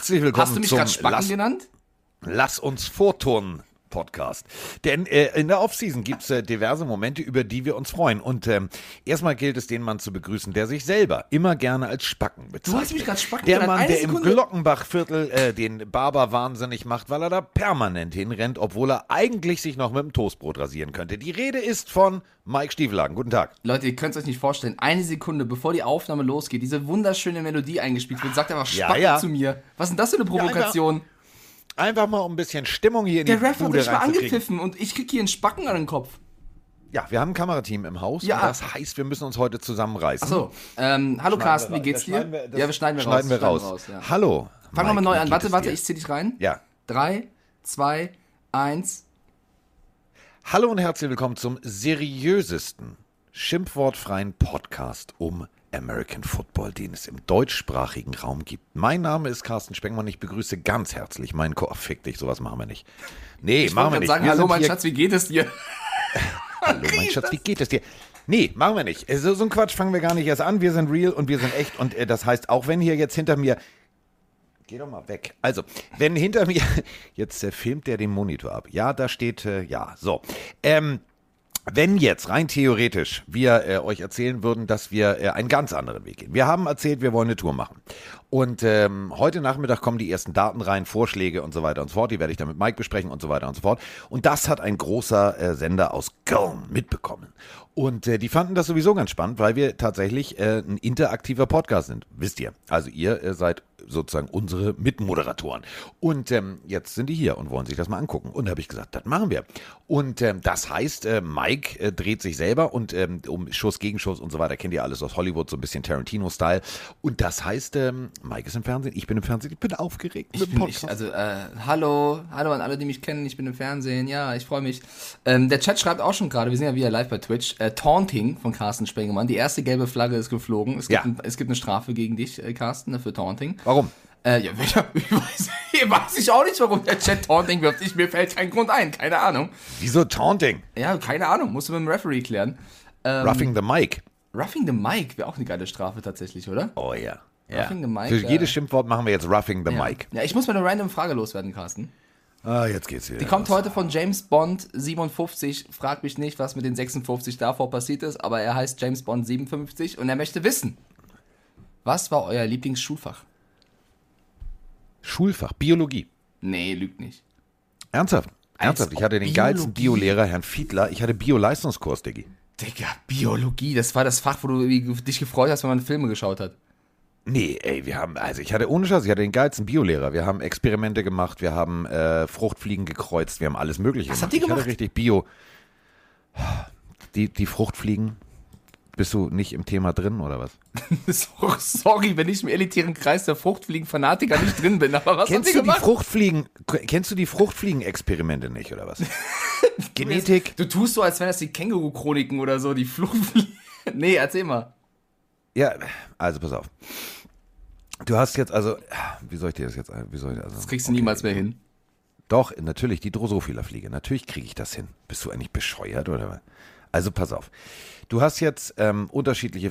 Herzlich willkommen. Hast du mich gerade Spacken genannt? Lass uns vorturnen. Podcast. Denn in der Offseason gibt es diverse Momente, über die wir uns freuen. Und erstmal gilt es, den Mann zu begrüßen, der sich selber immer gerne als Spacken bezeichnet. Du hast mich gerade Spacken genannt. Der Mann, der im Glockenbachviertel den Barber wahnsinnig macht, weil er da permanent hinrennt, obwohl er eigentlich sich noch mit dem Toastbrot rasieren könnte. Die Rede ist von Mike Stiefelagen. Guten Tag. Leute, ihr könnt es euch nicht vorstellen. Eine Sekunde, bevor die Aufnahme losgeht, diese wunderschöne Melodie eingespielt wird, sagt er einfach Spacken zu mir. Was ist denn das für eine Provokation? Ja, einfach mal, um ein bisschen Stimmung hier in die Bude reinzukriegen. Der Ref hat mich mal angepfiffen und ich krieg hier einen Spacken an den Kopf. Ja, wir haben ein Kamerateam im Haus und das heißt, wir müssen uns heute zusammenreißen. Achso, hallo Carsten, wie geht's dir? Wir schneiden raus. Ja. Hallo. Fangen wir mal neu an. Warte, ich zieh dich rein. Ja. 3, 2, 1. Hallo und herzlich willkommen zum seriösesten, schimpfwortfreien Podcast um American Football, den es im deutschsprachigen Raum gibt. Mein Name ist Carsten Spengmann. Ich begrüße ganz herzlich meinen Kopf. Fick dich, sowas machen wir nicht. Nee, machen wir nicht. Sagen, hallo, mein Schatz, wie geht es dir? Hallo, mein Schatz, wie geht es dir? Nee, machen wir nicht. So ein Quatsch fangen wir gar nicht erst an. Wir sind real und wir sind echt. Und das heißt, auch wenn hier jetzt hinter mir... Geh doch mal weg. Also, wenn hinter mir... Jetzt filmt der den Monitor ab. Ja, da steht... ja, so. Wenn jetzt rein theoretisch wir euch erzählen würden, dass wir einen ganz anderen Weg gehen. Wir haben erzählt, wir wollen eine Tour machen. Und heute Nachmittag kommen die ersten Daten rein, Vorschläge und so weiter und so fort. Die werde ich dann mit Mike besprechen und so weiter und so fort. Und das hat ein großer Sender aus Köln mitbekommen. Und die fanden das sowieso ganz spannend, weil wir tatsächlich ein interaktiver Podcast sind. Wisst ihr. Also ihr seid sozusagen unsere Mitmoderatoren. Und jetzt sind die hier und wollen sich das mal angucken. Und da habe ich gesagt, das machen wir. Und das heißt, Mike dreht sich selber und um Schuss gegen Schuss und so weiter, kennt ihr alles aus Hollywood, so ein bisschen Tarantino-Style. Und das heißt, Mike ist im Fernsehen, ich bin im Fernsehen, ich bin aufgeregt mit dem Podcast. Hallo an alle, die mich kennen, ich bin im Fernsehen, ja, ich freue mich. Der Chat schreibt auch schon gerade, wir sind ja wieder live bei Twitch, Taunting von Carsten Spengemann, die erste gelbe Flagge ist geflogen, es gibt eine Strafe gegen dich, Carsten, für Taunting. Warum? Ich weiß auch nicht, warum der Chat Taunting wirft. Mir fällt kein Grund ein, keine Ahnung. Wieso Taunting? Ja, keine Ahnung, musst du mit dem Referee klären. Roughing the Mic. Roughing the Mic wäre auch eine geile Strafe tatsächlich, oder? Oh ja. Roughing the Mic. Für jedes Schimpfwort machen wir jetzt Roughing the Mic. Ja, ich muss mal eine random Frage loswerden, Carsten. Ah, jetzt geht's wieder. Die kommt heute von James Bond 57. Frag mich nicht, was mit den 56 davor passiert ist, aber er heißt James Bond 57 und er möchte wissen, was war euer Lieblingsschulfach? Schulfach, Biologie. Nee, lügt nicht. Ernsthaft. Ich hatte den geilsten Biolehrer, Herrn Fiedler. Ich hatte Bio-Leistungskurs, Diggi. Digga, Biologie, das war das Fach, wo du dich gefreut hast, wenn man Filme geschaut hat. Nee, ey, ich hatte den geilsten Biolehrer. Wir haben Experimente gemacht, wir haben Fruchtfliegen gekreuzt, wir haben alles Mögliche gemacht. Was habt ihr gemacht? Ich hatte richtig Bio. Die Fruchtfliegen... Bist du nicht im Thema drin, oder was? Sorry, wenn ich im elitären Kreis der Fruchtfliegen-Fanatiker nicht drin bin, aber was hast du gemacht? Kennst du die Fruchtfliegen-Experimente nicht, oder was? Genetik? Du tust so, als wären das die Känguru-Chroniken oder so, die Fruchtfliegen. Nee, erzähl mal. Ja, also pass auf. Du hast jetzt also, wie soll ich dir das jetzt... das kriegst du niemals mehr hin. Doch, natürlich, die Drosophila-Fliege. Natürlich kriege ich das hin. Bist du eigentlich bescheuert, oder was? Also pass auf, du hast jetzt unterschiedliche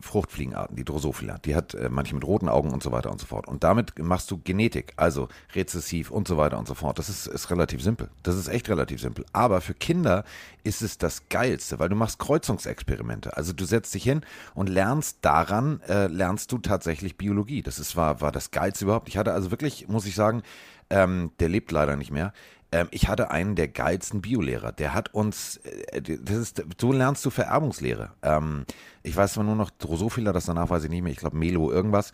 Fruchtfliegenarten, die Drosophila, die hat manche mit roten Augen und so weiter und so fort. Und damit machst du Genetik, also rezessiv und so weiter und so fort. Das ist relativ simpel, das ist echt relativ simpel. Aber für Kinder ist es das Geilste, weil du machst Kreuzungsexperimente. Also du setzt dich hin und lernst du tatsächlich Biologie. Das war das Geilste überhaupt. Ich hatte also wirklich, muss ich sagen, der lebt leider nicht mehr, ich hatte einen der geilsten Biolehrer, der hat uns, so lernst du Vererbungslehre. Ich weiß zwar nur noch Drosophila, das danach weiß ich nicht mehr, ich glaube Melo irgendwas.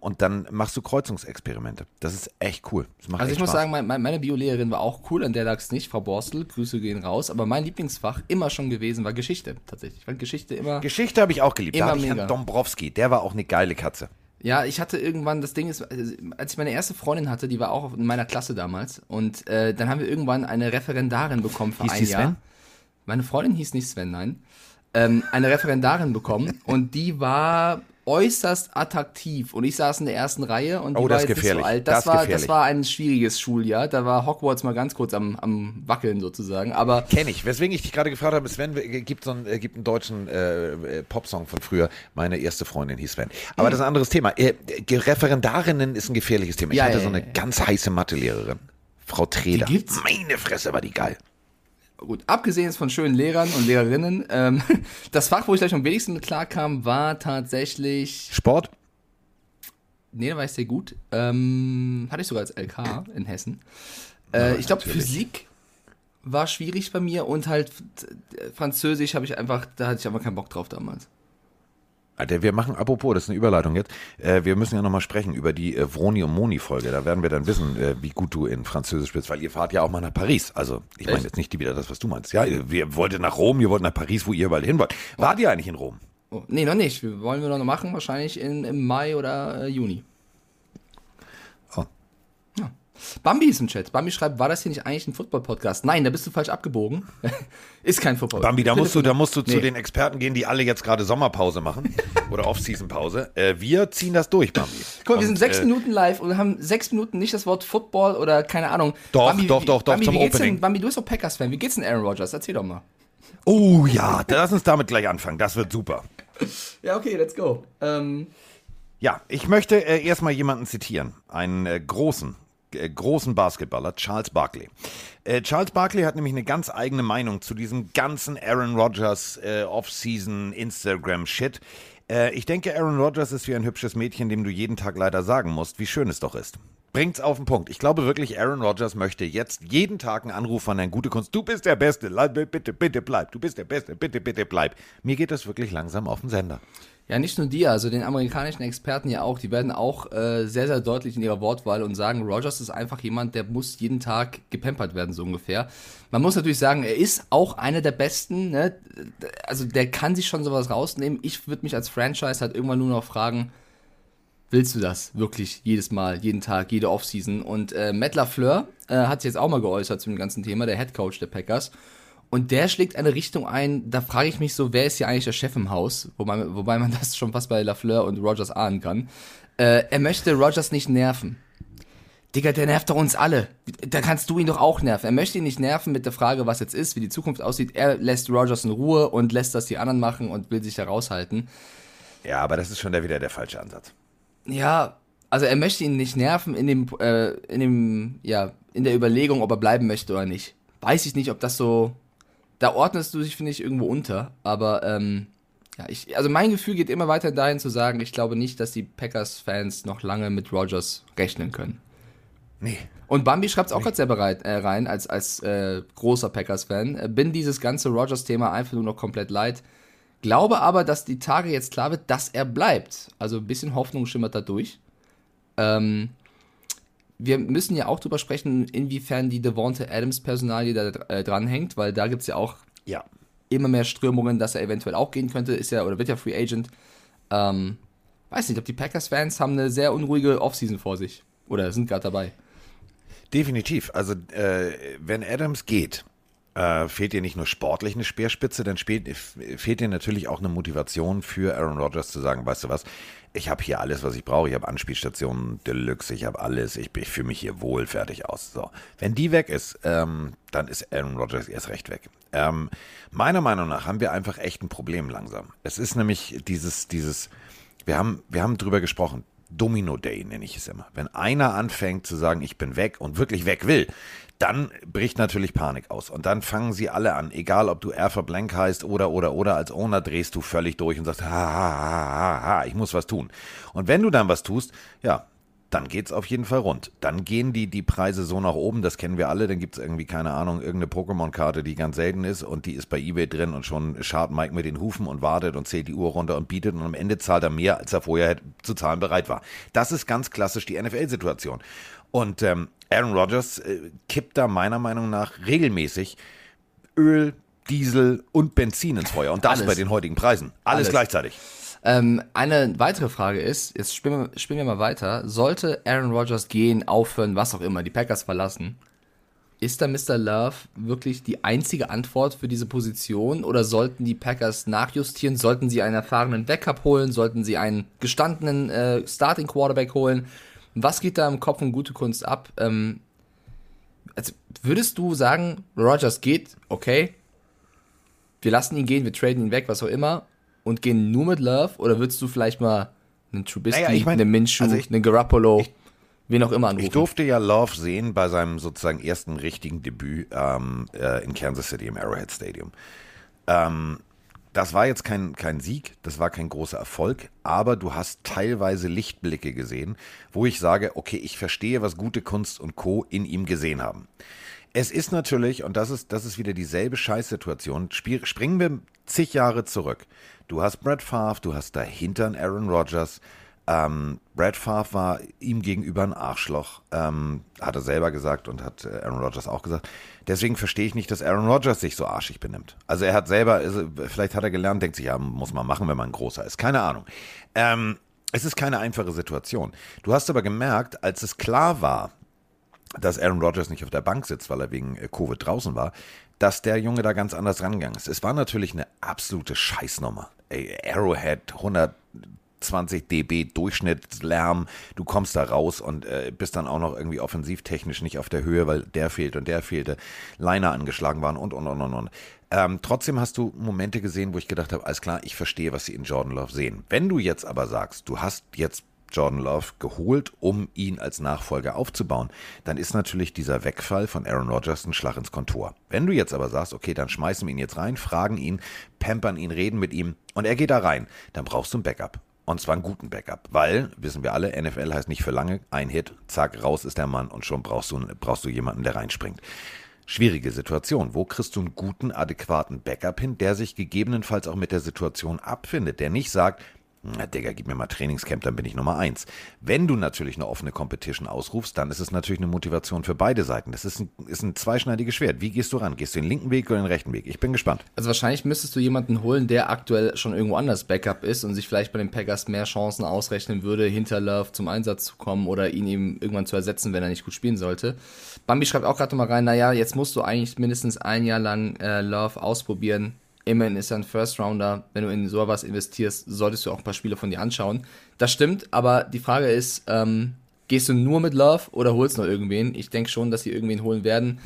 Und dann machst du Kreuzungsexperimente. Das ist echt cool. Das macht echt Spaß. Ich muss sagen, meine Biolehrerin war auch cool, an der lag es nicht, Frau Borstel, Grüße gehen raus. Aber mein Lieblingsfach immer schon gewesen war Geschichte, tatsächlich. Ich fand Geschichte immer... Geschichte habe ich auch geliebt, da hatte ich Herrn Dombrowski, der war auch eine geile Katze. Ja, ich hatte irgendwann, das Ding ist, als ich meine erste Freundin hatte, die war auch in meiner Klasse damals und dann haben wir irgendwann eine Referendarin bekommen für ein Jahr. Sven? Meine Freundin hieß nicht Sven, nein. Eine Referendarin bekommen und die war äußerst attraktiv und ich saß in der ersten Reihe und die war jetzt nicht so alt. Das war ein schwieriges Schuljahr, da war Hogwarts mal ganz kurz am Wackeln sozusagen. Aber kenne ich, weswegen ich dich gerade gefragt habe, Sven, gibt einen deutschen Popsong von früher, meine erste Freundin hieß Sven. Aber das ist ein anderes Thema. Referendarinnen ist ein gefährliches Thema. Ich hatte so eine ganz heiße Mathelehrerin, Frau Treder. Meine Fresse, war die geil. Gut, abgesehen jetzt von schönen Lehrern und Lehrerinnen, das Fach, wo ich gleich am wenigsten mit klarkam, war tatsächlich... Sport? Nee, da war ich sehr gut. Hatte ich sogar als LK in Hessen. Ich glaube, Physik war schwierig bei mir und halt Französisch hatte ich einfach keinen Bock drauf damals. Alter, wir machen, apropos, das ist eine Überleitung jetzt, wir müssen ja nochmal sprechen über die Vroni und Moni-Folge, da werden wir dann wissen, wie gut du in Französisch bist, weil ihr fahrt ja auch mal nach Paris, also ich meine jetzt nicht wieder das, was du meinst, ja, ihr wolltet nach Rom, ihr wollt nach Paris, wo ihr bald hin wollt, wart ihr eigentlich in Rom? Oh, nee, noch nicht, wollen wir noch machen, wahrscheinlich im Mai oder Juni. Oh. Ja. Bambi ist im Chat. Bambi schreibt, war das hier nicht eigentlich ein Football-Podcast? Nein, da bist du falsch abgebogen. Ist kein Football. Bambi, da musst du zu den Experten gehen, die alle jetzt gerade Sommerpause machen oder Off-Season-Pause. Wir ziehen das durch, Bambi. Guck mal, wir sind 6 Minuten live und haben 6 Minuten nicht das Wort Football oder keine Ahnung. Bambi, zum Opening. Bambi, du bist doch Packers-Fan. Wie geht's denn Aaron Rodgers? Erzähl doch mal. Oh ja, lass uns damit gleich anfangen. Das wird super. Ja, okay, let's go. Ja, ich möchte erstmal jemanden zitieren. Einen großen Basketballer, Charles Barkley. Charles Barkley hat nämlich eine ganz eigene Meinung zu diesem ganzen Aaron Rodgers Off-Season Instagram-Shit. Ich denke, Aaron Rodgers ist wie ein hübsches Mädchen, dem du jeden Tag leider sagen musst, wie schön es doch ist. Bringt's auf den Punkt. Ich glaube wirklich, Aaron Rodgers möchte jetzt jeden Tag einen Anruf von Herrn Gute Kunst. Du bist der Beste, bitte, bitte bleib. Du bist der Beste, bitte, bitte bleib. Mir geht das wirklich langsam auf den Sender. Ja, nicht nur dir, also den amerikanischen Experten ja auch, die werden auch sehr, sehr deutlich in ihrer Wortwahl und sagen, Rodgers ist einfach jemand, der muss jeden Tag gepampert werden, so ungefähr. Man muss natürlich sagen, er ist auch einer der Besten, ne? Also der kann sich schon sowas rausnehmen. Ich würde mich als Franchise halt irgendwann nur noch fragen, willst du das wirklich jedes Mal, jeden Tag, jede Offseason? Und Matt LaFleur hat sich jetzt auch mal geäußert zu dem ganzen Thema, der Headcoach der Packers. Und der schlägt eine Richtung ein, da frage ich mich so, wer ist hier eigentlich der Chef im Haus? Wobei man das schon fast bei LaFleur und Rodgers ahnen kann. Er möchte Rodgers nicht nerven. Digga, der nervt doch uns alle. Da kannst du ihn doch auch nerven. Er möchte ihn nicht nerven mit der Frage, was jetzt ist, wie die Zukunft aussieht. Er lässt Rodgers in Ruhe und lässt das die anderen machen und will sich da raushalten. Ja, aber das ist schon wieder der falsche Ansatz. Ja, also er möchte ihn nicht nerven in der Überlegung, ob er bleiben möchte oder nicht. Weiß ich nicht, ob das so... Da ordnest du dich, finde ich, irgendwo unter, aber mein Gefühl geht immer weiter dahin zu sagen, ich glaube nicht, dass die Packers-Fans noch lange mit Rodgers rechnen können. Nee. Und Bambi schreibt es auch gerade sehr bereit rein, als großer Packers-Fan. Bin dieses ganze Rodgers-Thema einfach nur noch komplett leid. Glaube aber, dass die Tage jetzt klar wird, dass er bleibt. Also ein bisschen Hoffnung schimmert da durch. Wir müssen ja auch drüber sprechen, inwiefern die Davante Adams-Personalie da dranhängt, weil da gibt es ja auch immer mehr Strömungen, dass er eventuell auch gehen könnte, wird ja Free Agent. Weiß nicht, ob die Packers-Fans haben eine sehr unruhige Offseason vor sich oder sind gerade dabei. Definitiv. Also wenn Adams geht, fehlt dir nicht nur sportlich eine Speerspitze, dann fehlt dir natürlich auch eine Motivation für Aaron Rodgers zu sagen, weißt du was, ich habe hier alles, was ich brauche, ich habe Anspielstationen Deluxe, ich habe alles, ich fühle mich hier wohl, fertig aus. So. Wenn die weg ist, dann ist Aaron Rodgers erst recht weg. Meiner Meinung nach haben wir einfach echt ein Problem langsam. Es ist nämlich dieses wir haben drüber gesprochen, Domino Day nenne ich es immer. Wenn einer anfängt zu sagen, ich bin weg und wirklich weg will, dann bricht natürlich Panik aus und dann fangen sie alle an, egal ob du Erfa Blank heißt oder als Owner drehst du völlig durch und sagst, ich muss was tun. Und wenn du dann was tust, ja, dann geht's auf jeden Fall rund. Dann gehen die Preise so nach oben, das kennen wir alle, dann gibt's irgendwie, keine Ahnung, irgendeine Pokémon-Karte, die ganz selten ist und die ist bei eBay drin und schon schart Mike mit den Hufen und wartet und zählt die Uhr runter und bietet und am Ende zahlt er mehr, als er vorher zu zahlen bereit war. Das ist ganz klassisch die NFL-Situation. Und Aaron Rodgers kippt da meiner Meinung nach regelmäßig Öl, Diesel und Benzin ins Feuer. Und das bei den heutigen Preisen. Alles gleichzeitig. Eine weitere Frage ist, jetzt spielen wir mal weiter. Sollte Aaron Rodgers gehen, aufhören, was auch immer, die Packers verlassen, Ist da Mr. Love wirklich die einzige Antwort für diese Position oder sollten die Packers nachjustieren? Sollten sie einen erfahrenen Backup holen? Sollten sie einen gestandenen Starting Quarterback holen? Was geht da im Kopf und gute Kunst ab? Also würdest du sagen, Rodgers geht, okay, wir lassen ihn gehen, wir traden ihn weg, was auch immer, und gehen nur mit Love? Oder würdest du vielleicht mal einen Trubisky, einen Minshew, einen Garoppolo... Wen auch immer anrufen. Ich durfte ja Love sehen bei seinem sozusagen ersten richtigen Debüt in Kansas City im Arrowhead Stadium. Das war jetzt kein Sieg, das war kein großer Erfolg, aber du hast teilweise Lichtblicke gesehen, wo ich sage, okay, ich verstehe, was gute Kunst und Co. in ihm gesehen haben. Es ist natürlich, und das ist wieder dieselbe Scheißsituation, springen wir zig Jahre zurück. Du hast Brett Favre, du hast dahinter einen Aaron Rodgers, Brett Favre war ihm gegenüber ein Arschloch, hat er selber gesagt und hat Aaron Rodgers auch gesagt. Deswegen verstehe ich nicht, dass Aaron Rodgers sich so arschig benimmt. Also er hat selber, vielleicht hat er gelernt, denkt sich, ja, muss man machen, wenn man ein Großer ist. Keine Ahnung. Es ist keine einfache Situation. Du hast aber gemerkt, als es klar war, dass Aaron Rodgers nicht auf der Bank sitzt, weil er wegen Covid draußen war, dass der Junge da ganz anders rangegangen ist. Es war natürlich eine absolute Scheißnummer. Ey, Arrowhead, 120 dB Durchschnittslärm, du kommst da raus und bist dann auch noch irgendwie offensivtechnisch nicht auf der Höhe, weil der fehlt und der fehlte, Liner angeschlagen waren und. Trotzdem hast du Momente gesehen, wo ich gedacht habe, alles klar, ich verstehe, was sie in Jordan Love sehen. Wenn du jetzt aber sagst, du hast jetzt Jordan Love geholt, um ihn als Nachfolger aufzubauen, dann ist natürlich dieser Wegfall von Aaron Rodgers ein Schlag ins Kontor. Wenn du jetzt aber sagst, okay, dann schmeißen wir ihn jetzt rein, fragen ihn, pampern ihn, reden mit ihm und er geht da rein, dann brauchst du ein Backup. Und zwar einen guten Backup, weil, wissen wir alle, NFL heißt nicht für lange, ein Hit, zack, raus ist der Mann und schon brauchst du jemanden, der reinspringt. Schwierige Situation. Wo kriegst du einen guten, adäquaten Backup hin, der sich gegebenenfalls auch mit der Situation abfindet, der nicht sagt, na Digga, gib mir mal Trainingscamp, dann bin ich Nummer 1. Wenn du natürlich eine offene Competition ausrufst, dann ist es natürlich eine Motivation für beide Seiten. Das ist ein zweischneidiges Schwert. Wie gehst du ran? Gehst du den linken Weg oder den rechten Weg? Ich bin gespannt. Also wahrscheinlich müsstest du jemanden holen, der aktuell schon irgendwo anders Backup ist und sich vielleicht bei den Packers mehr Chancen ausrechnen würde, hinter Love zum Einsatz zu kommen oder ihn eben irgendwann zu ersetzen, wenn er nicht gut spielen sollte. Bambi schreibt auch gerade nochmal rein, naja, jetzt musst du eigentlich mindestens ein Jahr lang Love ausprobieren. Immerhin ist er ein First-Rounder. Wenn du in sowas investierst, solltest du auch ein paar Spiele von dir anschauen. Das stimmt, aber die Frage ist, gehst du nur mit Love oder holst du noch irgendwen? Ich denke schon, dass sie irgendwen holen werden.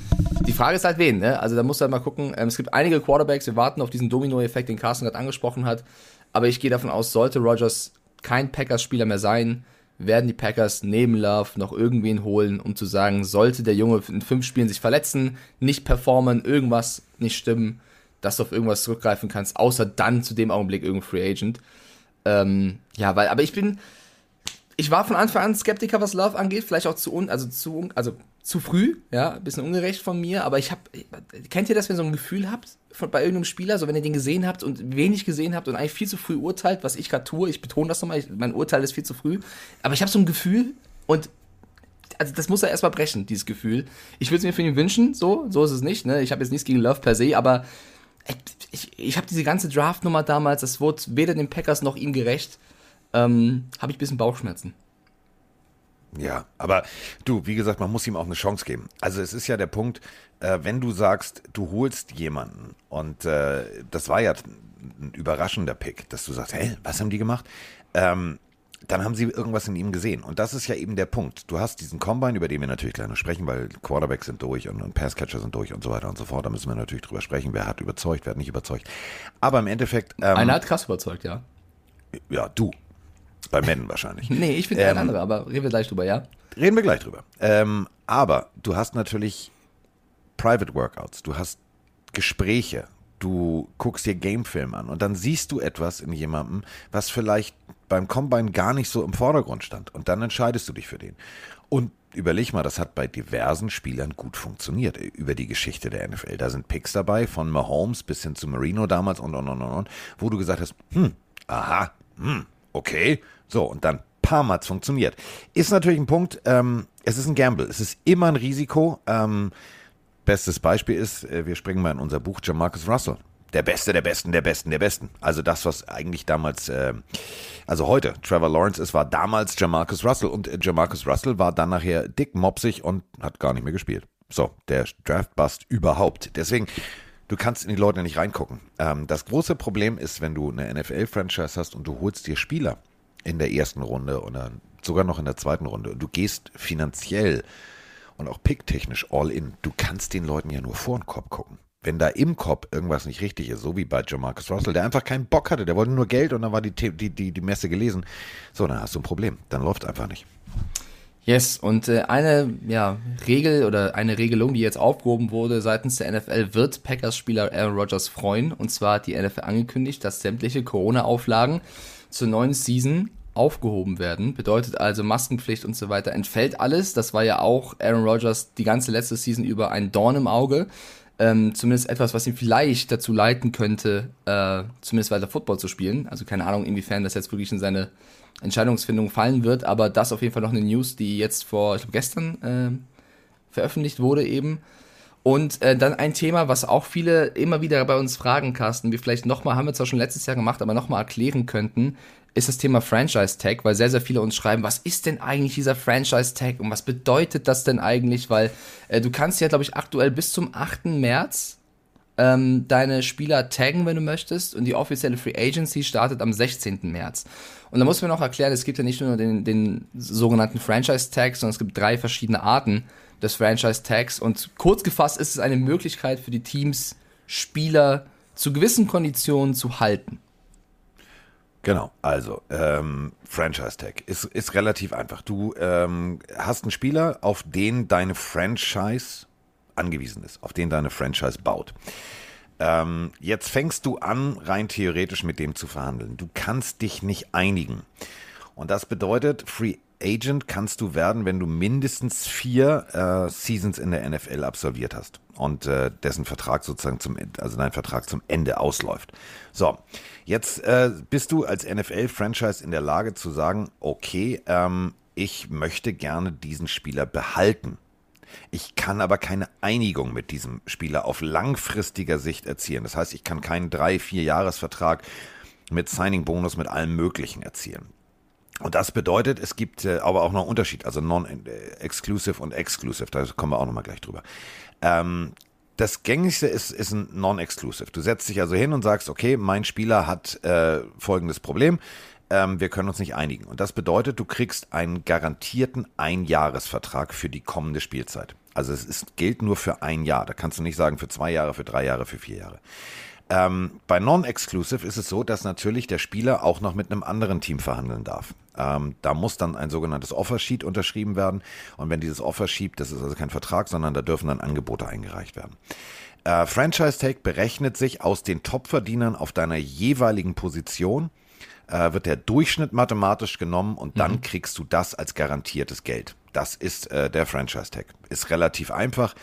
Die Frage ist halt wen, ne? Also da musst du halt mal gucken. Es gibt einige Quarterbacks, wir warten auf diesen Domino-Effekt, den Carsten gerade angesprochen hat. Aber ich gehe davon aus, sollte Rodgers kein Packers-Spieler mehr sein, werden die Packers neben Love noch irgendwen holen, um zu sagen, sollte der Junge in 5 Spielen sich verletzen, nicht performen, irgendwas nicht stimmen, dass du auf irgendwas zurückgreifen kannst, außer dann zu dem Augenblick irgendein Free Agent. Ich war von Anfang an Skeptiker, was Love angeht, vielleicht auch zu früh, ja, ein bisschen ungerecht von mir, aber kennt ihr das, wenn ihr so ein Gefühl habt, bei irgendeinem Spieler, so wenn ihr den gesehen habt und wenig gesehen habt und eigentlich viel zu früh urteilt, was ich gerade tue, ich betone das nochmal, mein Urteil ist viel zu früh, aber ich habe so ein Gefühl und also das muss er erstmal brechen, dieses Gefühl. Ich würde es mir für ihn wünschen, so ist es nicht, ne? Ich habe jetzt nichts gegen Love per se, aber ich habe diese ganze Draft-Nummer damals, das wurde weder den Packers noch ihm gerecht, habe ich ein bisschen Bauchschmerzen. Ja, aber du, wie gesagt, man muss ihm auch eine Chance geben. Also es ist ja der Punkt, wenn du sagst, du holst jemanden und das war ja ein überraschender Pick, dass du sagst, hey, was haben die gemacht? Dann haben sie irgendwas in ihm gesehen. Und das ist ja eben der Punkt. Du hast diesen Combine, über den wir natürlich gleich noch sprechen, weil Quarterbacks sind durch und Passcatcher sind durch und so weiter und so fort. Da müssen wir natürlich drüber sprechen. Wer hat überzeugt, wer hat nicht überzeugt. Aber im Endeffekt... einer hat krass überzeugt, ja. Ja, du. Bei Madden wahrscheinlich. Nee, ich bin ein anderer, aber reden wir gleich drüber, ja? Reden wir gleich drüber. Aber du hast natürlich Private Workouts. Du hast Gespräche. Du guckst dir Gamefilm an und dann siehst du etwas in jemandem, was vielleicht beim Combine gar nicht so im Vordergrund stand. Und dann entscheidest du dich für den. Und überleg mal, das hat bei diversen Spielern gut funktioniert über die Geschichte der NFL. Da sind Picks dabei, von Mahomes bis hin zu Marino damals und, wo du gesagt hast, okay, so und dann pam, hat's funktioniert. Ist natürlich ein Punkt, es ist ein Gamble, es ist immer ein Risiko, bestes Beispiel ist, wir springen mal in unser Buch, Jamarcus Russell. Der Beste, der Besten, der Besten, der Besten. Also das, was eigentlich damals, also heute Trevor Lawrence ist, war damals Jamarcus Russell. Und Jamarcus Russell war dann nachher dick, mopsig und hat gar nicht mehr gespielt. So, der Draft-Bust überhaupt. Deswegen, du kannst in die Leute nicht reingucken. Das große Problem ist, wenn du eine NFL-Franchise hast und du holst dir Spieler in der ersten Runde oder sogar noch in der zweiten Runde und du gehst finanziell und auch picktechnisch all in, du kannst den Leuten ja nur vor den Kopf gucken. Wenn da im Kopf irgendwas nicht richtig ist, so wie bei Jamarcus Russell, der einfach keinen Bock hatte, der wollte nur Geld und dann war die Messe gelesen. So, dann hast du ein Problem. Dann läuft es einfach nicht. Yes, und eine Regelung, die jetzt aufgehoben wurde seitens der NFL, wird Packers-Spieler Aaron Rodgers freuen. Und zwar hat die NFL angekündigt, dass sämtliche Corona-Auflagen zur neuen Season aufgehoben werden. Bedeutet also Maskenpflicht und so weiter entfällt alles. Das war ja auch Aaron Rodgers die ganze letzte Season über ein Dorn im Auge. Zumindest etwas, was ihn vielleicht dazu leiten könnte, zumindest weiter Football zu spielen. Also keine Ahnung, inwiefern das jetzt wirklich in seine Entscheidungsfindung fallen wird, aber das auf jeden Fall noch eine News, die jetzt gestern veröffentlicht wurde eben. Und dann ein Thema, was auch viele immer wieder bei uns fragen, Carsten, wir vielleicht nochmal, haben wir zwar schon letztes Jahr gemacht, aber nochmal erklären könnten, ist das Thema Franchise-Tag, weil sehr, sehr viele uns schreiben, was ist denn eigentlich dieser Franchise-Tag und was bedeutet das denn eigentlich, weil du kannst ja, glaube ich, aktuell bis zum 8. März deine Spieler taggen, wenn du möchtest, und die offizielle Free Agency startet am 16. März. Und da muss man auch erklären, es gibt ja nicht nur den sogenannten Franchise-Tag, sondern es gibt 3 verschiedene Arten des Franchise-Tags und kurz gefasst ist es eine Möglichkeit für die Teams, Spieler zu gewissen Konditionen zu halten. Genau, also Franchise-Tag ist relativ einfach. Du hast einen Spieler, auf den deine Franchise angewiesen ist, auf den deine Franchise baut. Jetzt fängst du an, rein theoretisch mit dem zu verhandeln. Du kannst dich nicht einigen. Und das bedeutet, Free Agent kannst du werden, wenn du mindestens 4 Seasons in der NFL absolviert hast und dessen Vertrag sozusagen dein Vertrag zum Ende ausläuft. So, jetzt bist du als NFL-Franchise in der Lage zu sagen, okay, ich möchte gerne diesen Spieler behalten. Ich kann aber keine Einigung mit diesem Spieler auf langfristiger Sicht erzielen. Das heißt, ich kann keinen 3-4-Jahres-Vertrag mit Signing-Bonus, mit allem Möglichen erzielen. Und das bedeutet, es gibt aber auch noch einen Unterschied, also Non-Exclusive und Exclusive, da kommen wir auch nochmal gleich drüber. Das Gängigste ist ein Non-Exclusive. Du setzt dich also hin und sagst, okay, mein Spieler hat folgendes Problem, wir können uns nicht einigen. Und das bedeutet, du kriegst einen garantierten Einjahresvertrag für die kommende Spielzeit. Also es gilt nur für ein Jahr, da kannst du nicht sagen für 2 Jahre, für 3 Jahre, für 4 Jahre. Bei Non-Exclusive ist es so, dass natürlich der Spieler auch noch mit einem anderen Team verhandeln darf. Da muss dann ein sogenanntes Offer-Sheet unterschrieben werden. Und wenn dieses Offer-Sheet, das ist also kein Vertrag, sondern da dürfen dann Angebote eingereicht werden. Franchise-Tag berechnet sich aus den Top-Verdienern auf deiner jeweiligen Position, wird der Durchschnitt mathematisch genommen und dann kriegst du das als garantiertes Geld. Das ist der Franchise-Tag. Ist relativ einfach.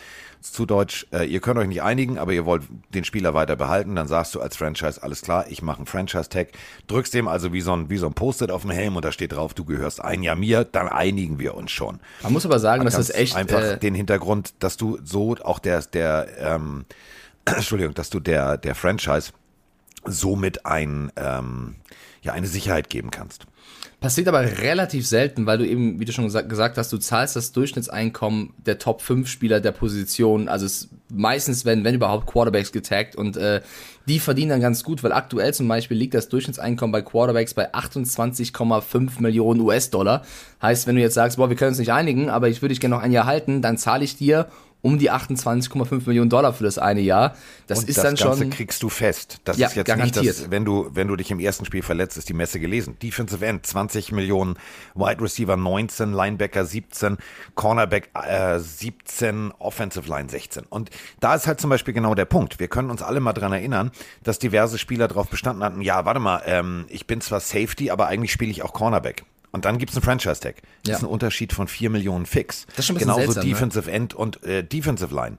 Zu Deutsch, ihr könnt euch nicht einigen, aber ihr wollt den Spieler weiter behalten, dann sagst du als Franchise, alles klar, ich mache einen Franchise-Tag, drückst dem also wie so ein Post-it auf den Helm und da steht drauf, du gehörst ein Jahr mir, dann einigen wir uns schon. Man muss aber sagen, dass das echt... Einfach den Hintergrund, dass du so auch der Franchise somit eine Sicherheit geben kannst. Passiert aber relativ selten, weil du eben, wie du schon gesagt hast, du zahlst das Durchschnittseinkommen der Top-5-Spieler der Position. Also es meistens werden, wenn überhaupt, Quarterbacks getaggt und die verdienen dann ganz gut, weil aktuell zum Beispiel liegt das Durchschnittseinkommen bei Quarterbacks bei 28,5 Millionen US-Dollar. Heißt, wenn du jetzt sagst, boah, wir können uns nicht einigen, aber ich würde dich gerne noch ein Jahr halten, dann zahle ich dir um die 28,5 Millionen Dollar für das eine Jahr. Das und ist das dann Ganze schon kriegst du fest. Das ja, ist jetzt garantiert. Nicht, dass, wenn du dich im ersten Spiel verletzt, ist die Messe gelesen. Defensive End 20 Millionen, Wide Receiver 19, Linebacker 17, Cornerback 17, Offensive Line 16. Und da ist halt zum Beispiel genau der Punkt. Wir können uns alle mal dran erinnern, dass diverse Spieler darauf bestanden hatten, ja, warte mal, ich bin zwar Safety, aber eigentlich spiele ich auch Cornerback. Und dann gibt es einen Franchise-Tag. Das ist ein Unterschied von 4 Millionen fix. Das ist schon ein bisschen seltsam, genauso Defensive End und Defensive Line.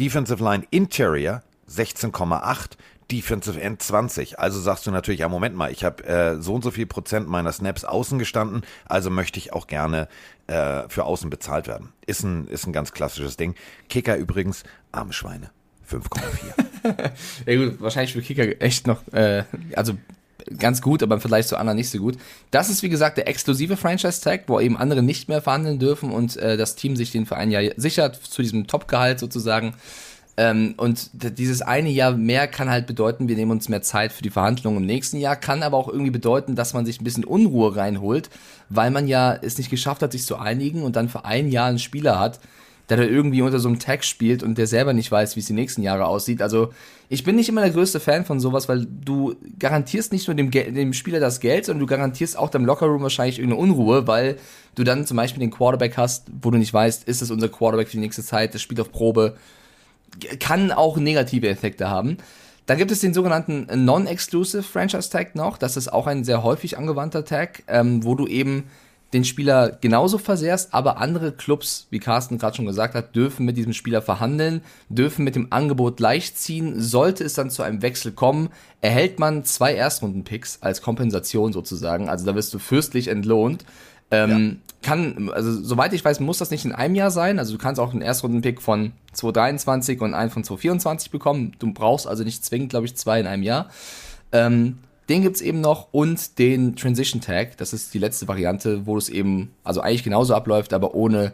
Defensive Line Interior 16,8, Defensive End 20. Also sagst du natürlich, ja Moment mal, ich habe so und so viel Prozent meiner Snaps außen gestanden, also möchte ich auch gerne für außen bezahlt werden. Ist ein ganz klassisches Ding. Kicker übrigens, arme Schweine, 5,4. Ja gut, wahrscheinlich für Kicker echt noch, also ganz gut, aber im Vergleich zu anderen nicht so gut. Das ist, wie gesagt, der exklusive Franchise-Tag, wo eben andere nicht mehr verhandeln dürfen und das Team sich den für ein Jahr sichert, zu diesem Top-Gehalt sozusagen. Und dieses eine Jahr mehr kann halt bedeuten, wir nehmen uns mehr Zeit für die Verhandlungen im nächsten Jahr, kann aber auch irgendwie bedeuten, dass man sich ein bisschen Unruhe reinholt, weil man ja es nicht geschafft hat, sich zu einigen und dann für ein Jahr einen Spieler hat, der da irgendwie unter so einem Tag spielt und der selber nicht weiß, wie es die nächsten Jahre aussieht. Also ich bin nicht immer der größte Fan von sowas, weil du garantierst nicht nur dem Spieler das Geld, sondern du garantierst auch deinem Lockerroom wahrscheinlich irgendeine Unruhe, weil du dann zum Beispiel den Quarterback hast, wo du nicht weißt, ist es unser Quarterback für die nächste Zeit, das spielt auf Probe, kann auch negative Effekte haben. Dann gibt es den sogenannten Non-Exclusive Franchise Tag noch. Das ist auch ein sehr häufig angewandter Tag, wo du eben den Spieler genauso versehrst, aber andere Clubs, wie Carsten gerade schon gesagt hat, dürfen mit diesem Spieler verhandeln, dürfen mit dem Angebot gleichziehen. Sollte es dann zu einem Wechsel kommen, erhält man 2 Erstrunden-Picks als Kompensation sozusagen. Also da wirst du fürstlich entlohnt. Kann, also soweit ich weiß, muss das nicht in einem Jahr sein. Also du kannst auch einen Erstrunden-Pick von 2023 und einen von 2024 bekommen. Du brauchst also nicht zwingend, glaube ich, 2 in einem Jahr. Den gibt's eben noch und den Transition Tag. Das ist die letzte Variante, wo es eben, also eigentlich genauso abläuft, aber ohne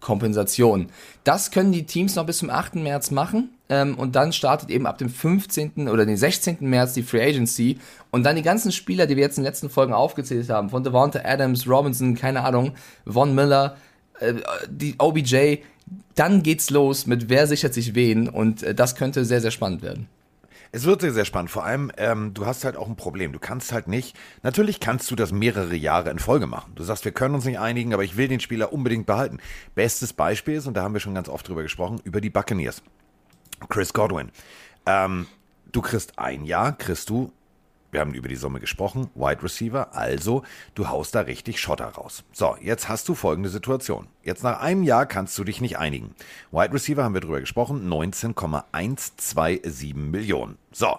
Kompensation. Das können die Teams noch bis zum 8. März machen. Und dann startet eben ab dem 15. oder den 16. März die Free Agency. Und dann die ganzen Spieler, die wir jetzt in den letzten Folgen aufgezählt haben, von Davante Adams, Robinson, keine Ahnung, Von Miller, die OBJ. Dann geht's los mit wer sichert sich wen. Und das könnte sehr, sehr spannend werden. Es wird sehr, sehr spannend. Vor allem, du hast halt auch ein Problem. Du kannst halt nicht, natürlich kannst du das mehrere Jahre in Folge machen. Du sagst, wir können uns nicht einigen, aber ich will den Spieler unbedingt behalten. Bestes Beispiel ist, und da haben wir schon ganz oft drüber gesprochen, über die Buccaneers. Chris Godwin. Du kriegst ein Jahr, wir haben über die Summe gesprochen, Wide Receiver, also du haust da richtig Schotter raus. So, jetzt hast du folgende Situation. Jetzt nach einem Jahr kannst du dich nicht einigen. Wide Receiver haben wir drüber gesprochen, 19,127 Millionen. So,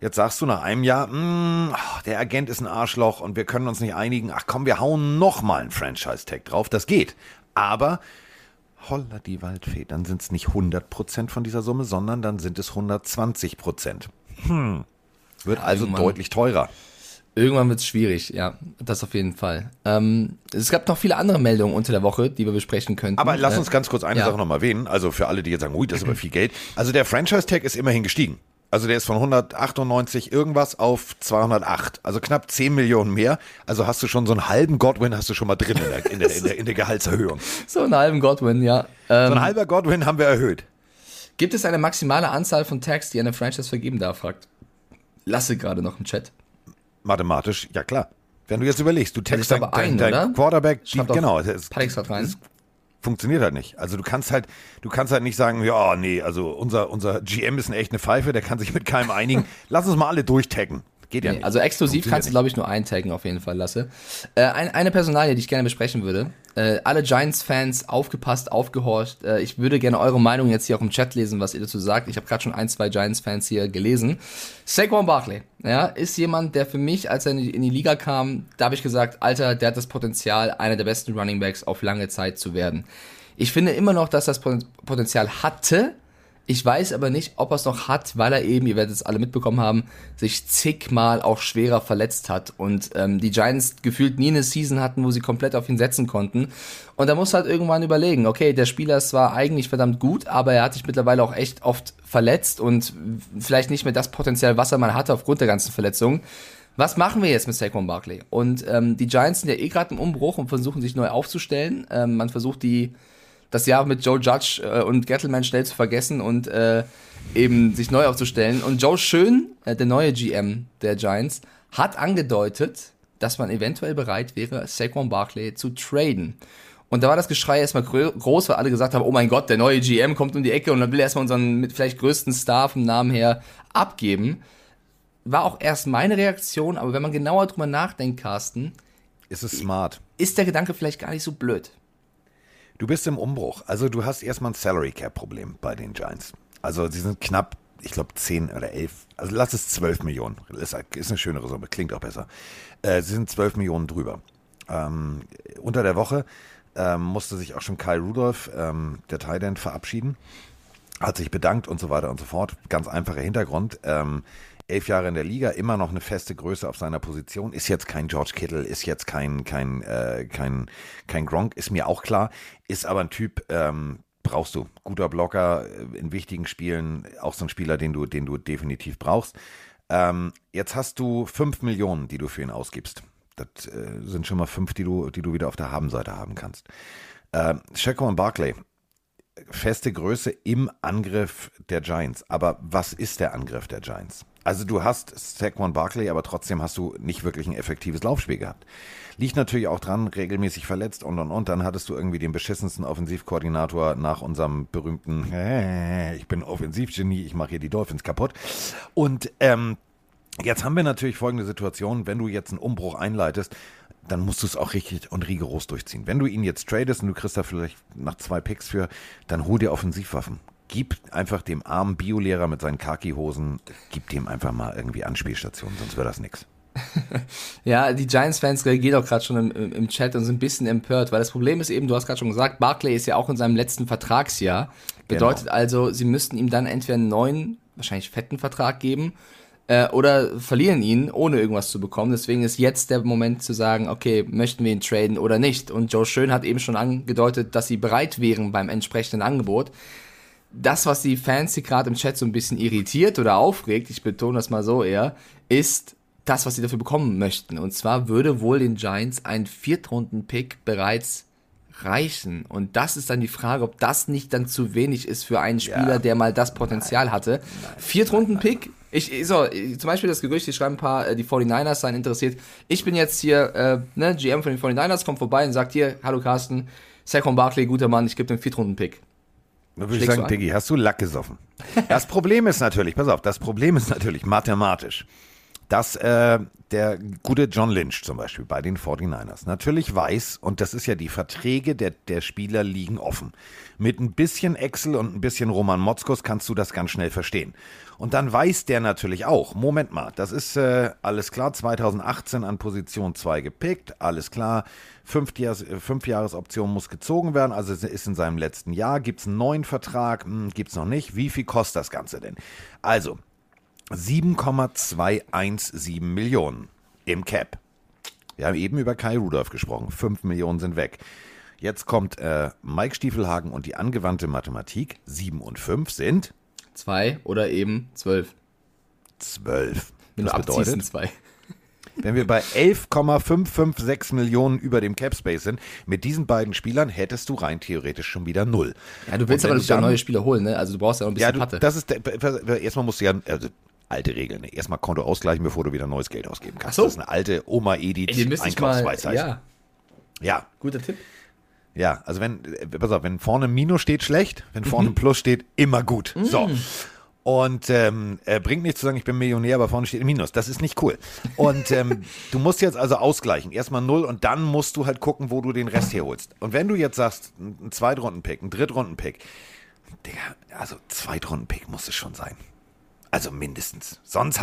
jetzt sagst du nach einem Jahr, der Agent ist ein Arschloch und wir können uns nicht einigen. Ach komm, wir hauen nochmal einen Franchise-Tag drauf, das geht. Aber holla die Waldfee, dann sind es nicht 100% von dieser Summe, sondern dann sind es 120%. Wird also deutlich teurer. Irgendwann wird es schwierig, ja, das auf jeden Fall. Es gab noch viele andere Meldungen unter der Woche, die wir besprechen könnten. Aber lass uns ganz kurz eine Sache nochmal erwähnen, also für alle, die jetzt sagen, ui, das ist aber viel Geld. Also der Franchise-Tag ist immerhin gestiegen. Also der ist von 198 irgendwas auf 208, also knapp 10 Millionen mehr. Also hast du schon so einen halben Godwin, hast du schon mal drin in der Gehaltserhöhung. So einen halben Godwin, ja. So ein halber Godwin haben wir erhöht. Gibt es eine maximale Anzahl von Tags, die eine Franchise vergeben darf, fragt Lasse gerade noch im Chat. Mathematisch, ja klar. Wenn du jetzt überlegst, du taggst dein Quarterback, genau. Paddix hat rein. Funktioniert halt nicht. Also du kannst halt nicht sagen, ja, nee, also unser GM ist echt eine Pfeife, der kann sich mit keinem einigen. Lass uns mal alle durchtaggen. Geht ja nicht. Also exklusiv kannst du, glaube ich, nur eintaggen auf jeden Fall, Lasse. Eine Personalie, die ich gerne besprechen würde. Alle Giants-Fans, aufgepasst, aufgehorcht. Ich würde gerne eure Meinung jetzt hier auch im Chat lesen, was ihr dazu sagt. Ich habe gerade schon 1, 2 Giants-Fans hier gelesen. Saquon Barkley, ja, ist jemand, der für mich, als er in die Liga kam, da habe ich gesagt, Alter, der hat das Potenzial, einer der besten Running Backs auf lange Zeit zu werden. Ich finde immer noch, dass das Potenzial hatte. Ich weiß aber nicht, ob er es noch hat, weil er eben, ihr werdet es alle mitbekommen haben, sich zigmal auch schwerer verletzt hat und die Giants gefühlt nie eine Season hatten, wo sie komplett auf ihn setzen konnten. Und da musst du halt irgendwann überlegen, okay, der Spieler ist zwar eigentlich verdammt gut, aber er hat sich mittlerweile auch echt oft verletzt und vielleicht nicht mehr das Potenzial, was er mal hatte aufgrund der ganzen Verletzungen. Was machen wir jetzt mit Saquon Barkley? Und die Giants sind ja eh gerade im Umbruch und versuchen sich neu aufzustellen. Man versucht das Jahr mit Joe Judge und Gettleman schnell zu vergessen und eben sich neu aufzustellen. Und Joe Schön, der neue GM der Giants, hat angedeutet, dass man eventuell bereit wäre, Saquon Barkley zu traden. Und da war das Geschrei erstmal groß, weil alle gesagt haben, oh mein Gott, der neue GM kommt um die Ecke und dann will er erstmal unseren mit vielleicht größten Star vom Namen her abgeben. War auch erst meine Reaktion, aber wenn man genauer drüber nachdenkt, Carsten, ist es smart. Ist der Gedanke vielleicht gar nicht so blöd? Du bist im Umbruch. Also du hast erstmal ein Salary-Cap-Problem bei den Giants. Also sie sind knapp, ich glaube 10 oder 11, also lass es 12 Millionen. Ist eine schönere Summe, klingt auch besser. Sie sind 12 Millionen drüber. Unter der Woche musste sich auch schon Kyle Rudolph, der Tight End, verabschieden. Hat sich bedankt und so weiter und so fort. Ganz einfacher Hintergrund. 11 Jahre in der Liga, immer noch eine feste Größe auf seiner Position, ist jetzt kein George Kittle, ist jetzt kein Gronk, ist mir auch klar, ist aber ein Typ, brauchst du. Guter Blocker, in wichtigen Spielen auch so ein Spieler, den du definitiv brauchst. Jetzt hast du 5 Millionen, die du für ihn ausgibst. Das sind schon mal 5, die du wieder auf der Habenseite haben kannst. Saquon Barkley, feste Größe im Angriff der Giants. Aber was ist der Angriff der Giants? Also du hast Saquon Barkley, aber trotzdem hast du nicht wirklich ein effektives Laufspiel gehabt. Liegt natürlich auch dran, regelmäßig verletzt und. Dann hattest du irgendwie den beschissensten Offensivkoordinator nach unserem berühmten ich bin Offensivgenie, ich mache hier die Dolphins kaputt. Und jetzt haben wir natürlich folgende Situation, wenn du jetzt einen Umbruch einleitest, dann musst du es auch richtig und rigoros durchziehen. Wenn du ihn jetzt tradest und du kriegst da vielleicht nach 2 Picks für, dann hol dir Offensivwaffen. Gib einfach dem armen Biolehrer mit seinen Khaki-Hosen, gib dem einfach mal irgendwie Anspielstationen, sonst wäre das nix. Ja, die Giants-Fans reagieren auch gerade schon im Chat und sind ein bisschen empört, weil das Problem ist eben, du hast gerade schon gesagt, Barkley ist ja auch in seinem letzten Vertragsjahr. Bedeutet genau. Also, sie müssten ihm dann entweder einen neuen, wahrscheinlich fetten Vertrag geben, oder verlieren ihn, ohne irgendwas zu bekommen. Deswegen ist jetzt der Moment zu sagen, okay, möchten wir ihn traden oder nicht? Und Joe Schön hat eben schon angedeutet, dass sie bereit wären beim entsprechenden Angebot. Das, was die Fans hier gerade im Chat so ein bisschen irritiert oder aufregt, ich betone das mal so eher, ist das, was sie dafür bekommen möchten. Und zwar würde wohl den Giants ein 4. Runden-Pick bereits reichen. Und das ist dann die Frage, ob das nicht dann zu wenig ist für einen Spieler, der mal das Potenzial hatte. 4. Runden-Pick? Zum Beispiel das Gerücht, die schreiben ein paar, die 49ers seien interessiert. Ich bin jetzt hier, GM von den 49ers, kommt vorbei und sagt hier, hallo Carsten, Saquon Barkley, guter Mann, ich gebe dem 4. Runden-Pick. Da würde ich sagen, Diggi, hast du Lack gesoffen? Das Problem ist natürlich, mathematisch, dass der gute John Lynch zum Beispiel bei den 49ers natürlich weiß, und das ist ja, die Verträge der Spieler liegen offen. Mit ein bisschen Excel und ein bisschen Roman Motzkus kannst du das ganz schnell verstehen. Und dann weiß der natürlich auch, Moment mal, das ist alles klar, 2018 an Position 2 gepickt, alles klar, 5-Jahres-Option muss gezogen werden, also ist in seinem letzten Jahr, gibt es einen neuen Vertrag, gibt es noch nicht, wie viel kostet das Ganze denn? Also, 7,217 Millionen im Cap. Wir haben eben über Kai Rudolph gesprochen, 5 Millionen sind weg. Jetzt kommt Mike Stiefelhagen und die angewandte Mathematik, 7 und 5 sind... 2 oder eben 12. 12. Das bedeutet, 2. Wenn wir bei 11,556 Millionen über dem Capspace sind, mit diesen beiden Spielern hättest du rein theoretisch schon wieder 0. Ja, du willst aber natürlich auch neue Spieler holen, ne? Also du brauchst ja auch ein bisschen Patte. Erstmal musst du ja, also alte Regeln, ne? Erstmal Konto ausgleichen, bevor du wieder neues Geld ausgeben kannst. So. Das ist eine alte Oma-Edith-Einkaufsweisheit. Ja. Guter Tipp. Ja, also wenn vorne Minus steht, schlecht, wenn vorne Plus steht, immer gut. So. Und bringt nichts zu sagen, ich bin Millionär, aber vorne steht Minus. Das ist nicht cool. Und du musst jetzt also ausgleichen. Erstmal 0 und dann musst du halt gucken, wo du den Rest herholst. Und wenn du jetzt sagst, ein 2. Runden-Pick, ein 3. Runden-Pick, Digga, also 2. Runden-Pick muss es schon sein. Also mindestens. Sonst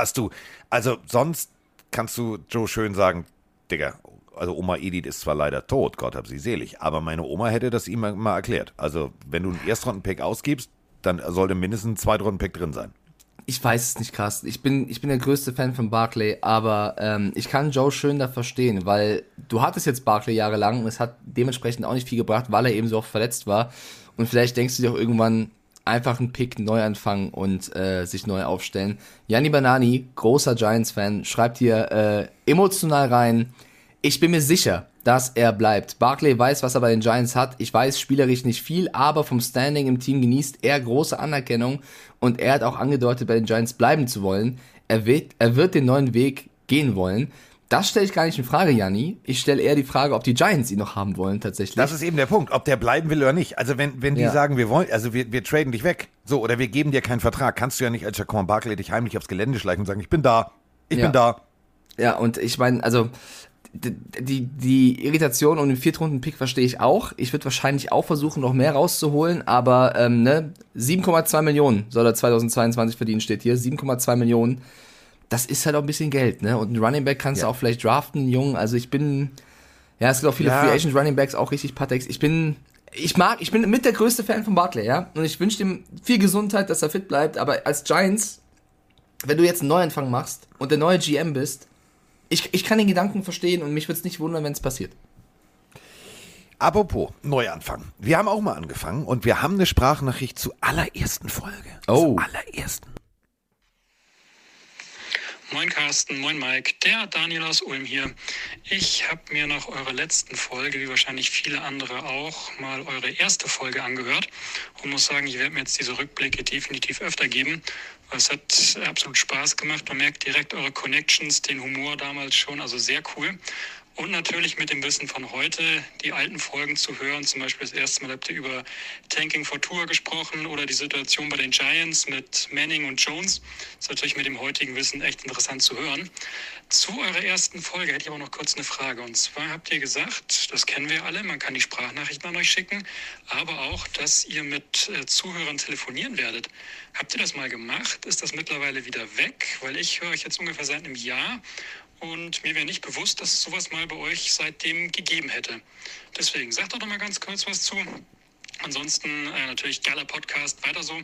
kannst du Joe Schön sagen, Digga, also Oma Edith ist zwar leider tot, Gott hab sie selig, aber meine Oma hätte das ihm mal erklärt. Also wenn du einen 1. Runden-Pick ausgibst, dann sollte mindestens ein 2. Runden-Pick drin sein. Ich weiß es nicht, Carsten. Ich bin der größte Fan von Barkley, aber ich kann Joe Schön da verstehen, weil du hattest jetzt Barkley jahrelang und es hat dementsprechend auch nicht viel gebracht, weil er eben so oft verletzt war. Und vielleicht denkst du dir auch irgendwann, einfach einen Pick neu anfangen und sich neu aufstellen. Gianni Banani, großer Giants-Fan, schreibt hier emotional rein, ich bin mir sicher, dass er bleibt. Barkley weiß, was er bei den Giants hat. Ich weiß spielerisch nicht viel, aber vom Standing im Team genießt er große Anerkennung und er hat auch angedeutet, bei den Giants bleiben zu wollen. Er wird den neuen Weg gehen wollen. Das stelle ich gar nicht in Frage, Janni. Ich stelle eher die Frage, ob die Giants ihn noch haben wollen, tatsächlich. Das ist eben der Punkt, ob der bleiben will oder nicht. Also wenn die sagen, wir wollen, also wir traden dich weg, so, oder wir geben dir keinen Vertrag, kannst du ja nicht als Saquon Barkley dich heimlich aufs Gelände schleichen und sagen, ich bin da. Ja, und ich meine, also... Die Irritation um den 4. Runden-Pick verstehe ich auch. Ich würde wahrscheinlich auch versuchen, noch mehr rauszuholen, aber 7,2 Millionen soll er 2022 verdienen, steht hier. 7,2 Millionen, das ist halt auch ein bisschen Geld, ne? Und einen Running Back kannst du auch vielleicht draften, einen Jungen. Also es gibt auch viele Free Agent Running Backs, auch richtig Patex. Ich bin mit der größte Fan von Barkley, ja? Und ich wünsche ihm viel Gesundheit, dass er fit bleibt, aber als Giants wenn du jetzt einen Neuanfang machst und der neue GM bist, ich kann den Gedanken verstehen und mich würde es nicht wundern, wenn es passiert. Apropos Neuanfang. Wir haben auch mal angefangen und wir haben eine Sprachnachricht zur allerersten Folge. Oh. Zur allerersten. Moin Carsten, moin Mike, der Daniel aus Ulm hier. Ich habe mir nach eurer letzten Folge, wie wahrscheinlich viele andere auch, mal eure erste Folge angehört und muss sagen, ich werde mir jetzt diese Rückblicke definitiv öfter geben. Es hat absolut Spaß gemacht, man merkt direkt eure Connections, den Humor damals schon, also sehr cool. Und natürlich mit dem Wissen von heute, die alten Folgen zu hören. Zum Beispiel das erste Mal habt ihr über Tanking for Tour gesprochen oder die Situation bei den Giants mit Manning und Jones. Das ist natürlich mit dem heutigen Wissen echt interessant zu hören. Zu eurer ersten Folge hätte ich aber noch kurz eine Frage. Und zwar habt ihr gesagt, das kennen wir alle, man kann die Sprachnachrichten an euch schicken, aber auch, dass ihr mit Zuhörern telefonieren werdet. Habt ihr das mal gemacht? Ist das mittlerweile wieder weg? Weil ich höre euch jetzt ungefähr seit einem Jahr. Und mir wäre nicht bewusst, dass es sowas mal bei euch seitdem gegeben hätte. Deswegen, sagt doch mal ganz kurz was zu. Ansonsten natürlich geiler Podcast, weiter so.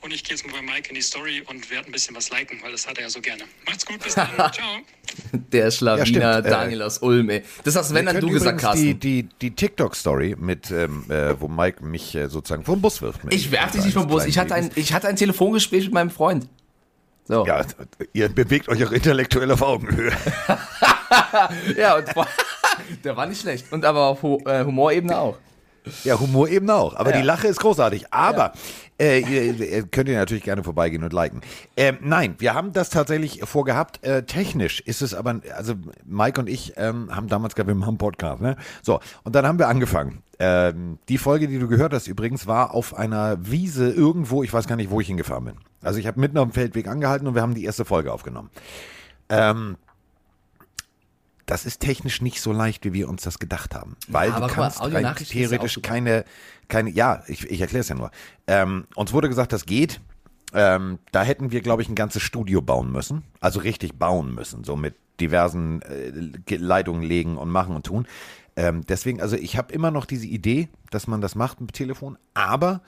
Und ich gehe jetzt mal bei Mike in die Story und werde ein bisschen was liken, weil das hat er ja so gerne. Macht's gut, bis dann. Ciao. Der Schlawiner, ja, Daniel aus Ulm, ey. Das hast wenn dann du gesagt, Carsten. Die TikTok-Story, mit, wo Mike mich sozusagen vom Bus wirft. Ich werf dich nicht vom Bus. Ich hatte ein Telefongespräch mit meinem Freund. So. Ja, ihr bewegt euch auch intellektuell auf Augenhöhe. Ja, und der war nicht schlecht. Und aber auf Humorebene auch. Ja, Humorebene auch. Aber die Lache ist großartig. Aber könnt ihr natürlich gerne vorbeigehen und liken. Nein, wir haben das tatsächlich vorgehabt. Technisch ist es aber, also Mike und ich haben damals gerade einen Podcast, ne? So, und dann haben wir angefangen. Die Folge, die du gehört hast übrigens, war auf einer Wiese irgendwo, ich weiß gar nicht, wo ich hingefahren bin. Also ich habe mitten auf dem Feldweg angehalten und wir haben die erste Folge aufgenommen. Das ist technisch nicht so leicht, wie wir uns das gedacht haben. Weil ja, du kannst rein theoretisch keine. Ja, ich erkläre es ja nur. Uns wurde gesagt, das geht. Da hätten wir, glaube ich, ein ganzes Studio bauen müssen. Also richtig bauen müssen. So mit diversen Leitungen legen und machen und tun. Deswegen, also ich habe immer noch diese Idee, dass man das macht mit Telefon. Aber,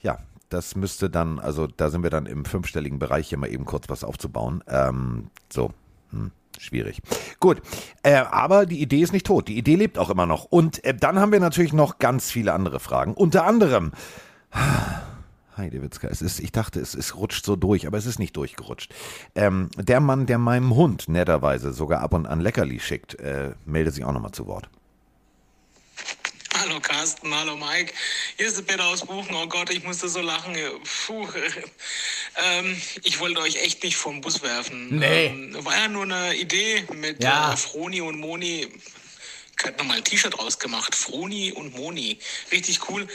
ja, das müsste dann, also da sind wir dann im fünfstelligen Bereich, hier mal eben kurz was aufzubauen. Schwierig. Gut, aber die Idee ist nicht tot. Die Idee lebt auch immer noch. Und dann haben wir natürlich noch ganz viele andere Fragen. Unter anderem, Heidewitzka, ich dachte, es rutscht so durch, aber es ist nicht durchgerutscht. Der Mann, der meinem Hund netterweise sogar ab und an Leckerli schickt, meldet sich auch nochmal zu Wort. Hallo Carsten, hallo Mike. Hier ist der Peter aus Buchen. Oh Gott, ich musste so lachen. Puh. Ich wollte euch echt nicht vom Bus werfen. Nee. War ja nur eine Idee mit Froni und Moni. Könnte man mal ein T-Shirt rausgemacht. Froni und Moni. Richtig cool.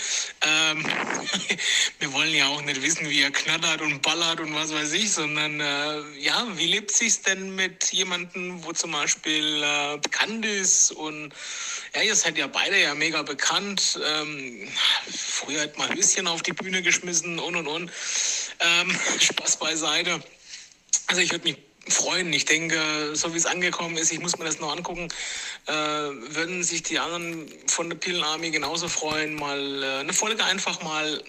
Wir wollen ja auch nicht wissen, wie er knattert und ballert und was weiß ich, sondern wie lebt sich's denn mit jemandem, wo zum Beispiel bekannt ist und ja, ihr seid ja beide ja mega bekannt. Früher hat man Höschen auf die Bühne geschmissen und. Spaß beiseite. Also ich würde mich freuen. Ich denke, so wie es angekommen ist, ich muss mir das noch angucken, würden sich die anderen von der Pillenarmee genauso freuen, mal eine Folge einfach mal,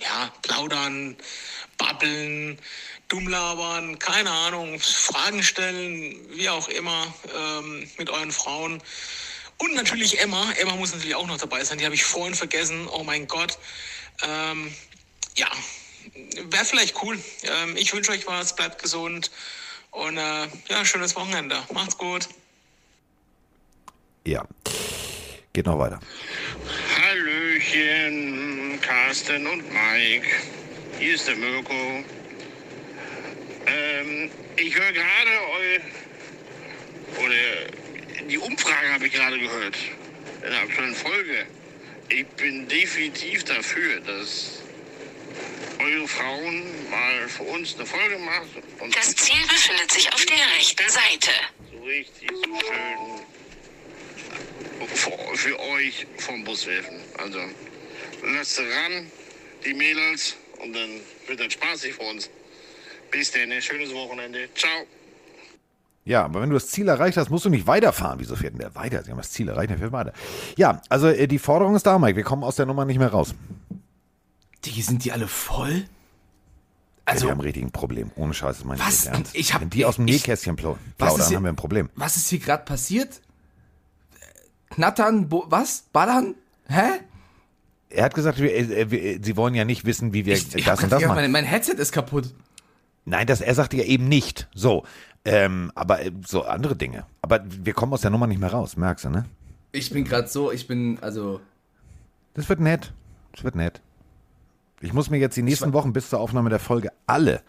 ja, plaudern, babbeln, dumm labern, keine Ahnung, Fragen stellen, wie auch immer, mit euren Frauen. Und natürlich Emma. Emma muss natürlich auch noch dabei sein, die habe ich vorhin vergessen. Oh mein Gott. Wäre vielleicht cool. Ich wünsche euch was, bleibt gesund. Und schönes Wochenende. Macht's gut. Ja, geht noch weiter. Hallöchen, Carsten und Mike. Hier ist der Mirko. Ich höre gerade die Umfrage habe ich gerade gehört. In der aktuellen Folge. Ich bin definitiv dafür, dass eure Frauen mal für uns eine Folge machen. Und das Ziel befindet sich auf der rechten Seite. So richtig schön für euch vom Bus werfen. Also lasst sie ran, die Mädels, und dann wird das spaßig für uns. Bis dann, ein schönes Wochenende. Ciao. Ja, aber wenn du das Ziel erreicht hast, musst du nicht weiterfahren. Wieso fährt denn der weiter? Sie haben das Ziel erreicht, der fährt weiter. Ja, also die Forderung ist da, Mike. Wir kommen aus der Nummer nicht mehr raus. Sind die alle voll? Also, wir haben richtig ein Problem. Ohne Scheiß ist mein Ernst. Wenn die aus dem Nähkästchen plaudern, haben wir ein Problem. Was ist hier gerade passiert? Knattern, Ballern? Hä? Er hat gesagt, sie wollen ja nicht wissen, wie wir das und das machen. Mein Headset ist kaputt. Nein, er sagte ja eben nicht. So, aber so andere Dinge. Aber wir kommen aus der Nummer nicht mehr raus, merkst du, ne? Ich bin gerade so, Das wird nett. Ich muss mir jetzt die nächsten Wochen bis zur Aufnahme der Folge alle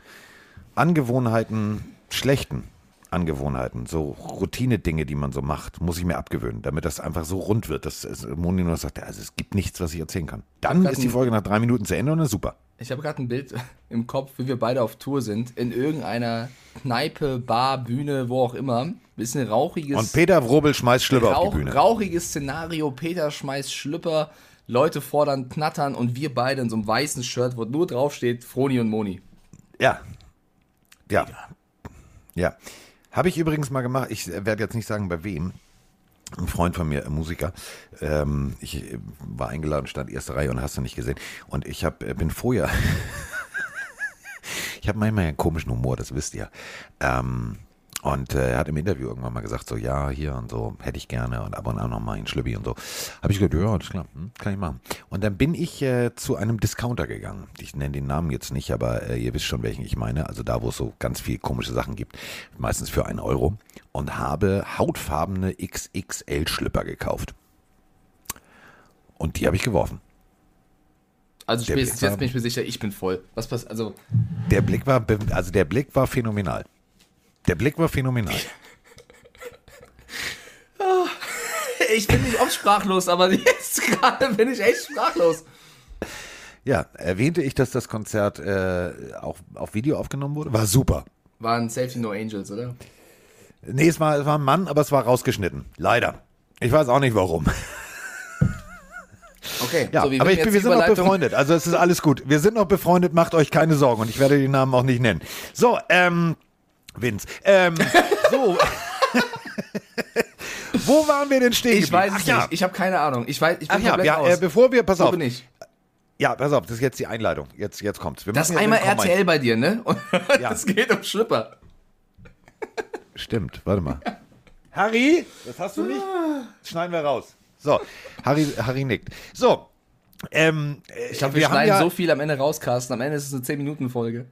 schlechten Angewohnheiten, so Routine-Dinge, die man so macht, muss ich mir abgewöhnen, damit das einfach so rund wird, dass Moni nur sagt, also es gibt nichts, was ich erzählen kann. Dann ist die Folge nach 3 Minuten zu Ende und ist super. Ich habe gerade ein Bild im Kopf, wie wir beide auf Tour sind, in irgendeiner Kneipe, Bar, Bühne, wo auch immer. Bisschen rauchiges... Und Peter Wrobel schmeißt Schlüpper auf die Bühne. Rauchiges Szenario, Peter schmeißt Schlüpper, Leute fordern, knattern und wir beide in so einem weißen Shirt, wo nur draufsteht, Froni und Moni. Ja. Habe ich übrigens mal gemacht, ich werde jetzt nicht sagen, bei wem. Ein Freund von mir, ein Musiker, ich war eingeladen, stand erste Reihe und hast du nicht gesehen. Und ich bin vorher, ich habe manchmal einen komischen Humor, das wisst ihr. Und er hat im Interview irgendwann mal gesagt, so ja, hier und so, hätte ich gerne und ab und an nochmal einen Schlüppi und so. Habe ich gedacht, ja, das ist klar, kann ich machen. Und dann bin ich zu einem Discounter gegangen. Ich nenne den Namen jetzt nicht, aber ihr wisst schon, welchen ich meine. Also da, wo es so ganz viel komische Sachen gibt, meistens für 1 Euro. Und habe hautfarbene XXL-Schlüpper gekauft. Und die habe ich geworfen. Also spätestens jetzt bin ich mir sicher, ich bin voll. Was passt, also... Der Blick war phänomenal. Der Blick war phänomenal. Ich bin nicht oft sprachlos, aber jetzt gerade bin ich echt sprachlos. Ja, erwähnte ich, dass das Konzert auch auf Video aufgenommen wurde? War super. Waren Safety No Angels, oder? Nee, es war ein Mann, aber es war rausgeschnitten. Leider. Ich weiß auch nicht, warum. Okay, ja, so, aber wir sind noch befreundet, also es ist alles gut. Wir sind noch befreundet, macht euch keine Sorgen und ich werde die Namen auch nicht nennen. So, Vince. So. Wo waren wir denn stehen? Ich weiß es nicht. Ja. Ich habe keine Ahnung. Ich bin komplett aus. Pass auf, das ist jetzt die Einleitung. Jetzt kommt's. Das ist einmal RTL bei dir, ne? Und es geht um Schlüpper. Stimmt, warte mal. Harry, das hast du nicht? Das schneiden wir raus. So, Harry nickt. So. Ich glaube, wir schneiden so viel am Ende raus, Carsten. Am Ende ist es eine 10-Minuten-Folge.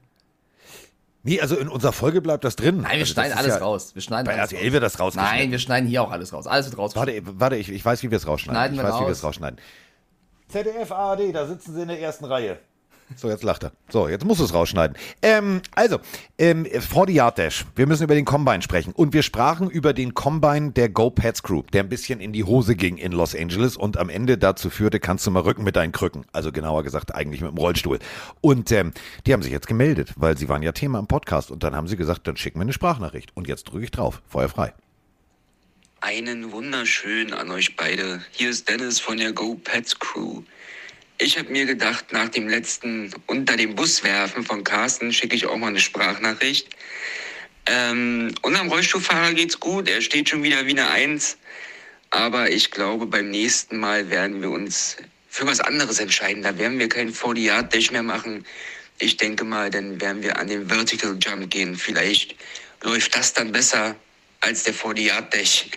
Nee, also in unserer Folge bleibt das drin. Nein, wir schneiden alles raus. Bei RTL wird das rausgeschnitten. Nein, wir schneiden hier auch alles raus. Alles wird rausgeschnitten. Warte, ich weiß, wie wir es rausschneiden. ZDF, ARD, da sitzen sie in der ersten Reihe. So, jetzt lacht er. So, jetzt musst du es rausschneiden. Vor die Yard Dash. Wir müssen über den Combine sprechen. Und wir sprachen über den Combine der Go Pats Group, der ein bisschen in die Hose ging in Los Angeles und am Ende dazu führte, kannst du mal rücken mit deinen Krücken. Also genauer gesagt, eigentlich mit dem Rollstuhl. Und die haben sich jetzt gemeldet, weil sie waren ja Thema im Podcast. Und dann haben sie gesagt, dann schicken wir eine Sprachnachricht. Und jetzt drücke ich drauf. Feuer frei. Einen wunderschönen an euch beide. Hier ist Dennis von der Go Pats Crew. Ich habe mir gedacht, nach dem letzten Unter den Bus werfen von Carsten schicke ich auch mal eine Sprachnachricht. Unserem Rollstuhlfahrer geht's gut, er steht schon wieder wie eine 1. Aber ich glaube, beim nächsten Mal werden wir uns für was anderes entscheiden. Da werden wir keinen 40-Yard-Dash mehr machen. Ich denke mal, dann werden wir an den Vertical Jump gehen. Vielleicht läuft das dann besser als der 40-Yard-Dash.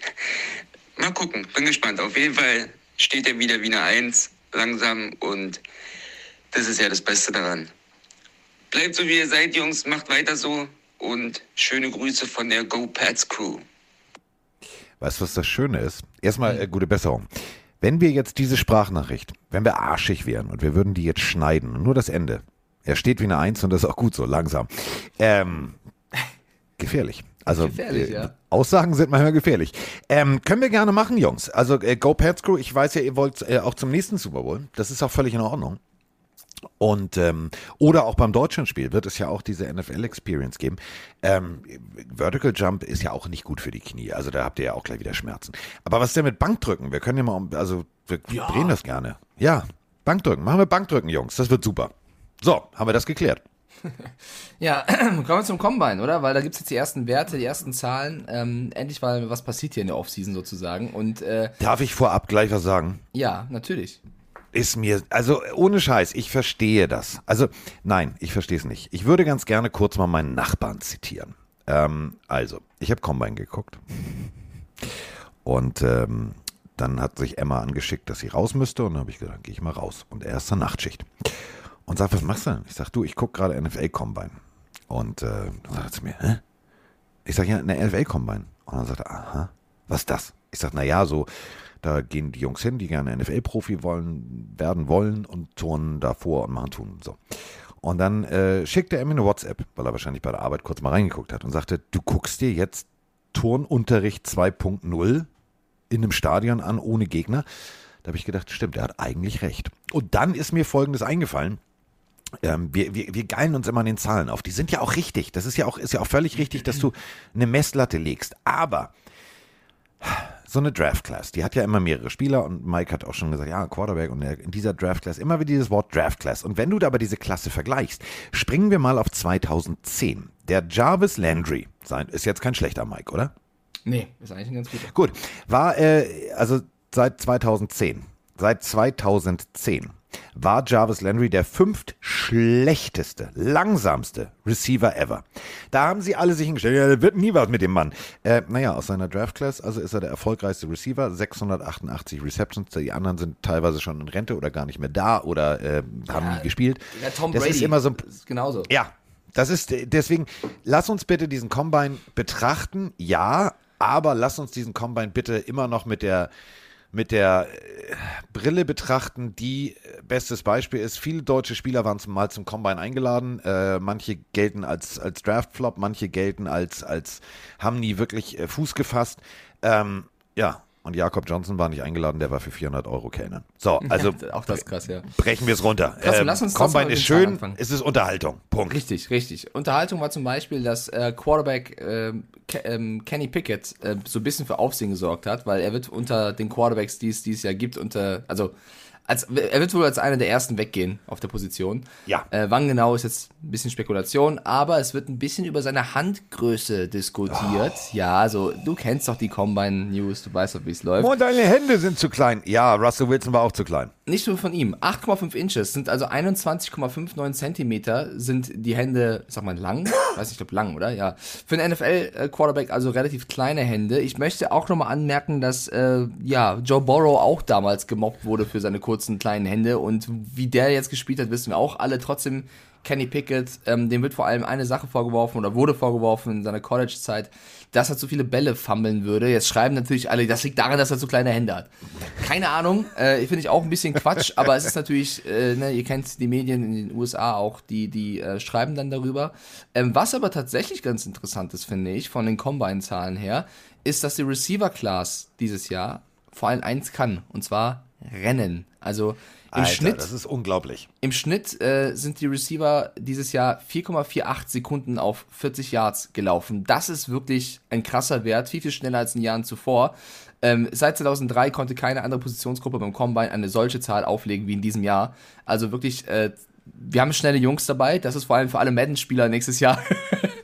Mal gucken, bin gespannt. Auf jeden Fall steht er wieder wie eine 1. Langsam und das ist ja das Beste daran. Bleibt so, wie ihr seid, Jungs, macht weiter so und schöne Grüße von der Go Pats Crew. Weißt du, was das Schöne ist? Erstmal gute Besserung. Wenn wir jetzt diese Sprachnachricht, wenn wir arschig wären und wir würden die jetzt schneiden, nur das Ende, er steht wie eine 1 und das ist auch gut so, langsam. Gefährlich. Also ja. Aussagen sind manchmal gefährlich. Können wir gerne machen, Jungs. Also Go Pats Crew, ich weiß ja, ihr wollt auch zum nächsten Super Bowl. Das ist auch völlig in Ordnung. Und oder auch beim Deutschlandspiel wird es ja auch diese NFL-Experience geben. Vertical Jump ist ja auch nicht gut für die Knie. Also da habt ihr ja auch gleich wieder Schmerzen. Aber was ist denn mit Bankdrücken? Wir können ja mal, wir drehen das gerne. Ja, Bankdrücken. Machen wir Bankdrücken, Jungs. Das wird super. So, haben wir das geklärt. Ja, kommen wir zum Combine, oder? Weil da gibt es jetzt die ersten Werte, die ersten Zahlen. Endlich mal, was passiert hier in der Offseason sozusagen. Und, darf ich vorab gleich was sagen? Ja, natürlich. Ist mir, also ohne Scheiß, ich verstehe das. Also nein, ich verstehe es nicht. Ich würde ganz gerne kurz mal meinen Nachbarn zitieren. Also, ich habe Combine geguckt und dann hat sich Emma angeschickt, dass sie raus müsste und dann habe ich gesagt, gehe ich mal raus. Und er ist zur Nachtschicht und sagt, was machst du denn? Ich sage, du, ich gucke gerade NFL-Combine. Und dann sagt sie mir, hä? Ich sage, ja, eine NFL-Combine. Und dann sagt er, aha, was ist das? Ich sage, naja, so, da gehen die Jungs hin, die gerne NFL-Profi werden wollen und turnen davor und machen tun. So. Und dann schickte er mir eine WhatsApp, weil er wahrscheinlich bei der Arbeit kurz mal reingeguckt hat und sagte, du guckst dir jetzt Turnunterricht 2.0 in einem Stadion an, ohne Gegner. Da habe ich gedacht, stimmt, er hat eigentlich recht. Und dann ist mir Folgendes eingefallen. Wir geilen uns immer an den Zahlen auf. Die sind ja auch richtig. Das ist ja auch völlig richtig, dass du eine Messlatte legst. Aber so eine Draft-Class, die hat ja immer mehrere Spieler und Mike hat auch schon gesagt, ja, Quarterback und in dieser Draft-Class, immer wieder dieses Wort Draft-Class. Und wenn du da aber diese Klasse vergleichst, springen wir mal auf 2010. Der Jarvis Landry, ist jetzt kein schlechter Mike, oder? Nee, ist eigentlich ein ganz guter. Gut, war also seit 2010 war Jarvis Landry der 5. schlechteste, langsamste Receiver ever. Da haben sie alle sich hingestellt, ja, wird nie was mit dem Mann. Aus seiner Draft-Class, also ist er der erfolgreichste Receiver, 688 Receptions, die anderen sind teilweise schon in Rente oder gar nicht mehr da oder haben nie gespielt. Ja, Tom Brady ist immer so, ist genauso. Ja, das ist, deswegen, lass uns bitte diesen Combine betrachten, ja, aber lass uns diesen Combine bitte immer noch mit der Brille betrachten, die bestes Beispiel ist. Viele deutsche Spieler waren mal zum Combine eingeladen. Manche gelten als Draft-Flop, manche gelten als haben nie wirklich Fuß gefasst. Und Jakob Johnson war nicht eingeladen, der war für 400 € Kellner. So, also auch das krass, ja. Brechen wir es runter. Krass, lass uns Combine ist schön, es ist Unterhaltung. Punkt. Richtig, richtig. Unterhaltung war zum Beispiel, dass Quarterback Kenny Pickett so ein bisschen für Aufsehen gesorgt hat, weil er wird unter den Quarterbacks, die es dieses Jahr gibt, er wird wohl als einer der ersten weggehen auf der Position. Ja. Wann genau ist jetzt ein bisschen Spekulation, aber es wird ein bisschen über seine Handgröße diskutiert. Oh. Ja, also du kennst doch die Combine-News, du weißt doch, wie es läuft. Und deine Hände sind zu klein. Ja, Russell Wilson war auch zu klein. Nicht nur von ihm. 8,5 Inches sind also 21,59 Zentimeter sind die Hände, sag mal lang, lang, oder? Ja. Für einen NFL-Quarterback also relativ kleine Hände. Ich möchte auch nochmal anmerken, dass Joe Burrow auch damals gemobbt wurde für seine kurzen, kleinen Hände und wie der jetzt gespielt hat, wissen wir auch alle. Trotzdem, Kenny Pickett, dem wird vor allem eine Sache vorgeworfen oder wurde vorgeworfen in seiner College-Zeit, dass er zu viele Bälle fummeln würde. Jetzt schreiben natürlich alle, das liegt daran, dass er zu kleine Hände hat. Keine Ahnung, finde ich auch ein bisschen Quatsch, aber es ist natürlich, ihr kennt die Medien in den USA auch, die schreiben dann darüber. Was aber tatsächlich ganz interessant ist, finde ich, von den Combine-Zahlen her, ist, dass die Receiver-Class dieses Jahr vor allem eins kann, und zwar Rennen. Also im Alter, Schnitt, das ist unglaublich. Im Schnitt sind die Receiver dieses Jahr 4,48 Sekunden auf 40 Yards gelaufen. Das ist wirklich ein krasser Wert, viel, viel schneller als in Jahren zuvor. Seit 2003 konnte keine andere Positionsgruppe beim Combine eine solche Zahl auflegen wie in diesem Jahr. Also wirklich, wir haben schnelle Jungs dabei. Das ist vor allem für alle Madden-Spieler nächstes Jahr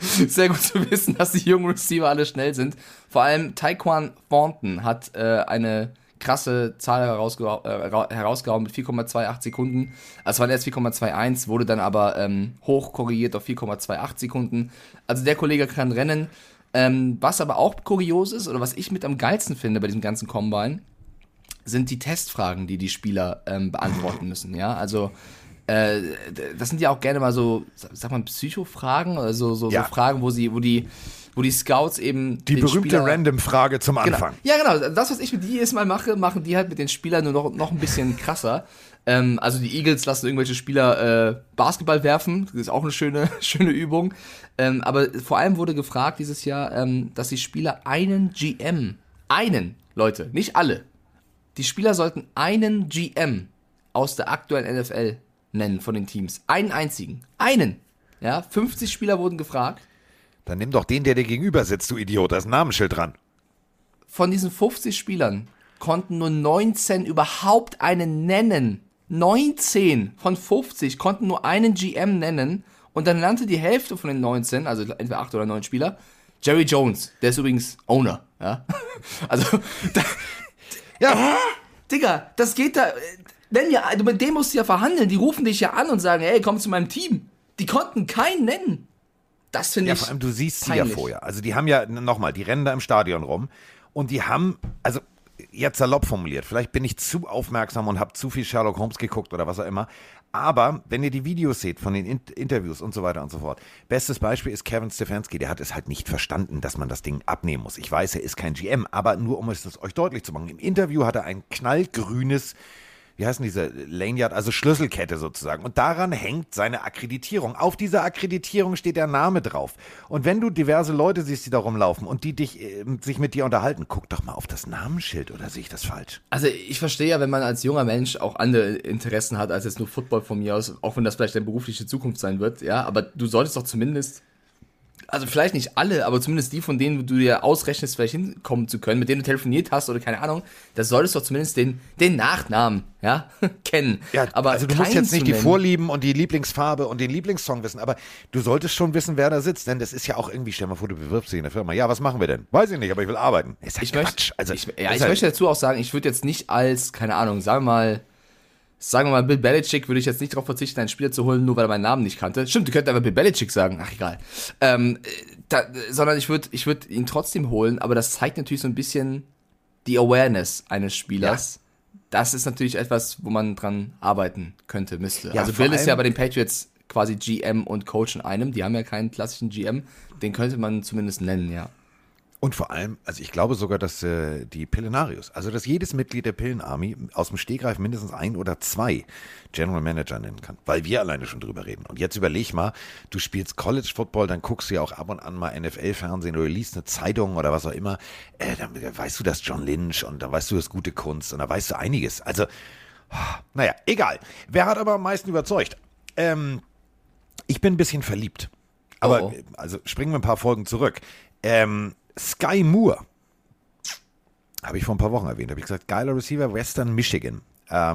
sehr gut zu wissen, dass die jungen Receiver alle schnell sind. Vor allem Tyquan Thornton hat eine krasse Zahl herausgehauen mit 4,28 Sekunden. Also es waren erst 4,21, wurde dann aber hochkorrigiert auf 4,28 Sekunden. Also der Kollege kann rennen. Was aber auch kurios ist, oder was ich mit am geilsten finde bei diesem ganzen Combine, sind die Testfragen, die Spieler beantworten müssen. Ja, also das sind ja auch gerne mal so, sag mal, Psychofragen, oder so Fragen, wo die Scouts eben die berühmte Spieler Random-Frage zum Anfang. Genau. Ja, genau. Das, was ich mit jedes Mal mache, machen die halt mit den Spielern nur noch ein bisschen krasser. Also die Eagles lassen irgendwelche Spieler Basketball werfen. Das ist auch eine schöne Übung. Aber vor allem wurde gefragt dieses Jahr, dass die Spieler einen GM, Leute, nicht alle. Die Spieler sollten einen GM aus der aktuellen NFL nennen von den Teams. Einen einzigen. Einen. Ja, 50 Spieler wurden gefragt. Dann nimm doch den, der dir gegenüber sitzt, du Idiot. Da ist ein Namensschild dran. Von diesen 50 Spielern konnten nur 19 überhaupt einen nennen. 19 von 50 konnten nur einen GM nennen. Und dann nannte die Hälfte von den 19, also entweder 8 oder 9 Spieler, Jerry Jones. Der ist übrigens Owner. Ja? Also, ja, Digga, das geht da. nenn mir, also mit denen musst du ja verhandeln, die rufen dich ja an und sagen, hey, komm zu meinem Team. Die konnten keinen nennen. Das finde ich. Ja, vor allem, du siehst sie ja vorher. Also die haben ja, nochmal, die rennen da im Stadion rum und die haben, also jetzt salopp formuliert, vielleicht bin ich zu aufmerksam und habe zu viel Sherlock Holmes geguckt oder was auch immer, aber wenn ihr die Videos seht von den Interviews und so weiter und so fort, bestes Beispiel ist Kevin Stefanski, der hat es halt nicht verstanden, dass man das Ding abnehmen muss. Ich weiß, er ist kein GM, aber nur um es euch deutlich zu machen, im Interview hat er ein knallgrünes, wie heißen diese, Lanyard, also Schlüsselkette sozusagen. Und daran hängt seine Akkreditierung. Auf dieser Akkreditierung steht der Name drauf. Und wenn du diverse Leute siehst, die da rumlaufen und die dich, sich mit dir unterhalten, guck doch mal auf das Namensschild, oder sehe ich das falsch? Also ich verstehe ja, wenn man als junger Mensch auch andere Interessen hat, als jetzt nur Football von mir aus, auch wenn das vielleicht deine berufliche Zukunft sein wird, ja, aber du solltest doch zumindest, also vielleicht nicht alle, aber zumindest die, von denen du dir ausrechnest, vielleicht hinkommen zu können, mit denen du telefoniert hast oder keine Ahnung, da solltest du doch zumindest den Nachnamen, ja, kennen. Ja, aber also du musst jetzt nicht die Vorlieben und die Lieblingsfarbe und den Lieblingssong wissen, aber du solltest schon wissen, wer da sitzt, denn das ist ja auch irgendwie, stell mal vor, du bewirbst dich in der Firma. Ja, was machen wir denn? Weiß ich nicht, aber ich will arbeiten. Ist halt Quatsch. Ich möchte dazu auch sagen, ich würde jetzt nicht als, keine Ahnung, sagen wir mal, Bill Belichick würde ich jetzt nicht darauf verzichten, einen Spieler zu holen, nur weil er meinen Namen nicht kannte. Stimmt, du könntest aber Bill Belichick sagen, ach egal. Sondern ich würd ihn trotzdem holen, aber das zeigt natürlich so ein bisschen die Awareness eines Spielers. Ja. Das ist natürlich etwas, wo man dran arbeiten könnte, müsste. Ja, also Bill ist ja bei den Patriots quasi GM und Coach in einem, die haben ja keinen klassischen GM, den könnte man zumindest nennen, ja. Und vor allem, also ich glaube sogar, dass die Pillenarius, also dass jedes Mitglied der Pillenarmy aus dem Stegreif mindestens 1 oder 2 General Manager nennen kann, weil wir alleine schon drüber reden. Und jetzt überleg mal, du spielst College Football, dann guckst du ja auch ab und an mal NFL-Fernsehen oder liest eine Zeitung oder was auch immer, dann weißt du das John Lynch und dann weißt du das gute Kunst und dann weißt du einiges. Also, naja, egal. Wer hat aber am meisten überzeugt? Ich bin ein bisschen verliebt. Aber, also springen wir ein paar Folgen zurück. Sky Moore, habe ich vor ein paar Wochen erwähnt, habe ich gesagt, geiler Receiver, Western Michigan. Da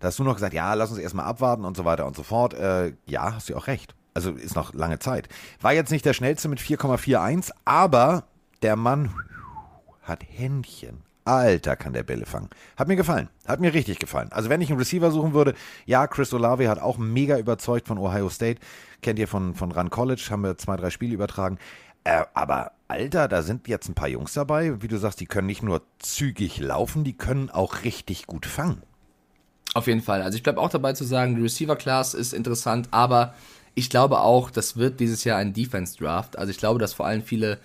hast du noch gesagt, ja, lass uns erstmal abwarten und so weiter und so fort. Ja, hast du auch recht. Also ist noch lange Zeit. War jetzt nicht der schnellste mit 4,41, aber der Mann hat Händchen. Alter, kann der Bälle fangen. Hat mir gefallen. Hat mir richtig gefallen. Also wenn ich einen Receiver suchen würde, ja, Chris Olave hat auch mega überzeugt von Ohio State. Kennt ihr von Rand College, haben wir 2, 3 Spiele übertragen. Aber Alter, da sind jetzt ein paar Jungs dabei, wie du sagst, die können nicht nur zügig laufen, die können auch richtig gut fangen. Auf jeden Fall. Also ich bleibe auch dabei zu sagen, die Receiver-Class ist interessant, aber ich glaube auch, das wird dieses Jahr ein Defense-Draft. Also ich glaube, dass vor allem viele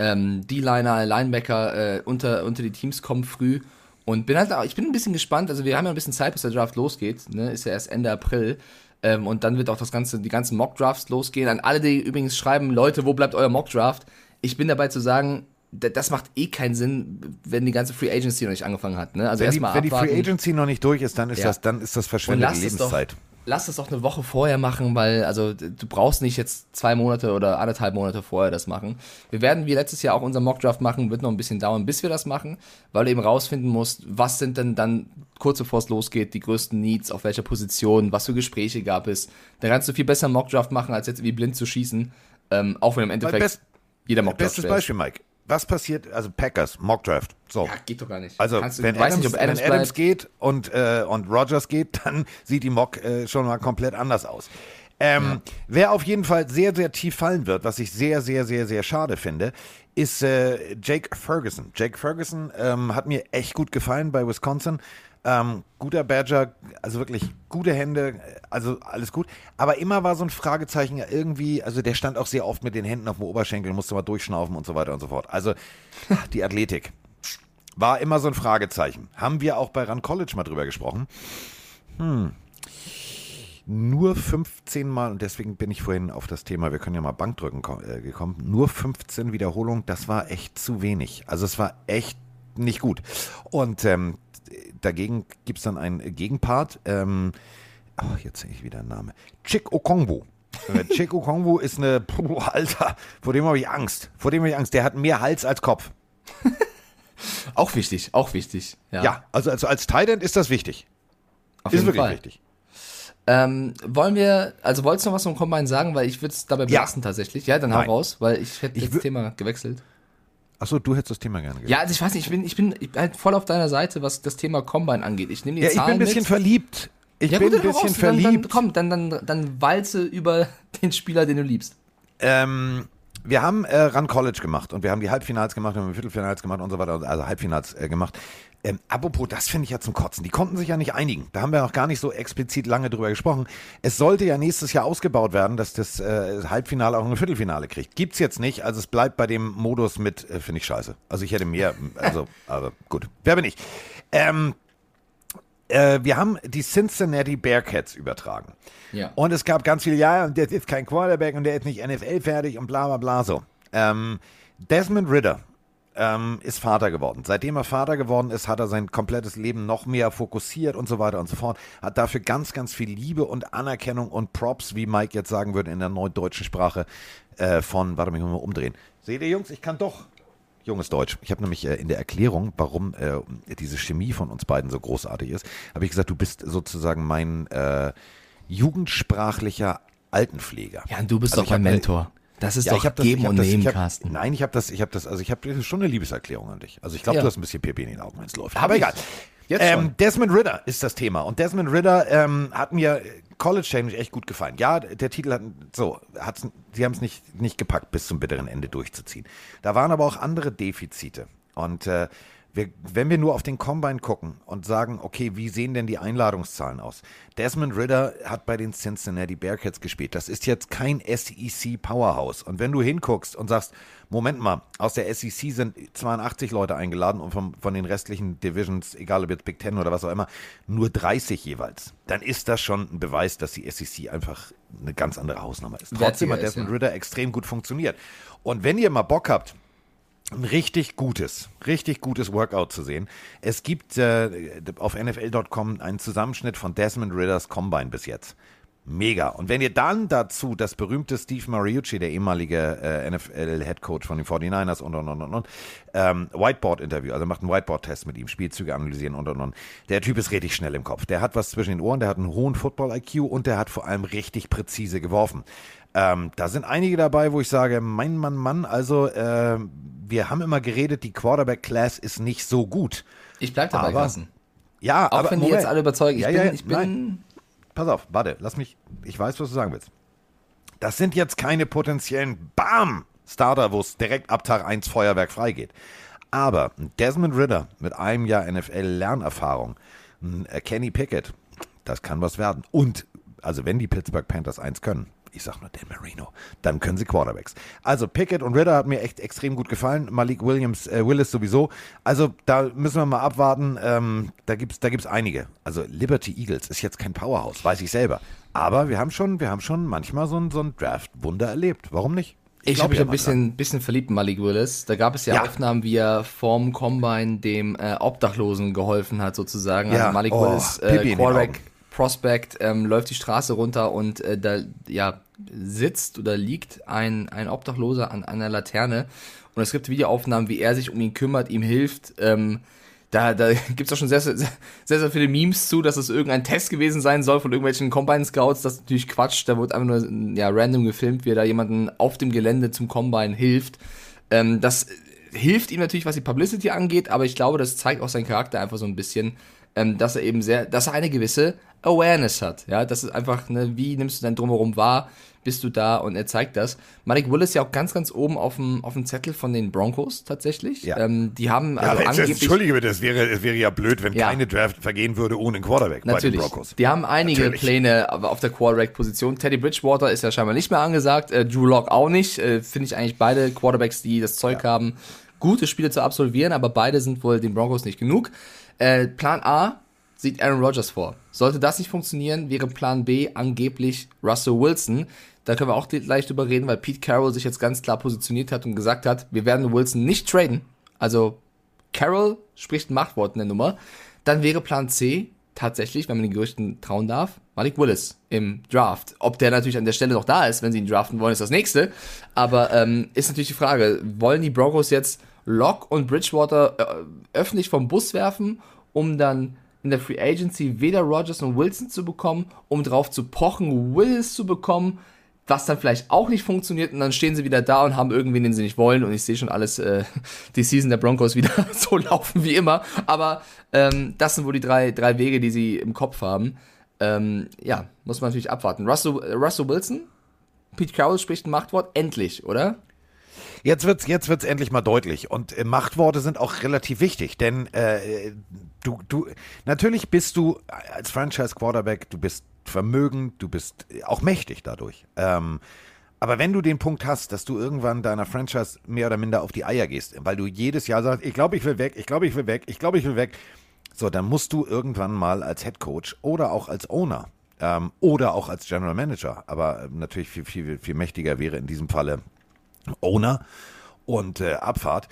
D-Liner, Linebacker unter die Teams kommen früh. Und ich bin ein bisschen gespannt, also wir haben ja ein bisschen Zeit, bis der Draft losgeht, ne? Ist ja erst Ende April. Und dann wird auch die ganzen Mock-Drafts losgehen. An alle, die übrigens schreiben, Leute, wo bleibt euer Mock-Draft? Ich bin dabei zu sagen, das macht eh keinen Sinn, wenn die ganze Free Agency noch nicht angefangen hat. Ne? Also wenn die Free Agency noch nicht durch ist, dann ist das verschwendete Lebenszeit. Lass es doch eine Woche vorher machen, weil also du brauchst nicht jetzt 2 Monate oder anderthalb Monate vorher das machen. Wir werden wie letztes Jahr auch unseren Mockdraft machen, wird noch ein bisschen dauern, bis wir das machen, weil du eben rausfinden musst, was sind denn dann kurz bevor es losgeht, die größten Needs, auf welcher Position, was für Gespräche gab es. Da kannst du viel besser einen Mockdraft machen, als jetzt irgendwie blind zu schießen, auch wenn im Endeffekt jeder Mockdraft bestes Beispiel, Mike. Was passiert, also Packers, Mockdraft, so. Ja, geht doch gar nicht. Also, wenn Adams geht und Rodgers geht, dann sieht die Mock schon mal komplett anders aus. Wer auf jeden Fall sehr, sehr tief fallen wird, was ich sehr, sehr, sehr, sehr schade finde, ist Jake Ferguson. Jake Ferguson hat mir echt gut gefallen bei Wisconsin. Guter Badger, also wirklich gute Hände, also alles gut. Aber immer war so ein Fragezeichen ja irgendwie, also der stand auch sehr oft mit den Händen auf dem Oberschenkel, musste mal durchschnaufen und so weiter und so fort. Also die Athletik war immer so ein Fragezeichen. Haben wir auch bei Rand College mal drüber gesprochen. Nur 15 Mal, und deswegen bin ich vorhin auf das Thema, wir können ja mal Bankdrücken gekommen, nur 15 Wiederholungen, das war echt zu wenig. Also es war echt nicht gut. Und dagegen gibt es dann einen Gegenpart. Jetzt sehe ich wieder einen Namen. Chick Okongwu. Chick Okongwu ist eine... Alter, vor dem habe ich Angst. Der hat mehr Hals als Kopf. Auch wichtig. Ja, also als Tight End ist das wichtig. Auf jeden Fall. Ist wirklich wichtig. Wolltest du noch was zum Combine sagen? Weil ich würde es dabei belassen tatsächlich. Ja, dann hau raus, weil ich hätte das Thema gewechselt. Achso, du hättest das Thema gerne gehört. Ja, also ich weiß nicht, ich bin halt voll auf deiner Seite, was das Thema Combine angeht. Ich nehme die Zahlen mit. Ich bin ein bisschen verliebt. Ich bin ein bisschen verliebt. Dann walze über den Spieler, den du liebst. Wir haben Run College gemacht und wir haben die Halbfinals gemacht, wir haben die Viertelfinals gemacht und so weiter, also Halbfinals gemacht. Apropos, das finde ich ja zum Kotzen. Die konnten sich ja nicht einigen. Da haben wir noch gar nicht so explizit lange drüber gesprochen. Es sollte ja nächstes Jahr ausgebaut werden, dass das Halbfinale auch ein Viertelfinale kriegt. Gibt's jetzt nicht. Also es bleibt bei dem Modus mit, finde ich scheiße. Also ich hätte mehr, also, aber gut. Wer bin ich? Wir haben die Cincinnati Bearcats übertragen. Ja. Und es gab ganz viele, ja, und der ist kein Quarterback und der ist nicht NFL-fertig und bla bla bla so. Desmond Ridder ist Vater geworden. Seitdem er Vater geworden ist, hat er sein komplettes Leben noch mehr fokussiert und so weiter und so fort. Hat dafür ganz, ganz viel Liebe und Anerkennung und Props, wie Mike jetzt sagen würde in der neudeutschen Sprache, warte mal, ich muss mal umdrehen. Seht ihr, Jungs, ich kann doch junges Deutsch. Ich habe nämlich in der Erklärung, warum diese Chemie von uns beiden so großartig ist, habe ich gesagt, du bist sozusagen mein jugendsprachlicher Altenpfleger. Ja, und du bist also doch mein Mentor. Das ist ja, doch Geben und Nehmen, Carsten. Nein, ich habe schon eine Liebeserklärung an dich. Also ich glaube, ja. Du hast ein bisschen Pipi in den Augen, wenn es läuft. Aber egal. Desmond Ridder ist das Thema. Und Desmond Ridder hat mir college-technisch echt gut gefallen. Ja, der Titel sie haben es nicht gepackt, bis zum bitteren Ende durchzuziehen. Da waren aber auch andere Defizite. Und wenn wir nur auf den Combine gucken und sagen, okay, wie sehen denn die Einladungszahlen aus? Desmond Ridder hat bei den Cincinnati Bearcats gespielt. Das ist jetzt kein SEC-Powerhouse. Und wenn du hinguckst und sagst, Moment mal, aus der SEC sind 82 Leute eingeladen und von den restlichen Divisions, egal ob jetzt Big Ten oder was auch immer, nur 30 jeweils, dann ist das schon ein Beweis, dass die SEC einfach eine ganz andere Hausnummer ist. Trotzdem hat Desmond Ridder extrem gut funktioniert. Und wenn ihr mal Bock habt, ein richtig gutes Workout zu sehen. Es gibt auf NFL.com einen Zusammenschnitt von Desmond Ridders Combine bis jetzt. Mega. Und wenn ihr dann dazu das berühmte Steve Mariucci, der ehemalige NFL-Headcoach von den 49ers Whiteboard-Interview, also macht einen Whiteboard-Test mit ihm, Spielzüge analysieren und. Der Typ ist richtig schnell im Kopf. Der hat was zwischen den Ohren, der hat einen hohen Football-IQ und der hat vor allem richtig präzise geworfen. Da sind einige dabei, wo ich sage, Mann, also wir haben immer geredet, die Quarterback-Class ist nicht so gut. Ich bleib dabei, Carsten. Ja, auch aber wenn die jetzt alle überzeugen, pass auf, warte, ich weiß, was du sagen willst. Das sind jetzt keine potenziellen Starter, wo es direkt ab Tag 1 Feuerwerk freigeht. Aber Desmond Ridder mit einem Jahr NFL-Lernerfahrung, Kenny Pickett, das kann was werden. Und, also wenn die Pittsburgh Panthers eins können, ich sag nur Dan Marino, dann können sie Quarterbacks. Also Pickett und Ridder hat mir echt extrem gut gefallen. Malik Willis sowieso. Also da müssen wir mal abwarten. Da gibt's einige. Also Liberty Eagles ist jetzt kein Powerhouse, weiß ich selber. Aber wir haben schon manchmal so ein Draft-Wunder erlebt. Warum nicht? Ich habe mich ein bisschen verliebt in Malik Willis. Da gab es ja Aufnahmen, wie er vorm Combine dem Obdachlosen geholfen hat sozusagen. Ja. Also Malik Willis, Quarterback Prospect, läuft die Straße runter und sitzt oder liegt ein Obdachloser an einer Laterne und es gibt Videoaufnahmen, wie er sich um ihn kümmert, ihm hilft. Da gibt es auch schon sehr, sehr, sehr viele Memes zu, dass es irgendein Test gewesen sein soll von irgendwelchen Combine-Scouts. Das ist natürlich Quatsch, da wird einfach nur random gefilmt, wie er da jemanden auf dem Gelände zum Combine hilft. Das hilft ihm natürlich, was die Publicity angeht, aber ich glaube, das zeigt auch seinen Charakter einfach so ein bisschen, dass er eben dass er eine gewisse Awareness hat. Ja, das ist einfach, wie nimmst du dein Drumherum wahr, bist du da und er zeigt das. Malik Willis ist ja auch ganz, ganz oben auf dem Zettel von den Broncos tatsächlich. Ja. Die haben also angeblich... Entschuldige bitte, es wäre ja blöd, wenn keine Draft vergehen würde ohne einen Quarterback natürlich. Bei den Broncos. Die haben einige Pläne auf der Quarterback-Position. Teddy Bridgewater ist ja scheinbar nicht mehr angesagt, Drew Lock auch nicht. Finde ich eigentlich beide Quarterbacks, die das Zeug haben, gute Spiele zu absolvieren, aber beide sind wohl den Broncos nicht genug. Plan A sieht Aaron Rodgers vor. Sollte das nicht funktionieren, wäre Plan B angeblich Russell Wilson. Da können wir auch gleich drüber reden, weil Pete Carroll sich jetzt ganz klar positioniert hat und gesagt hat, wir werden Wilson nicht traden. Also Carroll spricht ein Machtwort in der Nummer. Dann wäre Plan C tatsächlich, wenn man den Gerüchten trauen darf, Malik Willis im Draft. Ob der natürlich an der Stelle noch da ist, wenn sie ihn draften wollen, ist das Nächste. Aber ist natürlich die Frage, wollen die Broncos jetzt Locke und Bridgewater öffentlich vom Bus werfen, um dann in der Free Agency weder Rodgers noch Wilson zu bekommen, um drauf zu pochen, Willis zu bekommen? was dann vielleicht auch nicht funktioniert und dann stehen sie wieder da und haben irgendwen, den sie nicht wollen und ich sehe schon alles, die Season der Broncos wieder so laufen wie immer, aber das sind wohl die drei Wege, die sie im Kopf haben. Ja, muss man natürlich abwarten. Russell Wilson, Pete Carroll spricht ein Machtwort, endlich, oder? Jetzt wird's endlich mal deutlich und Machtworte sind auch relativ wichtig, denn du natürlich bist du als Franchise-Quarterback, du bist vermögend, du bist auch mächtig dadurch. Aber wenn du den Punkt hast, dass du irgendwann deiner Franchise mehr oder minder auf die Eier gehst, weil du jedes Jahr sagst, ich glaube, ich will weg, ich glaube, ich will weg, ich glaube, ich will weg, so, dann musst du irgendwann mal als Headcoach oder auch als Owner oder auch als General Manager, aber natürlich viel, viel, viel mächtiger wäre in diesem Falle Owner und Abfahrt,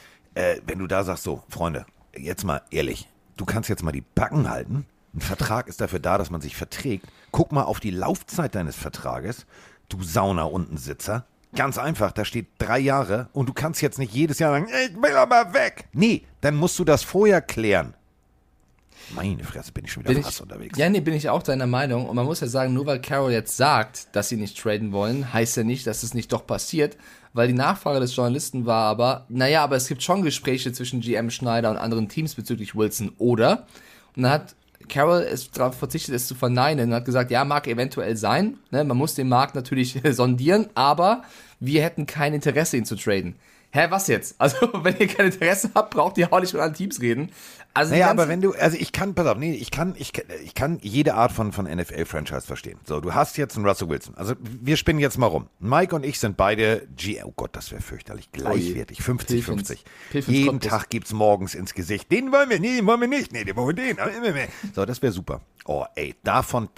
wenn du da sagst, so, Freunde, jetzt mal ehrlich, du kannst jetzt mal die Backen halten. Ein Vertrag ist dafür da, dass man sich verträgt. Guck mal auf die Laufzeit deines Vertrages, du Sauna-Untensitzer. Ganz einfach, da steht 3 Jahre und du kannst jetzt nicht jedes Jahr sagen, ich will aber weg. Nee, dann musst du das vorher klären. Meine Fresse, bin ich schon wieder fast unterwegs. Ja, nee, bin ich auch deiner Meinung. Und man muss ja sagen, nur weil Carroll jetzt sagt, dass sie nicht traden wollen, heißt ja nicht, dass es nicht doch passiert. Weil die Nachfrage des Journalisten war aber, naja, aber es gibt schon Gespräche zwischen GM Schneider und anderen Teams bezüglich Wilson, oder? Und dann hat Carroll ist darauf verzichtet, es zu verneinen und hat gesagt, ja, mag eventuell sein. Ne? Man muss den Markt natürlich sondieren, aber wir hätten kein Interesse, ihn zu traden. Hä, was jetzt? Also, wenn ihr kein Interesse habt, braucht ihr auch nicht mit anderen Teams reden. Also naja, aber wenn du, also ich kann, pass auf, nee, ich kann jede Art von NFL-Franchise verstehen. So, du hast jetzt einen Russell Wilson. Also, wir spinnen jetzt mal rum. Mike und ich sind beide oh Gott, das wäre fürchterlich, gleichwertig, 50-50. Jeden Tag gibt's morgens ins Gesicht, den wollen wir, nee, den wollen wir nicht, nee, den wollen wir den. So, das wäre super. Oh, ey, davon,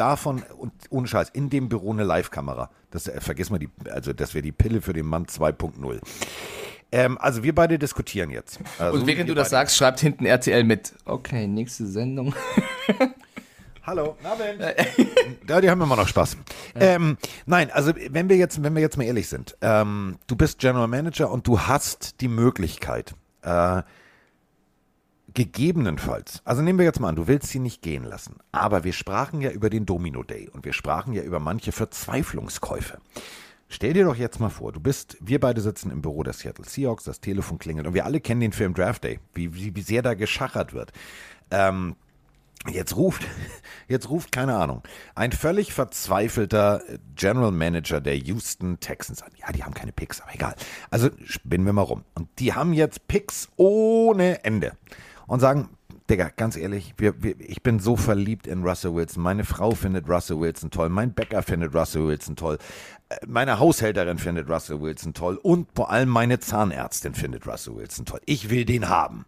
und ohne Scheiß, in dem Büro eine Live-Kamera. Das, vergiss mal, das wäre die Pille für den Mann 2.0. Also wir beide diskutieren jetzt. Also und während du das sagst, schreibt hinten RTL mit. Okay, nächste Sendung. Hallo, Abend. Ja, die haben immer noch Spaß. Ja. Nein, also wenn wir jetzt mal ehrlich sind, du bist General Manager und du hast die Möglichkeit, gegebenenfalls, also nehmen wir jetzt mal an, du willst sie nicht gehen lassen, aber wir sprachen ja über den Domino Day und wir sprachen ja über manche Verzweiflungskäufe. Stell dir doch jetzt mal vor, wir beide sitzen im Büro der Seattle Seahawks, das Telefon klingelt und wir alle kennen den Film Draft Day, wie sehr da geschachert wird. Jetzt ruft, keine Ahnung, ein völlig verzweifelter General Manager der Houston Texans an. Ja, die haben keine Picks, aber egal. Also spinnen wir mal rum. Und die haben jetzt Picks ohne Ende und sagen, Digga, ganz ehrlich, ich bin so verliebt in Russell Wilson. Meine Frau findet Russell Wilson toll. Mein Bäcker findet Russell Wilson toll. Meine Haushälterin findet Russell Wilson toll. Und vor allem meine Zahnärztin findet Russell Wilson toll. Ich will den haben.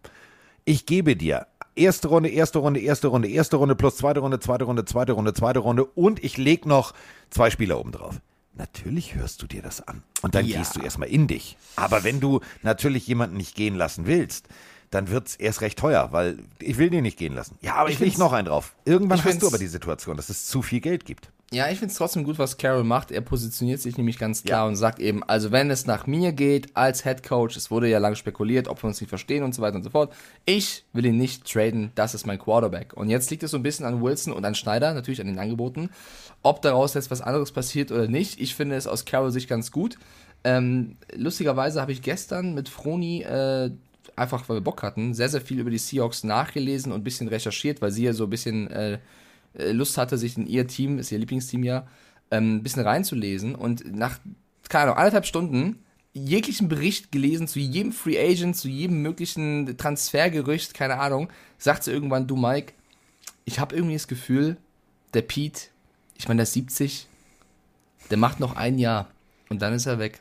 Ich gebe dir erste Runde plus zweite Runde und ich lege noch 2 Spieler oben drauf. Natürlich hörst du dir das an. Und dann gehst du erstmal in dich. Aber wenn du natürlich jemanden nicht gehen lassen willst, dann wird's erst recht teuer, weil ich will den nicht gehen lassen. Ja, aber ich will noch einen drauf. Irgendwann hast du aber die Situation, dass es zu viel Geld gibt. Ja, ich find's trotzdem gut, was Carroll macht. Er positioniert sich nämlich ganz klar und sagt eben, also wenn es nach mir geht als Head Coach, es wurde ja lange spekuliert, ob wir uns nicht verstehen und so weiter und so fort, ich will ihn nicht traden, das ist mein Quarterback. Und jetzt liegt es so ein bisschen an Wilson und an Schneider, natürlich an den Angeboten, ob daraus jetzt was anderes passiert oder nicht. Ich finde es aus Carroll Sicht ganz gut. Lustigerweise habe ich gestern mit Froni einfach weil wir Bock hatten, sehr, sehr viel über die Seahawks nachgelesen und ein bisschen recherchiert, weil sie ja so ein bisschen Lust hatte, sich in ihr Team, ist ihr Lieblingsteam ja, ein bisschen reinzulesen. Und nach, keine Ahnung, 1,5 Stunden jeglichen Bericht gelesen zu jedem Free Agent, zu jedem möglichen Transfergerücht, keine Ahnung, sagt sie irgendwann, du Mike, ich habe irgendwie das Gefühl, der Pete, ich meine, der ist 70, der macht noch ein Jahr und dann ist er weg.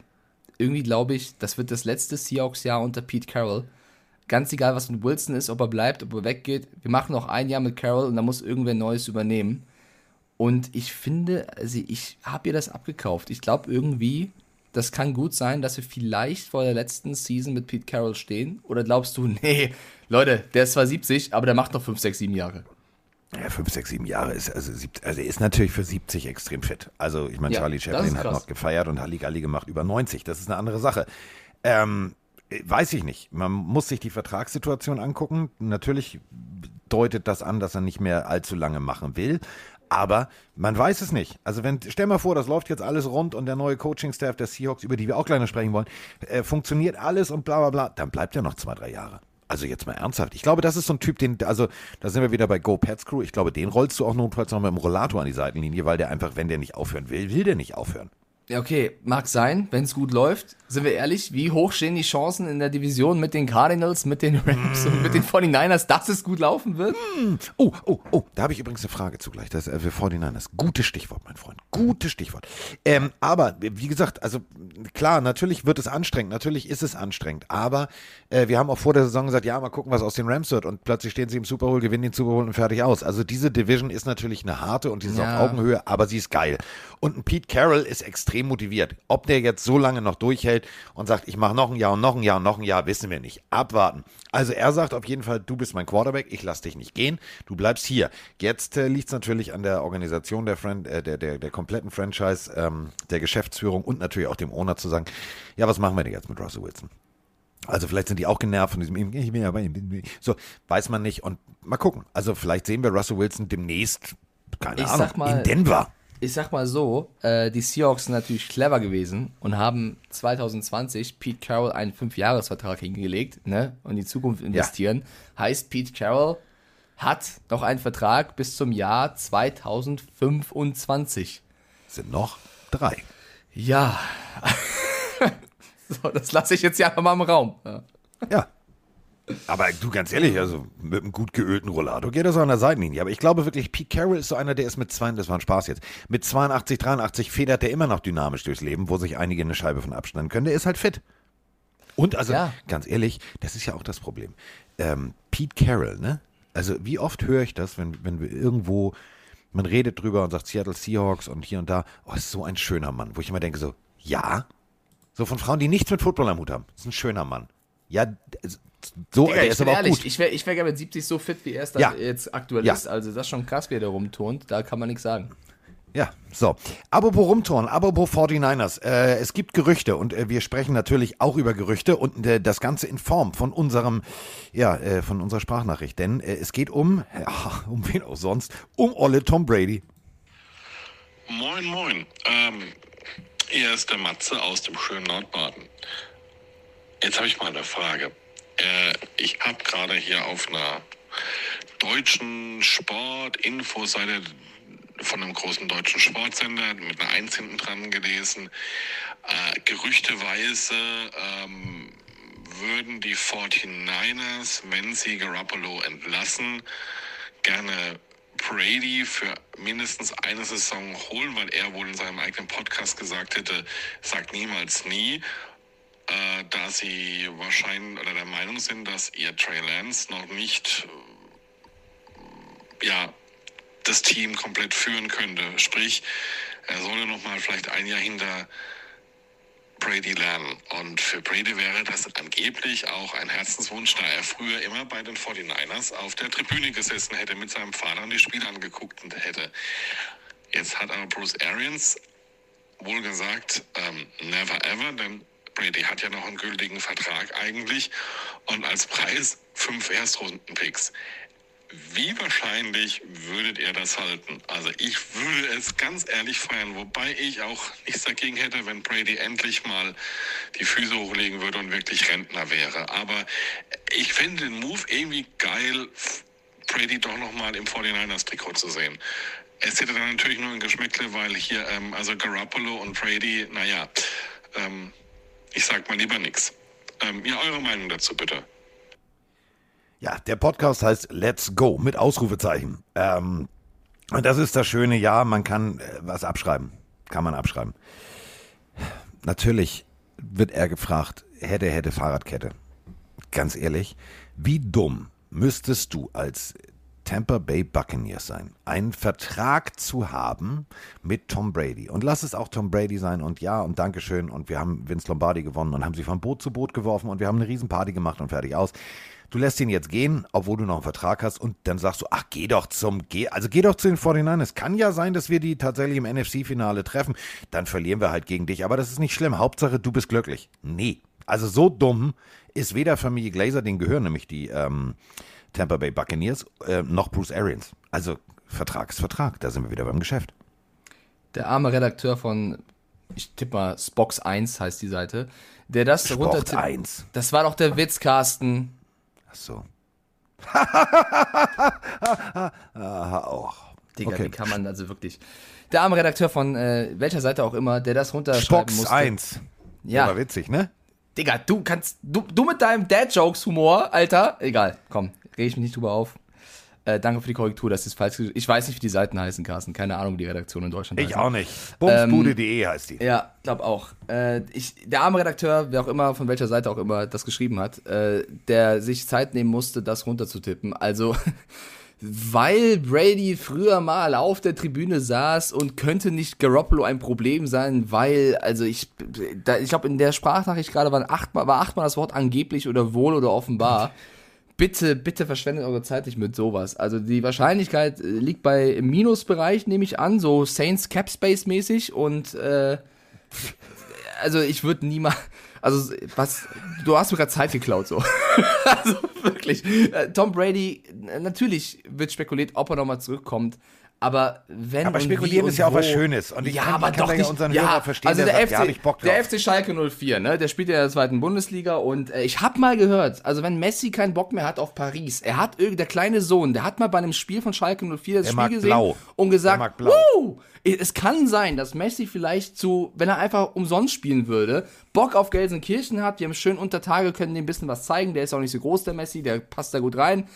Irgendwie glaube ich, das wird das letzte Seahawks-Jahr unter Pete Carroll. Ganz egal, was mit Wilson ist, ob er bleibt, ob er weggeht. Wir machen noch ein Jahr mit Carroll und dann muss irgendwer Neues übernehmen. Und ich finde, also ich habe ihr das abgekauft. Ich glaube irgendwie, das kann gut sein, dass wir vielleicht vor der letzten Season mit Pete Carroll stehen. Oder glaubst du, nee, Leute, der ist zwar 70, aber der macht noch 5, 6, 7 Jahre. Ja, 5, 6, 7 Jahre ist, also ist natürlich für 70 extrem fit. Also ich meine, Charlie Chaplin hat noch gefeiert und Halligalli gemacht über 90. Das ist eine andere Sache. Weiß ich nicht. Man muss sich die Vertragssituation angucken. Natürlich deutet das an, dass er nicht mehr allzu lange machen will. Aber man weiß es nicht. Also stell mal vor, das läuft jetzt alles rund und der neue Coaching-Staff der Seahawks, über die wir auch gleich noch sprechen wollen, funktioniert alles und bla bla bla, dann bleibt ja noch 2-3 Jahre. Also jetzt mal ernsthaft. Ich glaube, das ist so ein Typ, da sind wir wieder bei Go Pats Crew. Ich glaube, den rollst du auch notfalls noch mit dem Rollator an die Seitenlinie, weil der einfach, wenn der nicht aufhören will, will der nicht aufhören. Ja, okay, mag sein, wenn es gut läuft. Sind wir ehrlich, wie hoch stehen die Chancen in der Division mit den Cardinals, mit den Rams und mit den 49ers, dass es gut laufen wird? Oh, da habe ich übrigens eine Frage zugleich. Das für 49ers. Gutes Stichwort, mein Freund. Gutes Stichwort. Aber, wie gesagt, also klar, natürlich wird es anstrengend. Natürlich ist es anstrengend. Aber wir haben auch vor der Saison gesagt, ja, mal gucken, was aus den Rams wird. Und plötzlich stehen sie im Super Bowl, gewinnen den Super Bowl und fertig aus. Also diese Division ist natürlich eine harte und die ist auf Augenhöhe, aber sie ist geil. Und ein Pete Carroll ist extrem motiviert. Ob der jetzt so lange noch durchhält und sagt, ich mache noch ein Jahr und noch ein Jahr und noch ein Jahr, wissen wir nicht. Abwarten. Also er sagt auf jeden Fall, du bist mein Quarterback, ich lasse dich nicht gehen, du bleibst hier. Jetzt liegt es natürlich an der Organisation der kompletten Franchise, der Geschäftsführung und natürlich auch dem Owner zu sagen, ja, was machen wir denn jetzt mit Russell Wilson? Also vielleicht sind die auch genervt von diesem, ich bin ja bei ihm. So, weiß man nicht und mal gucken. Also vielleicht sehen wir Russell Wilson demnächst, keine Ahnung, in Denver. Ich sag mal so, die Seahawks sind natürlich clever gewesen und haben 2020 Pete Carroll einen 5-Jahres-Vertrag hingelegt, ne, und in die Zukunft investieren. Ja. Heißt, Pete Carroll hat noch einen Vertrag bis zum Jahr 2025. Sind noch 3. Ja. So, das lasse ich jetzt ja einfach mal im Raum. Ja. Aber du, ganz ehrlich, also mit einem gut geölten Rollator geht das an der Seitenlinie. Aber ich glaube wirklich, Pete Carroll ist so einer, der ist das war ein Spaß jetzt, mit 82, 83 federt der immer noch dynamisch durchs Leben, wo sich einige eine Scheibe von abschneiden können. Der ist halt fit. Und also, Ganz ehrlich, das ist ja auch das Problem. Pete Carroll, ne? Also wie oft höre ich das, wenn wir irgendwo, man redet drüber und sagt Seattle Seahawks und hier und da, oh, ist so ein schöner Mann. Wo ich immer denke so, ja. So von Frauen, die nichts mit Football am Hut haben. Ist ein schöner Mann. Ja, so, Digga, ist aber ehrlich, auch gut. Ich wäre gerne mit 70 so fit, wie er es jetzt aktuell ist. Also das ist schon krass, wie er da rumturnt. Da kann man nichts sagen. Ja, so. Apropos rumturnen, apropos 49ers. Es gibt Gerüchte und wir sprechen natürlich auch über Gerüchte und das Ganze in Form von von unserer Sprachnachricht. Denn es geht um wen auch sonst, um Olle Tom Brady. Moin, moin. Hier ist der Matze aus dem schönen Nordbaden. Jetzt habe ich mal eine Frage. Ich habe gerade hier auf einer deutschen Sport-Info-Seite von einem großen deutschen Sportsender mit einer 1 hinten dran gelesen. Gerüchteweise würden die 49ers, wenn sie Garoppolo entlassen, gerne Brady für mindestens eine Saison holen, weil er wohl in seinem eigenen Podcast gesagt hätte, sagt niemals nie. Da sie wahrscheinlich oder der Meinung sind, dass ihr Trey Lance noch nicht das Team komplett führen könnte. Sprich, er solle noch mal vielleicht ein Jahr hinter Brady lernen. Und für Brady wäre das angeblich auch ein Herzenswunsch, da er früher immer bei den 49ers auf der Tribüne gesessen hätte, mit seinem Vater und die Spiele angeguckt hätte. Jetzt hat aber Bruce Arians wohl gesagt, never ever, denn Brady hat ja noch einen gültigen Vertrag eigentlich und als Preis 5 Erstrundenpicks. Wie wahrscheinlich würdet ihr das halten? Also ich würde es ganz ehrlich feiern, wobei ich auch nichts dagegen hätte, wenn Brady endlich mal die Füße hochlegen würde und wirklich Rentner wäre. Aber ich finde den Move irgendwie geil, Brady doch nochmal im 49ers-Trikot zu sehen. Es hätte dann natürlich nur ein Geschmäckle, weil hier, also Garoppolo und Brady, ich sag mal lieber nichts. Eure Meinung dazu bitte. Ja, der Podcast heißt Let's Go mit Ausrufezeichen. Und das ist das Schöne, ja, man kann was abschreiben. Kann man abschreiben. Natürlich wird er gefragt, hätte, Fahrradkette. Ganz ehrlich, wie dumm müsstest du als Tampa Bay Buccaneers sein, einen Vertrag zu haben mit Tom Brady. Und lass es auch Tom Brady sein und ja und Dankeschön und wir haben Vince Lombardi gewonnen und haben sie von Boot zu Boot geworfen und wir haben eine Riesenparty gemacht und fertig aus. Du lässt ihn jetzt gehen, obwohl du noch einen Vertrag hast und dann sagst du, geh doch zu den 49ers. Es kann ja sein, dass wir die tatsächlich im NFC-Finale treffen, dann verlieren wir halt gegen dich, aber das ist nicht schlimm, Hauptsache du bist glücklich. Nee, also so dumm ist weder Familie Glazer, denen gehören nämlich die Tampa Bay Buccaneers, noch Bruce Arians. Also Vertrag ist Vertrag, da sind wir wieder beim Geschäft. Der arme Redakteur von, ich tippe mal, Spox 1 heißt die Seite, der das runtertippt. Sport 1. Das war doch der Witz, Carsten. Ach so. Auch. Digga, okay. Wie kann man also wirklich... Der arme Redakteur von welcher Seite auch immer, der das runterschreiben musste. Spox 1. Ja. War witzig, ne? Digga, du kannst... Du mit deinem Dad-Jokes-Humor, Alter. Egal, komm, reg ich mich nicht drüber auf. Danke für die Korrektur, das ist falsch. Ich weiß nicht, wie die Seiten heißen, Carsten. Keine Ahnung, wie die Redaktion in Deutschland heißt. Ich auch nicht. Bumsbude.de heißt die. Ja, glaub auch. Der arme Redakteur, wer auch immer, von welcher Seite auch immer das geschrieben hat, der sich Zeit nehmen musste, das runterzutippen. Also, weil Brady früher mal auf der Tribüne saß und könnte nicht Garoppolo ein Problem sein, weil, also ich glaube, in der Sprachnachricht gerade war achtmal das Wort angeblich oder wohl oder offenbar. Bitte verschwendet eure Zeit nicht mit sowas. Also die Wahrscheinlichkeit liegt im Minusbereich, nehme ich an, so Saints Cap Space mäßig und also ich würde niemals, also was, du hast mir gerade Zeit geklaut so. Also wirklich, Tom Brady, natürlich wird spekuliert, ob er nochmal zurückkommt. Aber wenn aber spekulieren ist ja auch was Schönes. Und ich kann unseren Hörer verstehen, also der sagt, hab ich Bock drauf. Der FC Schalke 04, ne, der spielt ja in der zweiten Bundesliga und ich hab mal gehört, also wenn Messi keinen Bock mehr hat auf Paris, der kleine Sohn, der hat mal bei einem Spiel von Schalke 04 das Spiel gesehen und gesagt, es kann sein, dass Messi vielleicht wenn er einfach umsonst spielen würde, Bock auf Gelsenkirchen hat, die haben schön unter Tage, können dem ein bisschen was zeigen, der ist auch nicht so groß, der Messi, der passt da gut rein.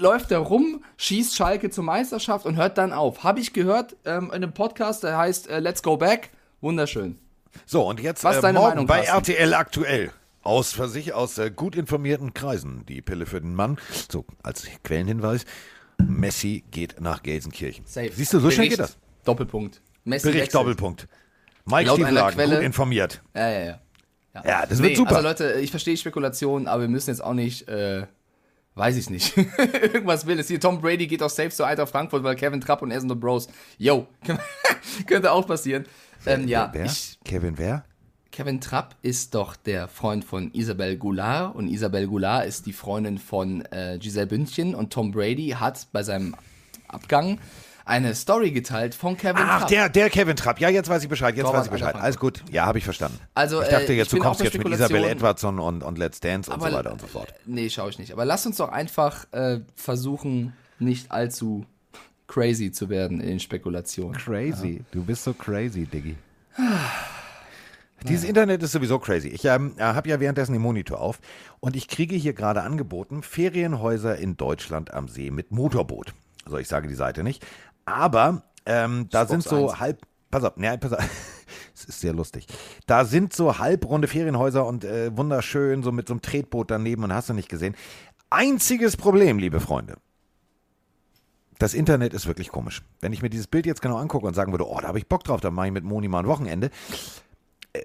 Läuft er rum, schießt Schalke zur Meisterschaft und hört dann auf. Habe ich gehört in einem Podcast, der heißt Let's Go Back. Wunderschön. So, und jetzt was deine morgen Meinung, bei Carsten? RTL aktuell. Aus gut informierten Kreisen. Die Pille für den Mann. So, als Quellenhinweis. Messi geht nach Gelsenkirchen. Safe. Siehst du, so schnell geht das. Doppelpunkt. Messi Bericht wechselt. Doppelpunkt. Mike Stieflagen, gut informiert. Ja. Ja, das wird super. Also Leute, ich verstehe Spekulationen, aber wir müssen jetzt auch nicht... Weiß ich nicht. Irgendwas will es hier. Tom Brady geht auch safe zu Eintracht Frankfurt, weil Kevin Trapp und Essen und Bros. Yo, könnte auch passieren. Wer? Kevin Trapp ist doch der Freund von Isabel Goulart und Isabel Goulart ist die Freundin von Gisele Bündchen und Tom Brady hat bei seinem Abgang eine Story geteilt von Kevin Trapp. Ach, der Kevin Trapp. Ja, jetzt weiß ich Bescheid. Alles gut. Ja, habe ich verstanden. Also, ich dachte, du kommst jetzt mit Isabel Edwardson und Let's Dance und so weiter und so fort. Nee, schaue ich nicht. Aber lass uns doch einfach versuchen, nicht allzu crazy zu werden in Spekulationen. Crazy. Ja. Du bist so crazy, Diggi. Dieses Internet ist sowieso crazy. Ich habe ja währenddessen den Monitor auf und ich kriege hier gerade angeboten, Ferienhäuser in Deutschland am See mit Motorboot. Also ich sage die Seite nicht. Aber da sind so pass auf, es ist sehr lustig. Da sind so halbrunde Ferienhäuser und wunderschön, so mit so einem Tretboot daneben und hast du nicht gesehen. Einziges Problem, liebe Freunde. Das Internet ist wirklich komisch. Wenn ich mir dieses Bild jetzt genau angucke und sagen würde, da habe ich Bock drauf, dann mache ich mit Moni mal ein Wochenende.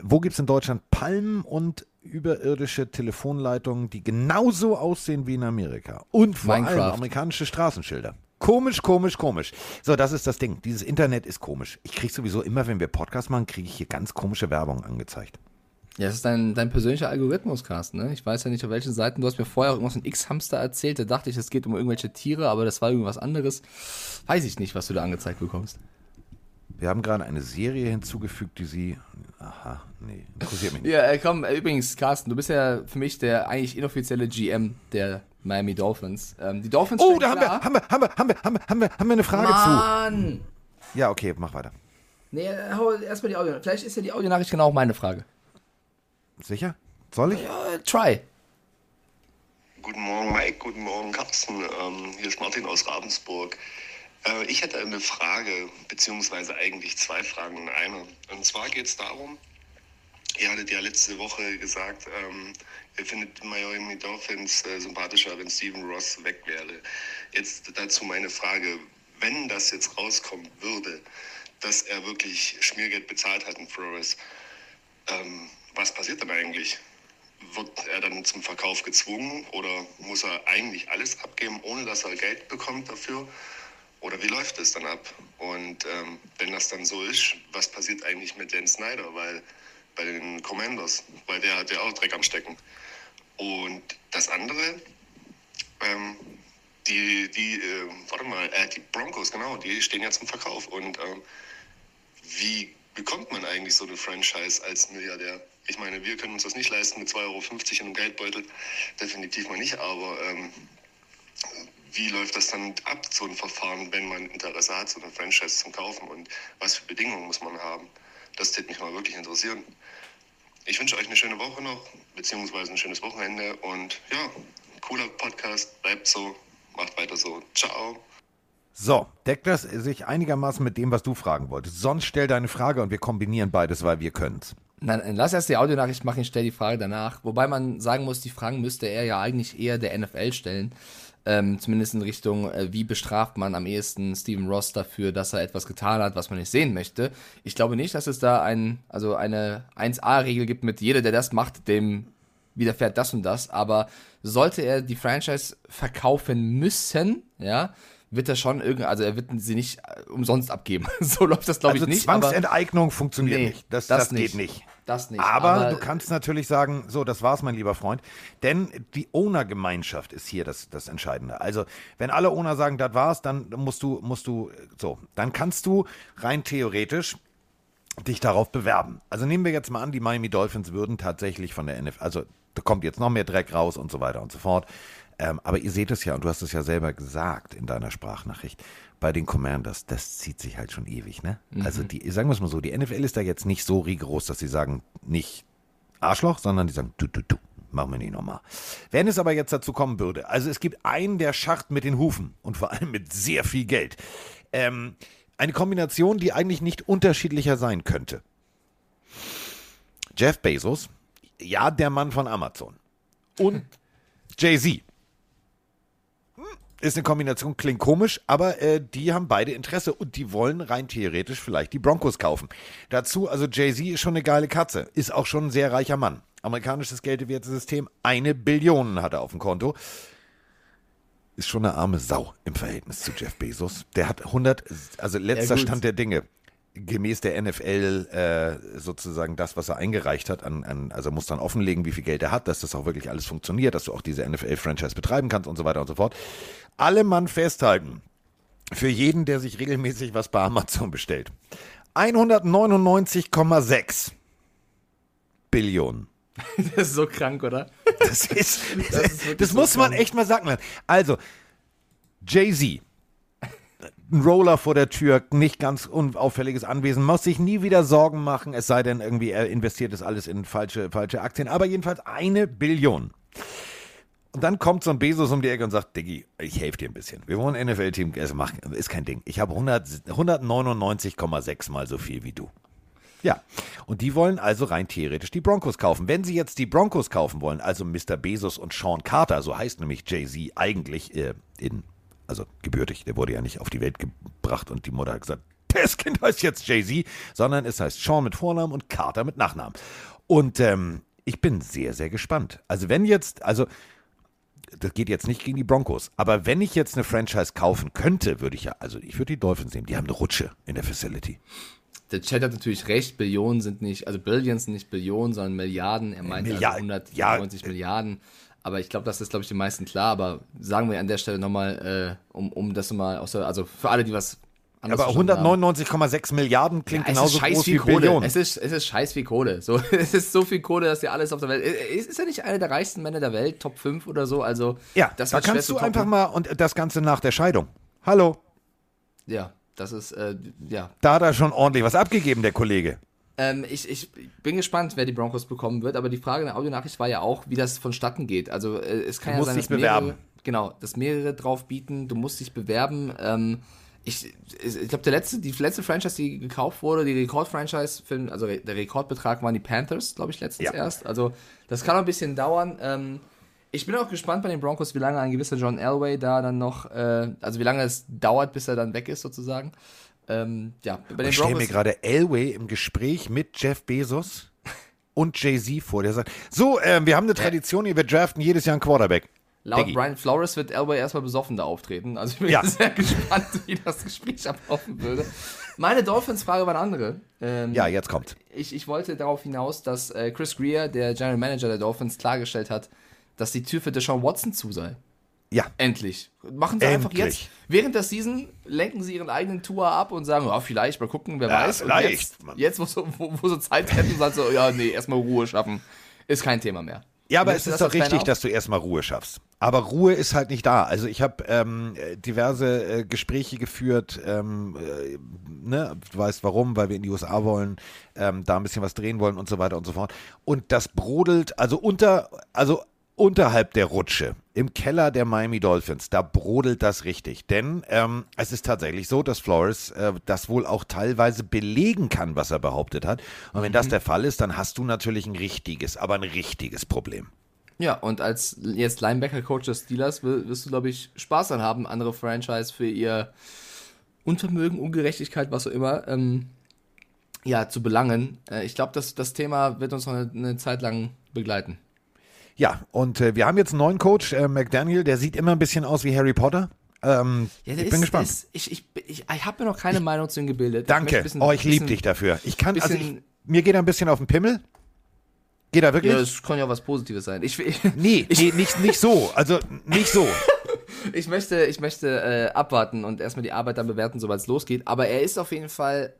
Wo gibt es in Deutschland Palmen und überirdische Telefonleitungen, die genauso aussehen wie in Amerika? Und vor allem amerikanische Straßenschilder. Komisch. So, das ist das Ding. Dieses Internet ist komisch. Ich kriege sowieso immer, wenn wir Podcasts machen, kriege ich hier ganz komische Werbung angezeigt. Ja, das ist dein persönlicher Algorithmus, Carsten, ne? Ich weiß ja nicht, auf welchen Seiten. Du hast mir vorher auch irgendwas von X-Hamster erzählt. Da dachte ich, es geht um irgendwelche Tiere, aber das war irgendwas anderes. Weiß ich nicht, was du da angezeigt bekommst. Wir haben gerade eine Serie hinzugefügt, die sie... Aha, nee, interessiert mich nicht. Ja, komm, übrigens, Carsten, du bist ja für mich der eigentlich inoffizielle GM der... Miami Dolphins. Die Dolphins. Oh, da haben wir eine Frage zu. Ja, okay, mach weiter. Nee, hau erstmal die Audio. Vielleicht ist ja die Audionachricht genau meine Frage. Sicher? Soll ich? Ja, try. Guten Morgen, Mike. Guten Morgen, Carsten. Hier ist Martin aus Ravensburg. Ich hätte eine Frage, beziehungsweise eigentlich zwei Fragen in einer. Und zwar geht es darum, ihr hattet ja letzte Woche gesagt, ihr findet Miami Dolphins sympathischer, wenn Steven Ross weg wäre. Jetzt dazu meine Frage, wenn das jetzt rauskommen würde, dass er wirklich Schmiergeld bezahlt hat in Flores, was passiert dann eigentlich? Wird er dann zum Verkauf gezwungen oder muss er eigentlich alles abgeben, ohne dass er Geld bekommt dafür? Oder wie läuft das dann ab? Und wenn das dann so ist, was passiert eigentlich mit Dan Snyder? Weil bei den Commanders, weil der hat ja auch Dreck am Stecken. Und das andere, Die Broncos, genau, die stehen ja zum Verkauf. Und wie bekommt man eigentlich so eine Franchise als Milliardär? Ich meine, wir können uns das nicht leisten mit 2,50 € in einem Geldbeutel, definitiv mal nicht, aber wie läuft das dann ab, so ein Verfahren, wenn man Interesse hat, so eine Franchise zum Kaufen, und was für Bedingungen muss man haben? Das würde mich mal wirklich interessieren. Ich wünsche euch eine schöne Woche noch, beziehungsweise ein schönes Wochenende, und ja, cooler Podcast, bleibt so, macht weiter so, ciao. So, deckt das sich einigermaßen mit dem, was du fragen wolltest? Sonst stell deine Frage und wir kombinieren beides, weil wir können's. Dann lass erst die Audionachricht machen, ich stell die Frage danach. Wobei man sagen muss, die Fragen müsste er ja eigentlich eher der NFL stellen. Zumindest in Richtung, wie bestraft man am ehesten Stephen Ross dafür, dass er etwas getan hat, was man nicht sehen möchte. Ich glaube nicht, dass es da eine 1A-Regel gibt mit jeder, der das macht, dem widerfährt das und das. Aber sollte er die Franchise verkaufen müssen, ja, wird er schon er wird sie nicht umsonst abgeben. So läuft das, glaube ich, nicht. Also Zwangsenteignung funktioniert nicht. Das geht nicht. Das nicht. Aber du kannst natürlich sagen, so, das war's, mein lieber Freund. Denn die Owner-Gemeinschaft ist hier das Entscheidende. Also, wenn alle Owner sagen, das war's, dann dann kannst du rein theoretisch dich darauf bewerben. Also nehmen wir jetzt mal an, die Miami Dolphins würden tatsächlich von der NFL, also da kommt jetzt noch mehr Dreck raus und so weiter und so fort. Aber ihr seht es ja, und du hast es ja selber gesagt in deiner Sprachnachricht, bei den Commanders, das zieht sich halt schon ewig, ne? Mhm. Also sagen wir es mal so, die NFL ist da jetzt nicht so rigoros, dass sie sagen, nicht Arschloch, sondern die sagen, machen wir nicht nochmal. Wenn es aber jetzt dazu kommen würde, also es gibt einen, der scharrt mit den Hufen und vor allem mit sehr viel Geld. Eine Kombination, die eigentlich nicht unterschiedlicher sein könnte. Jeff Bezos, ja, der Mann von Amazon, und Jay-Z. Ist eine Kombination, klingt komisch, aber die haben beide Interesse und die wollen rein theoretisch vielleicht die Broncos kaufen. Dazu, also Jay-Z ist schon eine geile Katze, ist auch schon ein sehr reicher Mann. Amerikanisches Geldwertesystem, 1 Billion hat er auf dem Konto. Ist schon eine arme Sau im Verhältnis zu Jeff Bezos. Der hat 100, also letzter Stand der Dinge, gemäß der NFL sozusagen das, was er eingereicht hat, also er muss dann offenlegen, wie viel Geld er hat, dass das auch wirklich alles funktioniert, dass du auch diese NFL-Franchise betreiben kannst und so weiter und so fort. Alle Mann festhalten, für jeden, der sich regelmäßig was bei Amazon bestellt, 199,6 Billionen. Das ist so krank, oder? Das muss man echt mal sagen. Also, Jay-Z, ein Roller vor der Tür, nicht ganz unauffälliges Anwesen, muss sich nie wieder Sorgen machen, es sei denn irgendwie, er investiert das alles in falsche Aktien, aber jedenfalls 1 Billion. Und dann kommt so ein Bezos um die Ecke und sagt, Diggi, ich helfe dir ein bisschen. Wir wollen ein NFL-Team, also machen, ist kein Ding. Ich habe 199,6 mal so viel wie du. Ja, und die wollen also rein theoretisch die Broncos kaufen. Wenn sie jetzt die Broncos kaufen wollen, also Mr. Bezos und Sean Carter, so heißt nämlich Jay-Z eigentlich also gebürtig, der wurde ja nicht auf die Welt gebracht und die Mutter hat gesagt, das Kind heißt jetzt Jay-Z, sondern es heißt Sean mit Vornamen und Carter mit Nachnamen. Und ich bin sehr, sehr gespannt. Also wenn jetzt, das geht jetzt nicht gegen die Broncos, aber wenn ich jetzt eine Franchise kaufen könnte, würde ich ich würde die Dolphins nehmen, die haben eine Rutsche in der Facility. Der Chat hat natürlich recht, Billions sind nicht Billionen, sondern Milliarden. Er meint also 190 Milliarden. Aber ich glaube, das ist, glaube ich, den meisten klar. Aber sagen wir an der Stelle nochmal, um das nochmal, also für alle, die was anders verstanden haben. Aber 199,6 Milliarden klingt genauso groß wie Billionen. Es ist scheiß viel Kohle. So, es ist so viel Kohle, dass ihr alles auf der Welt... Es ist ja nicht einer der reichsten Männer der Welt, Top 5 oder so. Also, ja, das da kannst du einfach mal... Und das Ganze nach der Scheidung. Hallo. Ja, das ist, ja. Da hat er schon ordentlich was abgegeben, der Kollege. Ich bin gespannt, wer die Broncos bekommen wird, aber die Frage in der Audionachricht war ja auch, wie das vonstatten geht. Also es kann ja sein, dass mehrere drauf bieten, du musst dich bewerben. Ich glaube, die letzte Franchise, die gekauft wurde, die Rekord-Franchise, also der Rekordbetrag waren die Panthers, glaube ich, letztens erst. Also das kann noch ein bisschen dauern. Ich bin auch gespannt bei den Broncos, wie lange ein gewisser John Elway da dann noch, wie lange es dauert, bis er dann weg ist sozusagen. Ich stelle mir gerade Elway im Gespräch mit Jeff Bezos und Jay-Z vor, der sagt, wir haben eine Tradition, wir draften jedes Jahr einen Quarterback. Laut Diggi. Brian Flores wird Elway erstmal besoffen da auftreten. Also ich bin sehr gespannt, wie das Gespräch ablaufen würde. Meine Dolphins-Frage war eine andere. Jetzt kommt. Ich wollte darauf hinaus, dass Chris Greer, der General Manager der Dolphins, klargestellt hat, dass die Tür für Deshaun Watson zu sei. Ja. Endlich. Machen sie einfach jetzt. Während der Season lenken sie ihren eigenen Tour ab und sagen, oh, vielleicht, mal gucken, wer weiß. Und jetzt wo so Zeit hätten, sagst du, ja, nee, erstmal Ruhe schaffen. Ist kein Thema mehr. Ja, aber es ist doch richtig, dass du erstmal Ruhe schaffst. Aber Ruhe ist halt nicht da. Also ich habe diverse Gespräche geführt, du weißt warum, weil wir in die USA wollen, da ein bisschen was drehen wollen und so weiter und so fort. Und das brodelt, also unterhalb der Rutsche, im Keller der Miami Dolphins, da brodelt das richtig. Denn es ist tatsächlich so, dass Flores das wohl auch teilweise belegen kann, was er behauptet hat. Und wenn das der Fall ist, dann hast du natürlich ein richtiges Problem. Ja, und als jetzt Linebacker-Coach des Steelers wirst du, glaube ich, Spaß daran haben, andere Franchise für ihr Unvermögen, Ungerechtigkeit, was auch immer, zu belangen. Ich glaube, das Thema wird uns noch eine Zeit lang begleiten. Ja, und wir haben jetzt einen neuen Coach, McDaniel, der sieht immer ein bisschen aus wie Harry Potter. Ich bin gespannt. Ich habe mir noch keine Meinung zu ihm gebildet. Danke, ich liebe dich dafür. Mir geht er ein bisschen auf den Pimmel. Geht er wirklich? Ja, das kann ja auch was Positives sein. Nicht so. Ich möchte abwarten und erstmal die Arbeit dann bewerten, sobald es losgeht. Aber er ist auf jeden Fall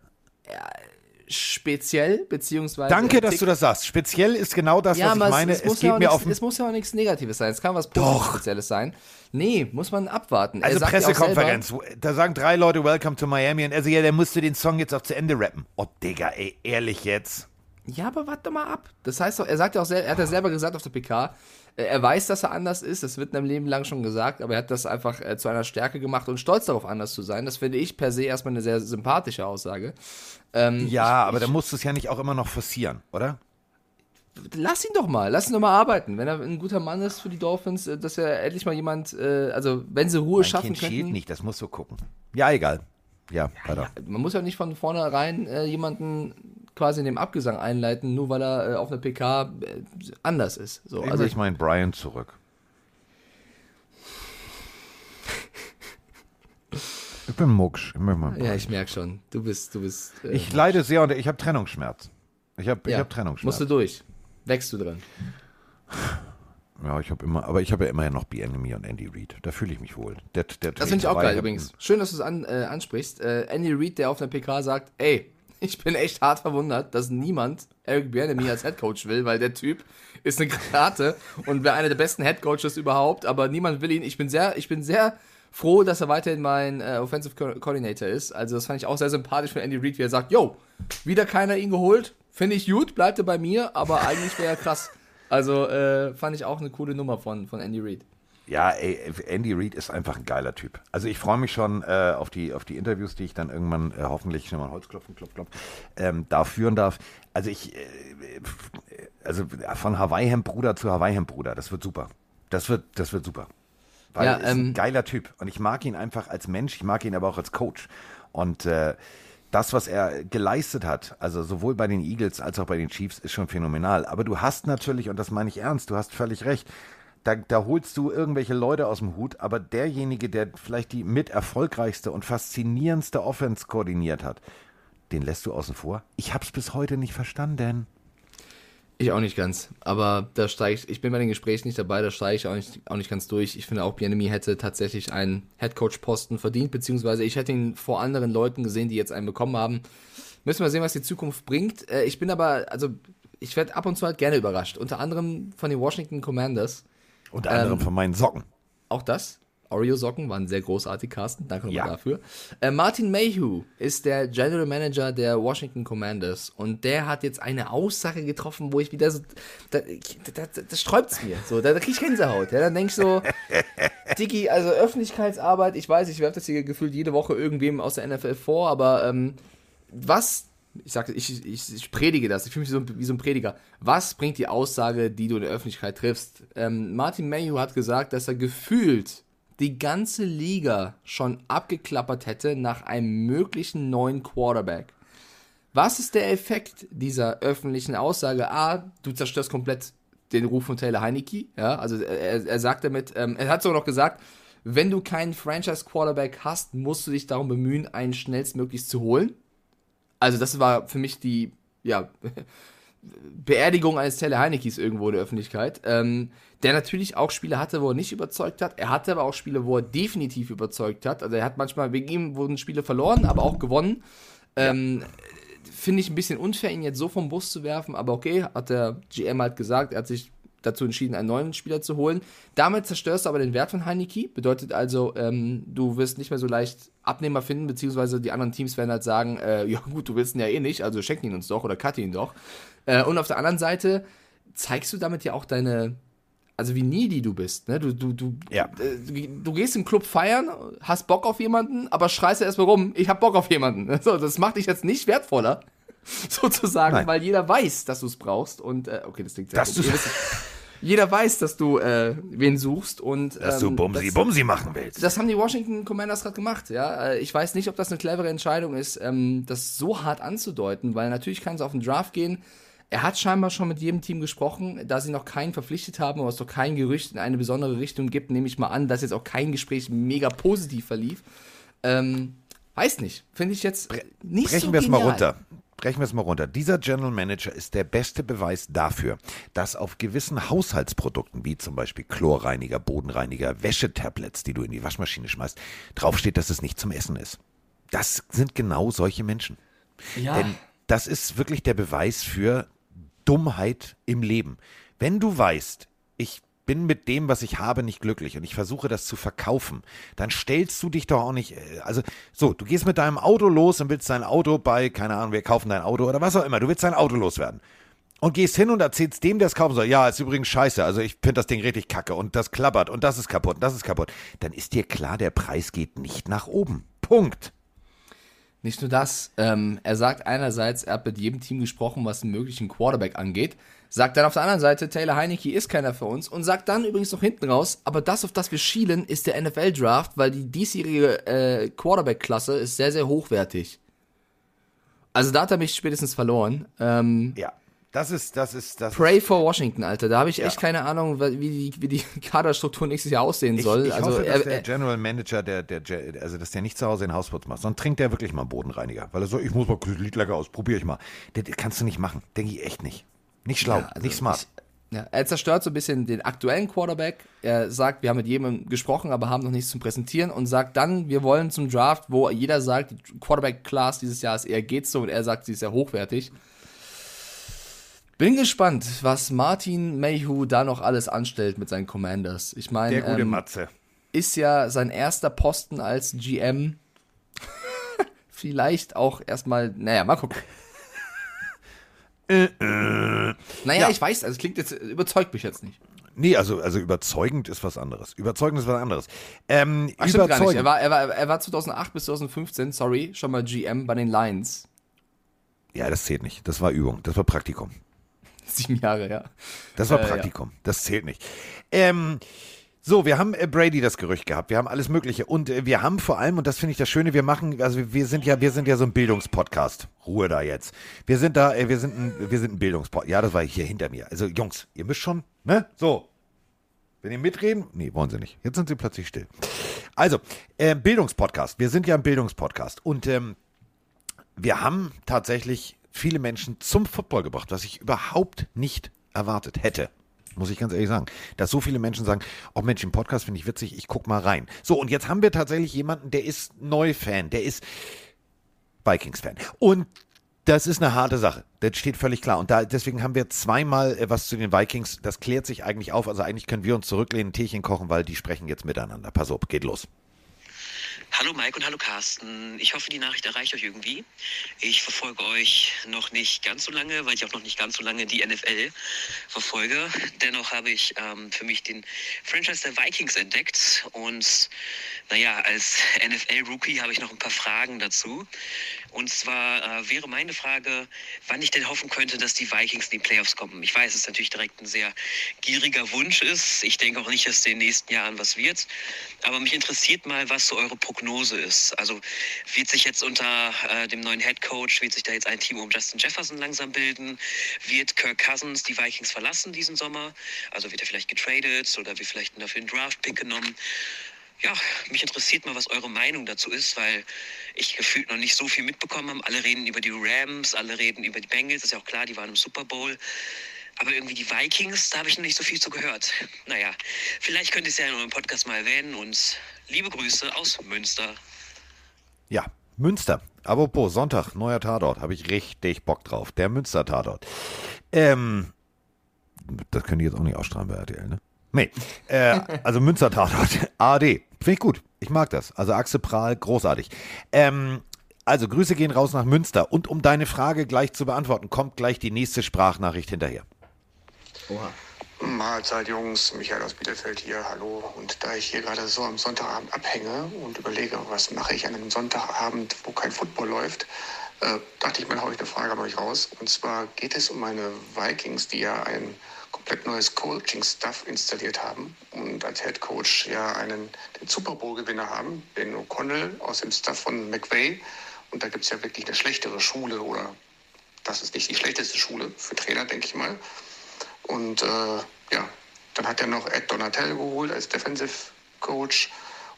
speziell, beziehungsweise... Danke, dass du das sagst. Speziell ist genau das, was ich meine. Es muss ja auch nichts Negatives sein. Es kann was Positives Spezielles sein. Nee, muss man abwarten. Also Pressekonferenz, da sagen 3 Leute Welcome to Miami und er sagt, ja, der musste den Song jetzt auch zu Ende rappen. Oh, Digga, ey, ehrlich jetzt? Ja, aber warte doch mal ab. Das heißt doch, er hat ja selber gesagt auf der PK, er weiß, dass er anders ist, das wird in einem Leben lang schon gesagt, aber er hat das einfach zu einer Stärke gemacht und stolz darauf, anders zu sein. Das finde ich per se erstmal eine sehr sympathische Aussage. Aber da musst du es ja nicht auch immer noch forcieren, oder? Lass ihn doch mal arbeiten. Wenn er ein guter Mann ist für die Dolphins, dass er endlich mal jemand, wenn sie Ruhe schaffen könnten. Schild nicht, das musst du gucken. Ja, egal. Ja, man muss ja nicht von vornherein jemanden quasi in dem Abgesang einleiten, nur weil er auf einer PK anders ist. So, also ich meine Brian zurück. Ich bin mucksch. Ich merke schon. Du bist. Ich leide sehr und ich habe Trennungsschmerz. Ich hab Trennungsschmerz. Musst du durch. Wächst du dran. Ja, ich habe ja immerhin noch B-Enemy und Andy Reid. Da fühle ich mich wohl. Das finde ich auch geil übrigens. Schön, dass du es ansprichst. Andy Reid, der auf der PK sagt, ey, ich bin echt hart verwundert, dass niemand Eric Bieniemy als Headcoach will, weil der Typ ist eine Granate und wäre einer der besten Headcoaches überhaupt, aber niemand will ihn. Ich bin sehr froh, dass er weiterhin mein Offensive Coordinator ist. Also das fand ich auch sehr sympathisch von Andy Reid, wie er sagt, yo, wieder keiner ihn geholt, finde ich gut, bleibt er bei mir, aber eigentlich wäre er krass. Also fand ich auch eine coole Nummer von Andy Reid. Ja, ey, Andy Reid ist einfach ein geiler Typ. Also ich freue mich schon auf die Interviews, die ich dann irgendwann hoffentlich nochmal Holzklopfen, da führen darf. Also von Hawaii-Hemd-Bruder zu Hawaii-Hemd-Bruder, das wird super. Das wird super. Weil er ist ein geiler Typ und ich mag ihn einfach als Mensch, ich mag ihn aber auch als Coach. Und das, was er geleistet hat, also sowohl bei den Eagles als auch bei den Chiefs, ist schon phänomenal. Aber du hast natürlich, und das meine ich ernst, du hast völlig recht, da holst du irgendwelche Leute aus dem Hut, aber derjenige, der vielleicht die mit erfolgreichste und faszinierendste Offense koordiniert hat, den lässt du außen vor? Ich hab's bis heute nicht verstanden. Ich auch nicht ganz, aber ich bin bei den Gesprächen nicht dabei, da steige ich auch nicht ganz durch. Ich finde auch, Bieniemy hätte tatsächlich einen Headcoach-Posten verdient, beziehungsweise ich hätte ihn vor anderen Leuten gesehen, die jetzt einen bekommen haben. Müssen wir sehen, was die Zukunft bringt. Ich werde ab und zu halt gerne überrascht, unter anderem von den Washington Commanders. Unter anderem von meinen Socken. Auch das. Oreo-Socken waren sehr großartig, Carsten. Danke nochmal dafür. Martin Mayhew ist der General Manager der Washington Commanders. Und der hat jetzt eine Aussage getroffen, wo ich wieder so... Das sträubt es mir. So, da kriege ich Gänsehaut. Ja, dann denke ich so... Diggi, also Öffentlichkeitsarbeit. Ich weiß, ich werfe das hier gefühlt jede Woche irgendwem aus der NFL vor. Aber was... Ich predige das, ich fühle mich wie so ein Prediger. Was bringt die Aussage, die du in der Öffentlichkeit triffst? Martin Mayhew hat gesagt, dass er gefühlt die ganze Liga schon abgeklappert hätte nach einem möglichen neuen Quarterback. Was ist der Effekt dieser öffentlichen Aussage? A, du zerstörst komplett den Ruf von Taylor Heinicke. Ja, also er sagt damit, er hat sogar noch gesagt, wenn du keinen Franchise-Quarterback hast, musst du dich darum bemühen, einen schnellstmöglich zu holen. Also das war für mich die, Beerdigung eines Telle Heinekes irgendwo in der Öffentlichkeit, der natürlich auch Spiele hatte, wo er nicht überzeugt hat. Er hatte aber auch Spiele, wo er definitiv überzeugt hat. Also er hat manchmal, wegen ihm wurden Spiele verloren, aber auch gewonnen. Finde ich ein bisschen unfair, ihn jetzt so vom Bus zu werfen, aber okay, hat der GM halt gesagt, er hat sich dazu entschieden, einen neuen Spieler zu holen. Damit zerstörst du aber den Wert von Heineke. Bedeutet also, du wirst nicht mehr so leicht Abnehmer finden, beziehungsweise die anderen Teams werden halt sagen, ja gut, du willst ihn ja eh nicht, also schenk ihn uns doch oder cut ihn doch. Und auf der anderen Seite zeigst du damit ja auch deine, also wie needy du bist. Ne? Du gehst im Club feiern, hast Bock auf jemanden, aber schreist ja erstmal rum, ich hab Bock auf jemanden. So, das macht dich jetzt nicht wertvoller, sozusagen, Nein. Weil jeder weiß, dass du es brauchst. Und okay, das klingt sehr gut. Jeder weiß, dass du wen suchst und dass du Bumsi machen willst. Das haben die Washington Commanders gerade gemacht, ja. Ich weiß nicht, ob das eine clevere Entscheidung ist, das so hart anzudeuten, weil natürlich kann es auf den Draft gehen. Er hat scheinbar schon mit jedem Team gesprochen, da sie noch keinen verpflichtet haben, aber es doch kein Gerücht in eine besondere Richtung gibt, nehme ich mal an, dass jetzt auch kein Gespräch mega positiv verlief. Weiß nicht, finde ich jetzt nicht so genial. Brechen wir es mal runter. Dieser General Manager ist der beste Beweis dafür, dass auf gewissen Haushaltsprodukten, wie zum Beispiel Chlorreiniger, Bodenreiniger, Wäschetablets, die du in die Waschmaschine schmeißt, draufsteht, dass es nicht zum Essen ist. Das sind genau solche Menschen. Ja. Denn das ist wirklich der Beweis für Dummheit im Leben. Wenn du weißt, ich bin mit dem, was ich habe, nicht glücklich und ich versuche das zu verkaufen, dann stellst du dich doch auch nicht, also so, du gehst mit deinem Auto los und willst dein Auto bei, keine Ahnung, wir kaufen dein Auto oder was auch immer, du willst dein Auto loswerden und gehst hin und erzählst dem, der es kaufen soll, ja, ist übrigens scheiße, also ich finde das Ding richtig kacke und das klappert und das ist kaputt, dann ist dir klar, der Preis geht nicht nach oben. Punkt. Nicht nur das, er sagt einerseits, er hat mit jedem Team gesprochen, was einen möglichen Quarterback angeht, sagt dann auf der anderen Seite, Taylor Heineke ist keiner für uns und sagt dann übrigens noch hinten raus, aber das, auf das wir schielen, ist der NFL-Draft, weil die diesjährige Quarterback-Klasse ist sehr, sehr hochwertig. Also da hat er mich spätestens verloren. Ja. Das ist. Pray for Washington, Alter. Da habe ich echt keine Ahnung, wie die Kaderstruktur nächstes Jahr aussehen soll. Ich hoffe, dass der General Manager, dass der nicht zu Hause den Hauswurz macht, sondern trinkt der wirklich mal einen Bodenreiniger. Weil er so, ich muss mal Lidlager aus, probiere ich mal. Das kannst du nicht machen. Denke ich echt nicht. Nicht schlau, ja, also nicht smart. Er zerstört so ein bisschen den aktuellen Quarterback. Er sagt, wir haben mit jedem gesprochen, aber haben noch nichts zum Präsentieren und sagt dann, wir wollen zum Draft, wo jeder sagt, die Quarterback-Class dieses Jahr ist eher geht's so und er sagt, sie ist ja hochwertig. Bin gespannt, was Martin Mayhew da noch alles anstellt mit seinen Commanders. Ich meine, der gute Matze. Ist ja sein erster Posten als GM. Vielleicht auch erstmal, naja, mal gucken. Naja, ich weiß, also klingt jetzt, überzeugt mich jetzt nicht. Nee, also überzeugend ist was anderes. Ach, stimmt gar nicht. Er war 2008 bis 2015, schon mal GM bei den Lions. Ja, das zählt nicht. Das war Übung, das war Praktikum. 7 Jahre, ja. Das war Praktikum, Das zählt nicht. Wir haben Brady das Gerücht gehabt, wir haben alles Mögliche und wir haben vor allem, und das finde ich das Schöne, wir sind ja so ein Bildungspodcast. Ruhe da jetzt. Wir sind ein Bildungspodcast. Ja, das war hier hinter mir. Also Jungs, ihr müsst schon, ne? So. Wenn ihr mitreden, nee, wollen sie nicht. Jetzt sind sie plötzlich still. Also, Bildungspodcast. Wir sind ja ein Bildungspodcast und wir haben tatsächlich viele Menschen zum Football gebracht, was ich überhaupt nicht erwartet hätte, muss ich ganz ehrlich sagen. Dass so viele Menschen sagen, oh Mensch, den Podcast finde ich witzig, ich guck mal rein. So, und jetzt haben wir tatsächlich jemanden, der ist Neu-Fan, der ist Vikings-Fan. Und das ist eine harte Sache, das steht völlig klar. Und deswegen haben wir zweimal was zu den Vikings, das klärt sich eigentlich auf. Also eigentlich können wir uns zurücklehnen, Teechen kochen, weil die sprechen jetzt miteinander. Pass auf, geht los. Hallo Mike und hallo Carsten. Ich hoffe, die Nachricht erreicht euch irgendwie. Ich verfolge euch noch nicht ganz so lange, weil ich auch noch nicht ganz so lange die NFL verfolge. Dennoch habe ich für mich den Franchise der Vikings entdeckt. Und naja, als NFL-Rookie habe ich noch ein paar Fragen dazu. Und zwar wäre meine Frage, wann ich denn hoffen könnte, dass die Vikings in die Playoffs kommen. Ich weiß, dass es natürlich direkt ein sehr gieriger Wunsch ist. Ich denke auch nicht, dass in den nächsten Jahren was wird. Aber mich interessiert mal, was so eure Prognose ist. Also wird sich jetzt unter dem neuen Head Coach, wird sich da jetzt ein Team um Justin Jefferson langsam bilden? Wird Kirk Cousins die Vikings verlassen diesen Sommer? Also wird er vielleicht getradet oder wird vielleicht dafür ein Draft-Pick genommen? Ja, mich interessiert mal, was eure Meinung dazu ist, weil ich gefühlt noch nicht so viel mitbekommen habe. Alle reden über die Rams, alle reden über die Bengals, ist ja auch klar, die waren im Super Bowl. Aber irgendwie die Vikings, da habe ich noch nicht so viel zu gehört. Naja, vielleicht könnt ihr es ja in eurem Podcast mal erwähnen und liebe Grüße aus Münster. Ja, Münster. Apropos, Sonntag, neuer Tatort, habe ich richtig Bock drauf. Der Münster-Tatort. Das können die jetzt auch nicht ausstrahlen bei RTL, ne? Nee, also Münster-Tatort, ARD, finde ich gut, ich mag das, also Axel Prahl, großartig. Also Grüße gehen raus nach Münster und um deine Frage gleich zu beantworten, kommt gleich die nächste Sprachnachricht hinterher. Oha. Mahlzeit Jungs, Michael aus Bielefeld hier, hallo. Und da ich hier gerade so am Sonntagabend abhänge und überlege, was mache ich an einem Sonntagabend, wo kein Football läuft, dachte ich mal, habe ich eine Frage an euch raus. Und zwar geht es um meine Vikings, die ja ein komplett neues Coaching-Staff installiert haben und als Head Coach ja den Super Bowl-Gewinner haben, den O'Connell aus dem Staff von McVay. Und da gibt es ja wirklich eine schlechtere Schule oder das ist nicht die schlechteste Schule für Trainer, denke ich mal. Und ja, dann hat er noch Ed Donatell geholt als Defensive Coach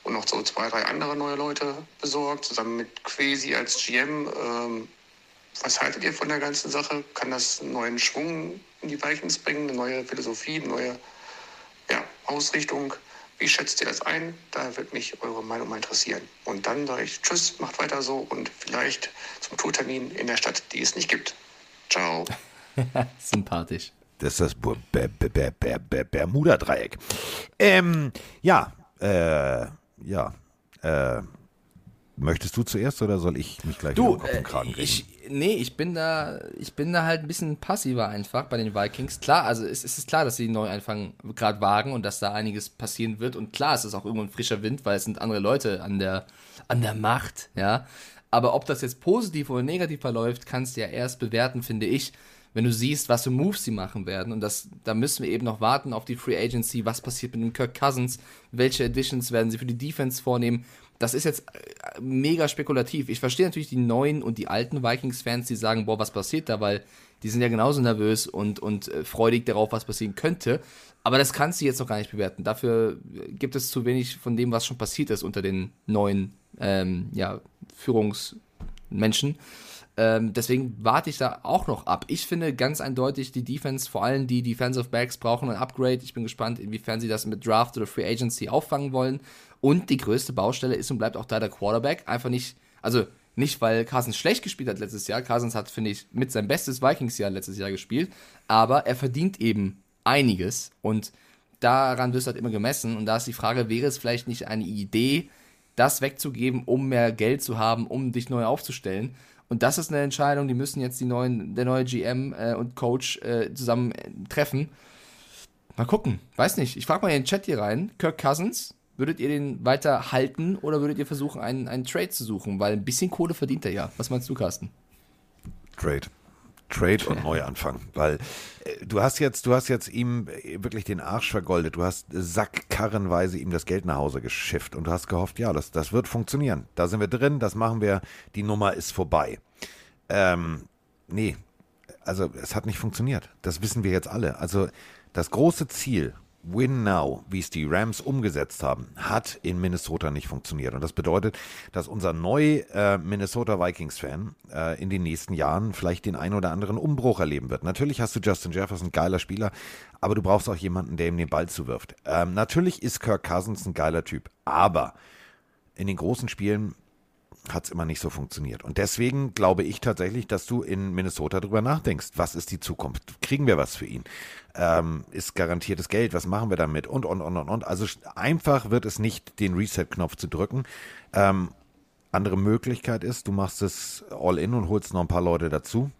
und noch so 2, 3 andere neue Leute besorgt, zusammen mit Kwesi als GM. Was haltet ihr von der ganzen Sache? Kann das einen neuen Schwung in die Vikings bringen, eine neue Philosophie, eine neue Ausrichtung? Wie schätzt ihr das ein? Da wird mich eure Meinung mal interessieren. Und dann sage ich tschüss, macht weiter so und vielleicht zum Tourtermin in der Stadt, die es nicht gibt. Ciao. Sympathisch. Das ist das Bermuda-Dreieck. Möchtest du zuerst oder soll ich mich gleich auf den Kragen kriegen? Ich bin da halt ein bisschen passiver einfach bei den Vikings. Klar, also es ist klar, dass sie den Neuanfang gerade wagen und dass da einiges passieren wird. Und klar, es ist auch irgendwo ein frischer Wind, weil es sind andere Leute an der Macht, ja. Aber ob das jetzt positiv oder negativ verläuft, kannst du ja erst bewerten, finde ich, wenn du siehst, was für Moves sie machen werden. Und da müssen wir eben noch warten auf die Free Agency. Was passiert mit dem Kirk Cousins? Welche Additions werden sie für die Defense vornehmen? Das ist jetzt mega spekulativ. Ich verstehe natürlich die neuen und die alten Vikings-Fans, die sagen, boah, was passiert da? Weil die sind ja genauso nervös und freudig darauf, was passieren könnte. Aber das kannst du jetzt noch gar nicht bewerten. Dafür gibt es zu wenig von dem, was schon passiert ist unter den neuen Führungsmenschen. Deswegen warte ich da auch noch ab. Ich finde ganz eindeutig, die Defense, vor allem die Defensive Backs, brauchen ein Upgrade. Ich bin gespannt, inwiefern sie das mit Draft oder Free Agency auffangen wollen. Und die größte Baustelle ist und bleibt auch da der Quarterback. Einfach nicht, also nicht, weil Cousins schlecht gespielt hat letztes Jahr. Cousins hat, finde ich, mit seinem bestes Vikings-Jahr letztes Jahr gespielt. Aber er verdient eben einiges. Und daran wirst du halt immer gemessen. Und da ist die Frage, wäre es vielleicht nicht eine Idee, das wegzugeben, um mehr Geld zu haben, um dich neu aufzustellen? Und das ist eine Entscheidung, die müssen jetzt der neue GM und Coach zusammen treffen. Mal gucken, weiß nicht. Ich frage mal in den Chat hier rein. Kirk Cousins, würdet ihr den weiter halten oder würdet ihr versuchen, einen Trade zu suchen? Weil ein bisschen Kohle verdient er ja. Was meinst du, Carsten? Trade und Neuanfang, weil du hast jetzt ihm wirklich den Arsch vergoldet, du hast sackkarrenweise ihm das Geld nach Hause geschifft und du hast gehofft, ja, das wird funktionieren, da sind wir drin, das machen wir, die Nummer ist vorbei. Nee, also es hat nicht funktioniert, das wissen wir jetzt alle, also das große Ziel, Win Now, wie es die Rams umgesetzt haben, hat in Minnesota nicht funktioniert. Und das bedeutet, dass unser neu Minnesota Vikings-Fan in den nächsten Jahren vielleicht den einen oder anderen Umbruch erleben wird. Natürlich hast du Justin Jefferson, geiler Spieler, aber du brauchst auch jemanden, der ihm den Ball zuwirft. Natürlich ist Kirk Cousins ein geiler Typ, aber in den großen Spielen hat es immer nicht so funktioniert. Und deswegen glaube ich tatsächlich, dass du in Minnesota drüber nachdenkst. Was ist die Zukunft? Kriegen wir was für ihn? Ist garantiertes Geld? Was machen wir damit? Und. Also einfach wird es nicht, den Reset-Knopf zu drücken. Andere Möglichkeit ist, du machst es all in und holst noch ein paar Leute dazu.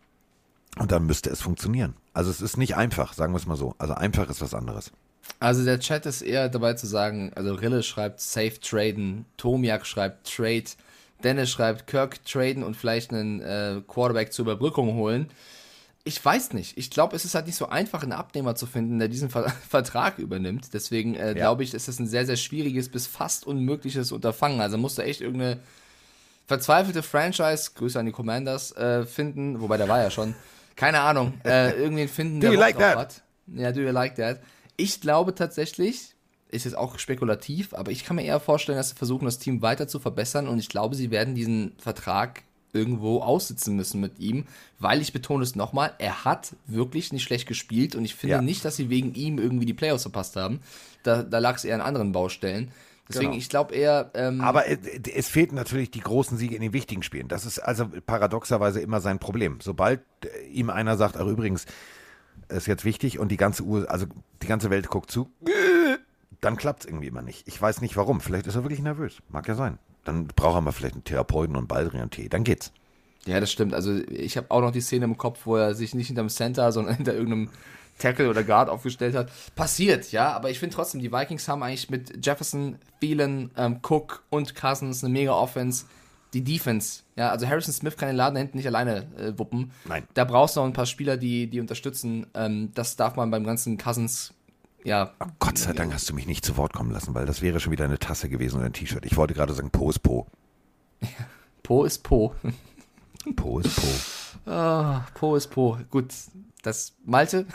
Und dann müsste es funktionieren. Also es ist nicht einfach, sagen wir es mal so. Also einfach ist was anderes. Also der Chat ist eher dabei zu sagen, also Rille schreibt safe traden, Tomiak schreibt trade, Dennis schreibt, Kirk traden und vielleicht einen Quarterback zur Überbrückung holen. Ich weiß nicht. Ich glaube, es ist halt nicht so einfach, einen Abnehmer zu finden, der diesen Vertrag übernimmt. Deswegen glaube ich, ist das ein sehr, sehr schwieriges bis fast unmögliches Unterfangen. Also musst du echt irgendeine verzweifelte Franchise, Grüße an die Commanders, finden. Wobei, der war ja schon. Keine Ahnung. Irgendwen finden, der Bock drauf hat. Ja, do you like that? Ich glaube tatsächlich, ist jetzt auch spekulativ, aber ich kann mir eher vorstellen, dass sie versuchen, das Team weiter zu verbessern, und ich glaube, sie werden diesen Vertrag irgendwo aussitzen müssen mit ihm, weil, ich betone es nochmal, er hat wirklich nicht schlecht gespielt, und ich finde nicht, dass sie wegen ihm irgendwie die Playoffs verpasst haben. Da lag es eher an anderen Baustellen. Deswegen, Ich glaube eher... aber es fehlt natürlich die großen Siege in den wichtigen Spielen. Das ist also paradoxerweise immer sein Problem. Sobald ihm einer sagt, ach übrigens, ist jetzt wichtig und die ganze Welt guckt zu, dann klappt es irgendwie immer nicht. Ich weiß nicht warum. Vielleicht ist er wirklich nervös. Mag ja sein. Dann braucht er mal vielleicht einen Therapeuten und Baldrian-Tee. Dann geht's. Ja, das stimmt. Also ich habe auch noch die Szene im Kopf, wo er sich nicht hinterm Center, sondern hinter irgendeinem Tackle oder Guard aufgestellt hat. Passiert, ja. Aber ich finde trotzdem, die Vikings haben eigentlich mit Jefferson, Thielen, Cook und Cousins eine mega Offense. Die Defense, ja. Also Harrison Smith kann den Laden hinten nicht alleine wuppen. Nein. Da brauchst du noch ein paar Spieler, die unterstützen. Das darf man beim ganzen Cousins... Ja. Oh, Gott sei Dank hast du mich nicht zu Wort kommen lassen, weil das wäre schon wieder eine Tasse gewesen oder ein T-Shirt. Ich wollte gerade sagen, Po ist Po. Ja, Po ist Po. Po ist Po. Oh, Po ist Po. Gut, das Malte.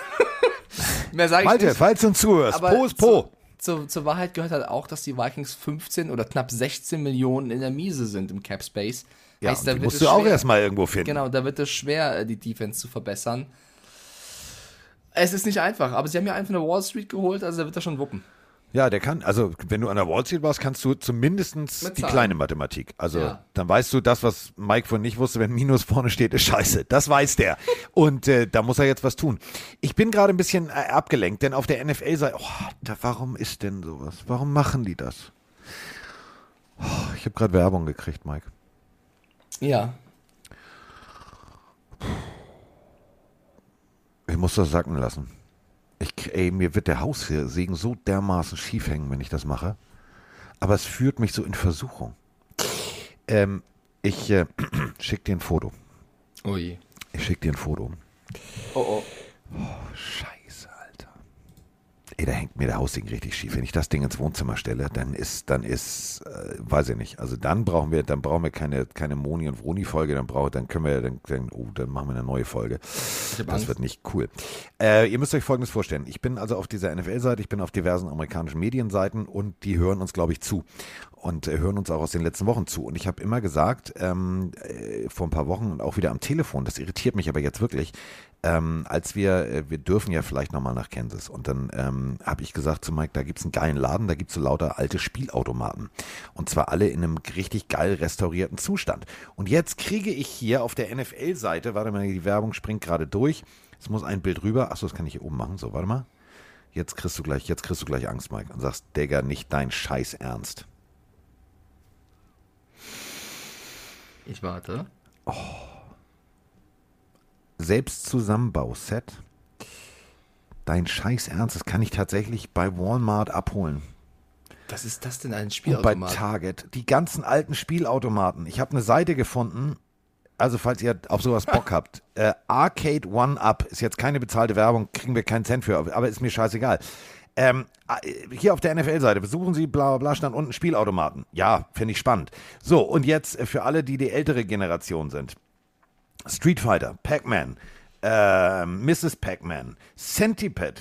Mehr sage ich Malte, nicht. Malte, falls du uns zuhörst, aber Po ist Po. Zur Wahrheit gehört halt auch, dass die Vikings 15 oder knapp 16 Millionen in der Miese sind im Cap Space. Ja, heißt, da die musst du auch erstmal irgendwo finden. Genau, da wird es schwer, die Defense zu verbessern. Es ist nicht einfach, aber sie haben ja einen von der Wall Street geholt, also der wird da schon wuppen. Ja, der kann, also wenn du an der Wall Street warst, kannst du zumindest die kleine Mathematik. Also Dann weißt du das, was Mike von nicht wusste, wenn Minus vorne steht, ist scheiße. Das weiß der. Und da muss er jetzt was tun. Ich bin gerade ein bisschen abgelenkt, denn auf der NFL-Seite, warum ist denn sowas? Warum machen die das? Oh, ich habe gerade Werbung gekriegt, Mike. Ja. Ich muss das sacken lassen. Mir wird der Haussegen so dermaßen schief hängen, wenn ich das mache. Aber es führt mich so in Versuchung. Ich schicke dir ein Foto. Oh je. Ich schicke dir ein Foto. Oh. Oh, scheiße, Alter. Ey, da hängt mir der Haussegen richtig schief. Wenn ich das Ding ins Wohnzimmer stelle, dann ist, weiß ich nicht. Also dann brauchen wir keine Moni und Roni-Folge, dann machen wir eine neue Folge. Das wird nicht cool. Ihr müsst euch Folgendes vorstellen. Ich bin also auf dieser NFL-Seite, ich bin auf diversen amerikanischen Medienseiten, und die hören uns, glaube ich, zu. Und hören uns auch aus den letzten Wochen zu. Und ich habe immer gesagt, vor ein paar Wochen und auch wieder am Telefon, das irritiert mich aber jetzt wirklich, als wir dürfen ja vielleicht nochmal nach Kansas. Und dann habe ich gesagt zu Mike, da gibt es einen geilen Laden, da gibt es so lauter alte Spielautomaten. Und zwar alle in einem richtig geil restaurierten Zustand. Und jetzt kriege ich hier auf der NFL-Seite, warte mal, die Werbung springt gerade durch. Es muss ein Bild rüber. Achso, das kann ich hier oben machen. So, warte mal. Jetzt kriegst du gleich Angst, Mike. Und sagst, Digga, nicht dein Scheiß Ernst. Ich warte. Oh. Selbst Zusammenbauset. Dein Scheiß Ernst, das kann ich tatsächlich bei Walmart abholen. Was ist das denn, ein Spielautomat? Und bei Target. Die ganzen alten Spielautomaten. Ich habe eine Seite gefunden, also falls ihr auf sowas Bock habt. Arcade One Up ist jetzt keine bezahlte Werbung, kriegen wir keinen Cent für, aber ist mir scheißegal. Hier auf der NFL-Seite, besuchen Sie, bla bla bla, stand unten Spielautomaten. Ja, finde ich spannend. So, und jetzt für alle, die ältere Generation sind. Street Fighter, Pac-Man, Mrs. Pac-Man, Centipede,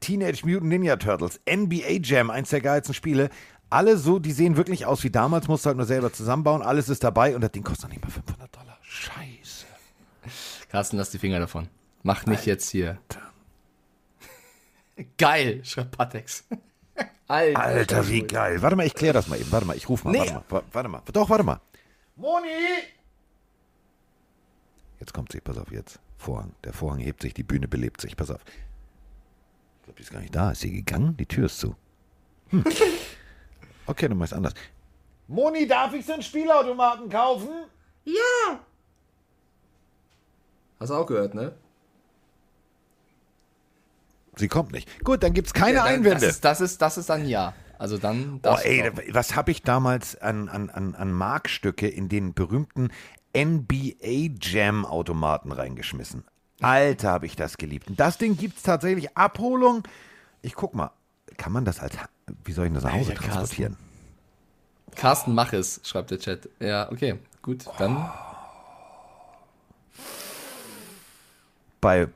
Teenage Mutant Ninja Turtles, NBA Jam, eins der geilsten Spiele. Alle so, die sehen wirklich aus wie damals, musst du halt nur selber zusammenbauen. Alles ist dabei und das Ding kostet noch nicht mal $500. Scheiße. Carsten, lass die Finger davon. Mach nicht jetzt hier. Geil, schreibt Patex. Alter, wie geil. Warte mal, ich kläre das mal eben. Warte mal, ich rufe mal. Nee. Warte mal. Doch, warte mal. Moni! Jetzt kommt sie, pass auf, jetzt. Vorhang. Der Vorhang hebt sich, die Bühne belebt sich. Pass auf. Ich glaube, die ist gar nicht da. Ist sie gegangen? Die Tür ist zu. Okay, dann machst du anders. Moni, darf ich so einen Spielautomaten kaufen? Ja! Hast du auch gehört, ne? Sie kommt nicht. Gut, dann gibt es keine Einwände. Das ist dann ja. Also dann. Was habe ich damals an Markstücke in den berühmten NBA Jam Automaten reingeschmissen? Alter, habe ich das geliebt. Und das Ding gibt es tatsächlich. Abholung. Ich guck mal, kann man das als, wie soll ich das nach Hause transportieren? Carsten, mach es, schreibt der Chat. Ja, okay, gut, dann. Bei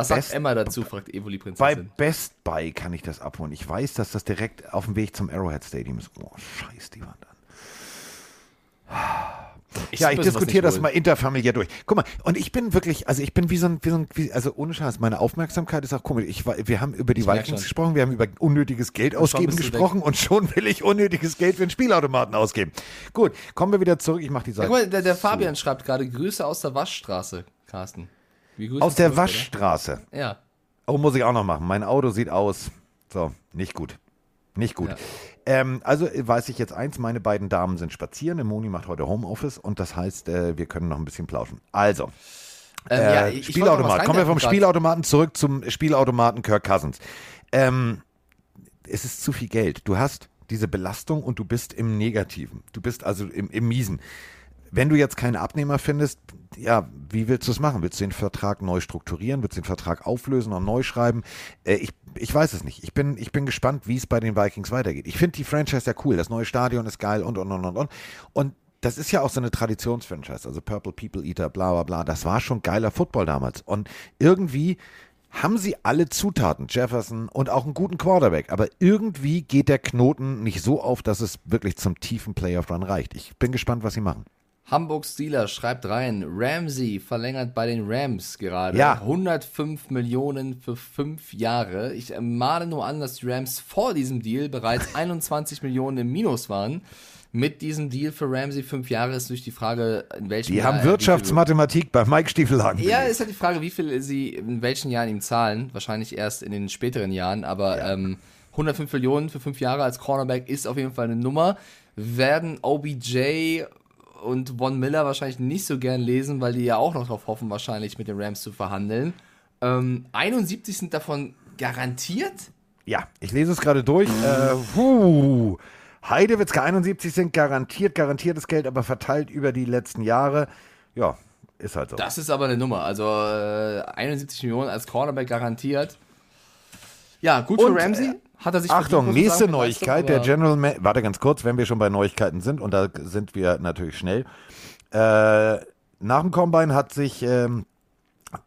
Was sagt Emma dazu, fragt Evoli-Prinzessin. Bei Best Buy kann ich das abholen. Ich weiß, dass das direkt auf dem Weg zum Arrowhead Stadium ist. Oh, scheiß die Wand an. Ich diskutiere das mal interfamiliär durch. Guck mal, und ich bin wirklich, also ich bin wie ohne Scheiß, meine Aufmerksamkeit ist auch komisch. Wir haben über die Vikings gesprochen, wir haben über unnötiges Geld ausgeben gesprochen und schon will ich unnötiges Geld für einen Spielautomaten ausgeben. Gut, kommen wir wieder zurück, ich mache die Seite. Ja, guck mal, der Fabian schreibt gerade, Grüße aus der Waschstraße, Carsten. Aus der Waschstraße? Oder? Ja. Oh, muss ich auch noch machen. Mein Auto sieht aus, so, nicht gut. Nicht gut. Ja. Also weiß ich jetzt eins, meine beiden Damen sind spazieren, Moni macht heute Homeoffice und das heißt, wir können noch ein bisschen plauschen. Also, Spielautomat. Kommen wir vom Spielautomaten zurück zum Spielautomaten Kirk Cousins. Es ist zu viel Geld. Du hast diese Belastung und du bist im Negativen. Du bist also im Miesen. Wenn du jetzt keinen Abnehmer findest, ja, wie willst du es machen? Willst du den Vertrag neu strukturieren? Willst du den Vertrag auflösen und neu schreiben? Ich weiß es nicht. Ich bin gespannt, wie es bei den Vikings weitergeht. Ich finde die Franchise ja cool. Das neue Stadion ist geil und. Und das ist ja auch so eine Traditionsfranchise. Also Purple People Eater, bla, bla, bla. Das war schon geiler Football damals. Und irgendwie haben sie alle Zutaten, Jefferson und auch einen guten Quarterback, aber irgendwie geht der Knoten nicht so auf, dass es wirklich zum tiefen Playoff-Run reicht. Ich bin gespannt, was sie machen. Hamburg Steelers schreibt rein, Ramsey verlängert bei den Rams gerade. Ja. 105 Millionen für 5 Jahre. Ich mahne nur an, dass die Rams vor diesem Deal bereits 21 Millionen im Minus waren. Mit diesem Deal für Ramsey 5 Jahre ist durch die Frage, in welchem Jahr... Die haben Wirtschaftsmathematik bei Mike Stiefelhagen. Ja, ist halt die Frage, wie viel sie in welchen Jahren ihm zahlen. Wahrscheinlich erst in den späteren Jahren, aber... Ja. 105 Millionen für 5 Jahre als Cornerback ist auf jeden Fall eine Nummer. Werden OBJ... und Von Miller wahrscheinlich nicht so gern lesen, weil die ja auch noch drauf hoffen, wahrscheinlich mit den Rams zu verhandeln. 71 sind davon garantiert? Ja, ich lese es gerade durch. Heidewitzka, 71 sind garantiertes Geld, aber verteilt über die letzten Jahre. Ja, ist halt so. Das ist aber eine Nummer. Also 71 Millionen als Cornerback garantiert. Ja, gut für Ramsey. Hat er sich Achtung, nächste Neuigkeit, der General Manager, warte ganz kurz, wenn wir schon bei Neuigkeiten sind, und da sind wir natürlich schnell. Nach dem Combine hat sich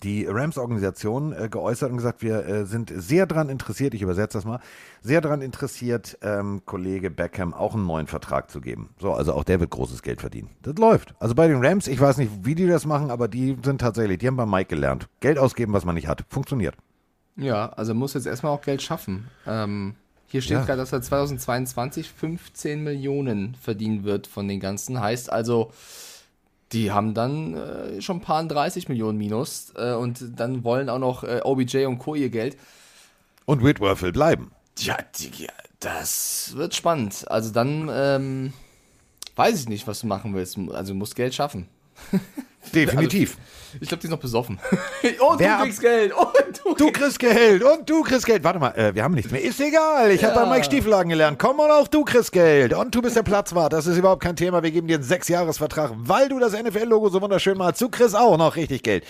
die Rams-Organisation geäußert und gesagt, wir sind sehr daran interessiert, ich übersetze das mal, sehr daran interessiert, Kollege Beckham auch einen neuen Vertrag zu geben. So, also auch der wird großes Geld verdienen. Das läuft. Also bei den Rams, ich weiß nicht, wie die das machen, aber die sind tatsächlich, die haben bei Mike gelernt. Geld ausgeben, was man nicht hat. Funktioniert. Ja, also muss jetzt erstmal auch Geld schaffen. Hier steht gerade, dass er 2022 15 Millionen verdienen wird von den ganzen. Heißt also, die haben dann schon ein paar 30 Millionen minus und dann wollen auch noch OBJ und Co. ihr Geld. Und Whitworth will bleiben. Ja, das wird spannend. Also dann weiß ich nicht, was du machen willst. Also du musst Geld schaffen. Definitiv. Also, ich glaube, die ist noch besoffen. Und du kriegst Geld. Und du kriegst Geld. Warte mal, wir haben nichts mehr. Ist egal. Ich habe bei Mike Stiefelhagen gelernt. Komm und auch du kriegst Geld. Und du bist der Platzwart. Das ist überhaupt kein Thema. Wir geben dir einen 6-Jahres-Vertrag, weil du das NFL-Logo so wunderschön malst. Du kriegst auch noch richtig Geld.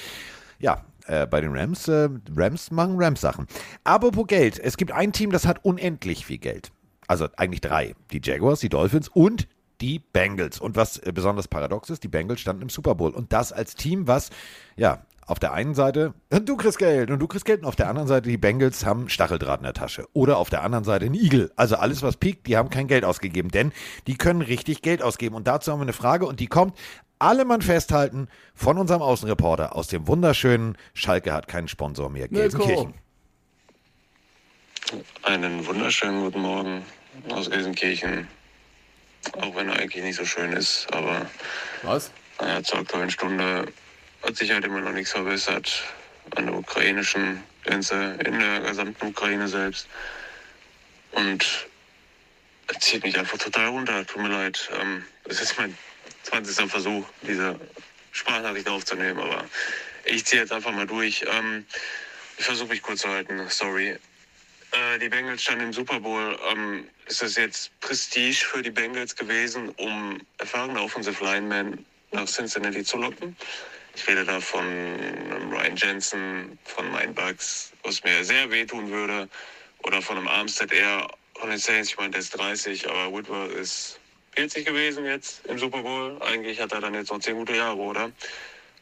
Ja, bei den Rams. Rams machen Rams-Sachen. Apropos Geld. Es gibt ein Team, das hat unendlich viel Geld. Also eigentlich 3. Die Jaguars, die Dolphins und die Bengals. Und was besonders paradox ist, die Bengals standen im Super Bowl. Und das als Team, was, ja, auf der einen Seite, du kriegst Geld. Und auf der anderen Seite, die Bengals haben Stacheldraht in der Tasche. Oder auf der anderen Seite ein Igel. Also alles, was piekt, die haben kein Geld ausgegeben. Denn die können richtig Geld ausgeben. Und dazu haben wir eine Frage. Und die kommt, alle Mann festhalten, von unserem Außenreporter aus dem wunderschönen Schalke hat keinen Sponsor mehr. Gelsenkirchen. Einen wunderschönen guten Morgen aus Gelsenkirchen. Auch wenn er eigentlich nicht so schön ist, aber zur aktuellen Stunde hat sich halt immer noch nichts verbessert an der ukrainischen Grenze, in der gesamten Ukraine selbst. Und das zieht mich einfach total runter, tut mir leid. Das ist mein 20. Versuch, diese Sprachnachricht aufzunehmen, aber ich ziehe jetzt einfach mal durch. Ich versuche mich kurz zu halten, sorry. Die Bengals standen im Super Bowl. Ist das jetzt Prestige für die Bengals gewesen, um erfahrene Offensive Linemen nach Cincinnati zu locken? Ich rede da von Ryan Jensen, von meinen Bucks, was mir sehr wehtun würde, oder von einem Armstead eher, von den Saints, ich meine, der ist 30, aber Whitworth ist 40 gewesen jetzt im Super Bowl. Eigentlich hat er dann jetzt noch 10 gute Jahre, oder?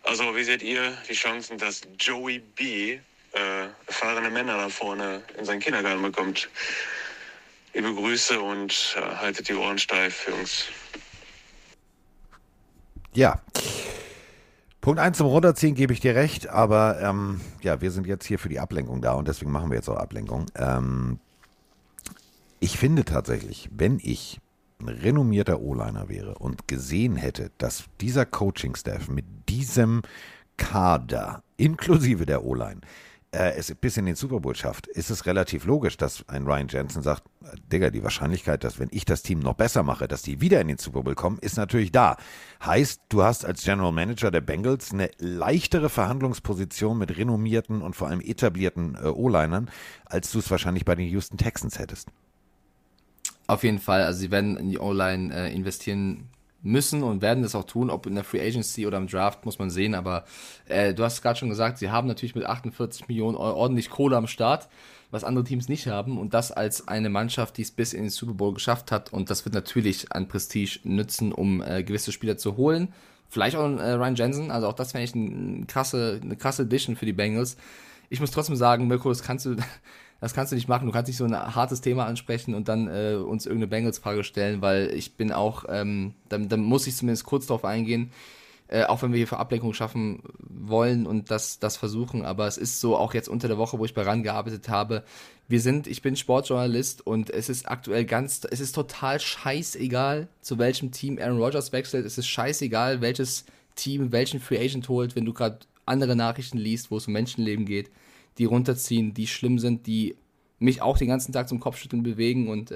Also, wie seht ihr die Chancen, dass Joey B., erfahrene Männer da vorne in seinen Kindergarten bekommt. Liebe Grüße und haltet die Ohren steif, Jungs. Ja. Punkt 1 zum Runterziehen gebe ich dir recht, aber ja, wir sind jetzt hier für die Ablenkung da und deswegen machen wir jetzt auch Ablenkung. Ich finde tatsächlich, wenn ich ein renommierter O-Liner wäre und gesehen hätte, dass dieser Coaching-Staff mit diesem Kader, inklusive der O-Line, es bis in den Super Bowl schafft, ist es relativ logisch, dass ein Ryan Jensen sagt, Digga, die Wahrscheinlichkeit, dass wenn ich das Team noch besser mache, dass die wieder in den Super Bowl kommen, ist natürlich da. Heißt, du hast als General Manager der Bengals eine leichtere Verhandlungsposition mit renommierten und vor allem etablierten O-Linern, als du es wahrscheinlich bei den Houston Texans hättest. Auf jeden Fall, also sie werden in die O-Line investieren müssen und werden das auch tun, ob in der Free Agency oder im Draft, muss man sehen, aber du hast es gerade schon gesagt, sie haben natürlich mit 48 Millionen Euro ordentlich Kohle am Start, was andere Teams nicht haben und das als eine Mannschaft, die es bis in den Super Bowl geschafft hat und das wird natürlich an Prestige nützen, um gewisse Spieler zu holen, vielleicht auch Ryan Jensen, also auch das wäre eigentlich eine krasse Edition für die Bengals. Ich muss trotzdem sagen, Mirko, das kannst du nicht machen, du kannst nicht so ein hartes Thema ansprechen und dann uns irgendeine Bengals-Frage stellen, weil ich bin auch, da muss ich zumindest kurz drauf eingehen, auch wenn wir hier für Ablenkung schaffen wollen und das versuchen, aber es ist so, auch jetzt unter der Woche, wo ich bei RAN gearbeitet habe, ich bin Sportjournalist und es ist aktuell es ist total scheißegal, zu welchem Team Aaron Rodgers wechselt, es ist scheißegal, welches Team welchen Free Agent holt, wenn du gerade andere Nachrichten liest, wo es um Menschenleben geht, die runterziehen, die schlimm sind, die mich auch den ganzen Tag zum Kopfschütteln bewegen und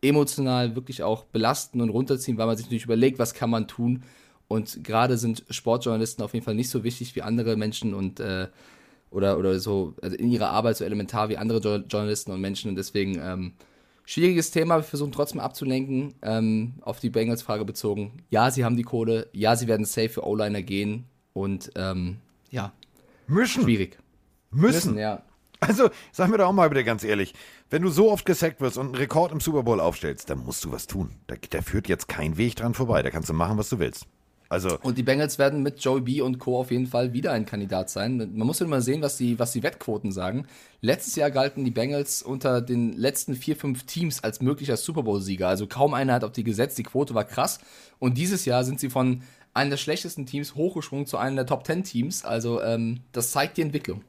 emotional wirklich auch belasten und runterziehen, weil man sich natürlich überlegt, was kann man tun. Und gerade sind Sportjournalisten auf jeden Fall nicht so wichtig wie andere Menschen und oder so, also in ihrer Arbeit so elementar wie andere Journalisten und Menschen. Und deswegen schwieriges Thema, wir versuchen trotzdem abzulenken, auf die Bengals-Frage bezogen. Ja, sie haben die Kohle, ja, sie werden safe für O-Liner gehen und ja, schwierig. Müssen, ja. Also, sag mir doch auch mal bitte ganz ehrlich, wenn du so oft gesackt wirst und einen Rekord im Super Bowl aufstellst, dann musst du was tun. Da führt jetzt kein Weg dran vorbei. Da kannst du machen, was du willst. Also. Und die Bengals werden mit Joey B. und Co. auf jeden Fall wieder ein Kandidat sein. Man muss ja mal sehen, was die Wettquoten sagen. Letztes Jahr galten die Bengals unter den letzten 4-5 Teams als möglicher Super Bowl-Sieger. Also kaum einer hat auf die gesetzt. Die Quote war krass. Und dieses Jahr sind sie von einem der schlechtesten Teams hochgeschwungen zu einem der Top-10-Teams. Also das zeigt die Entwicklung.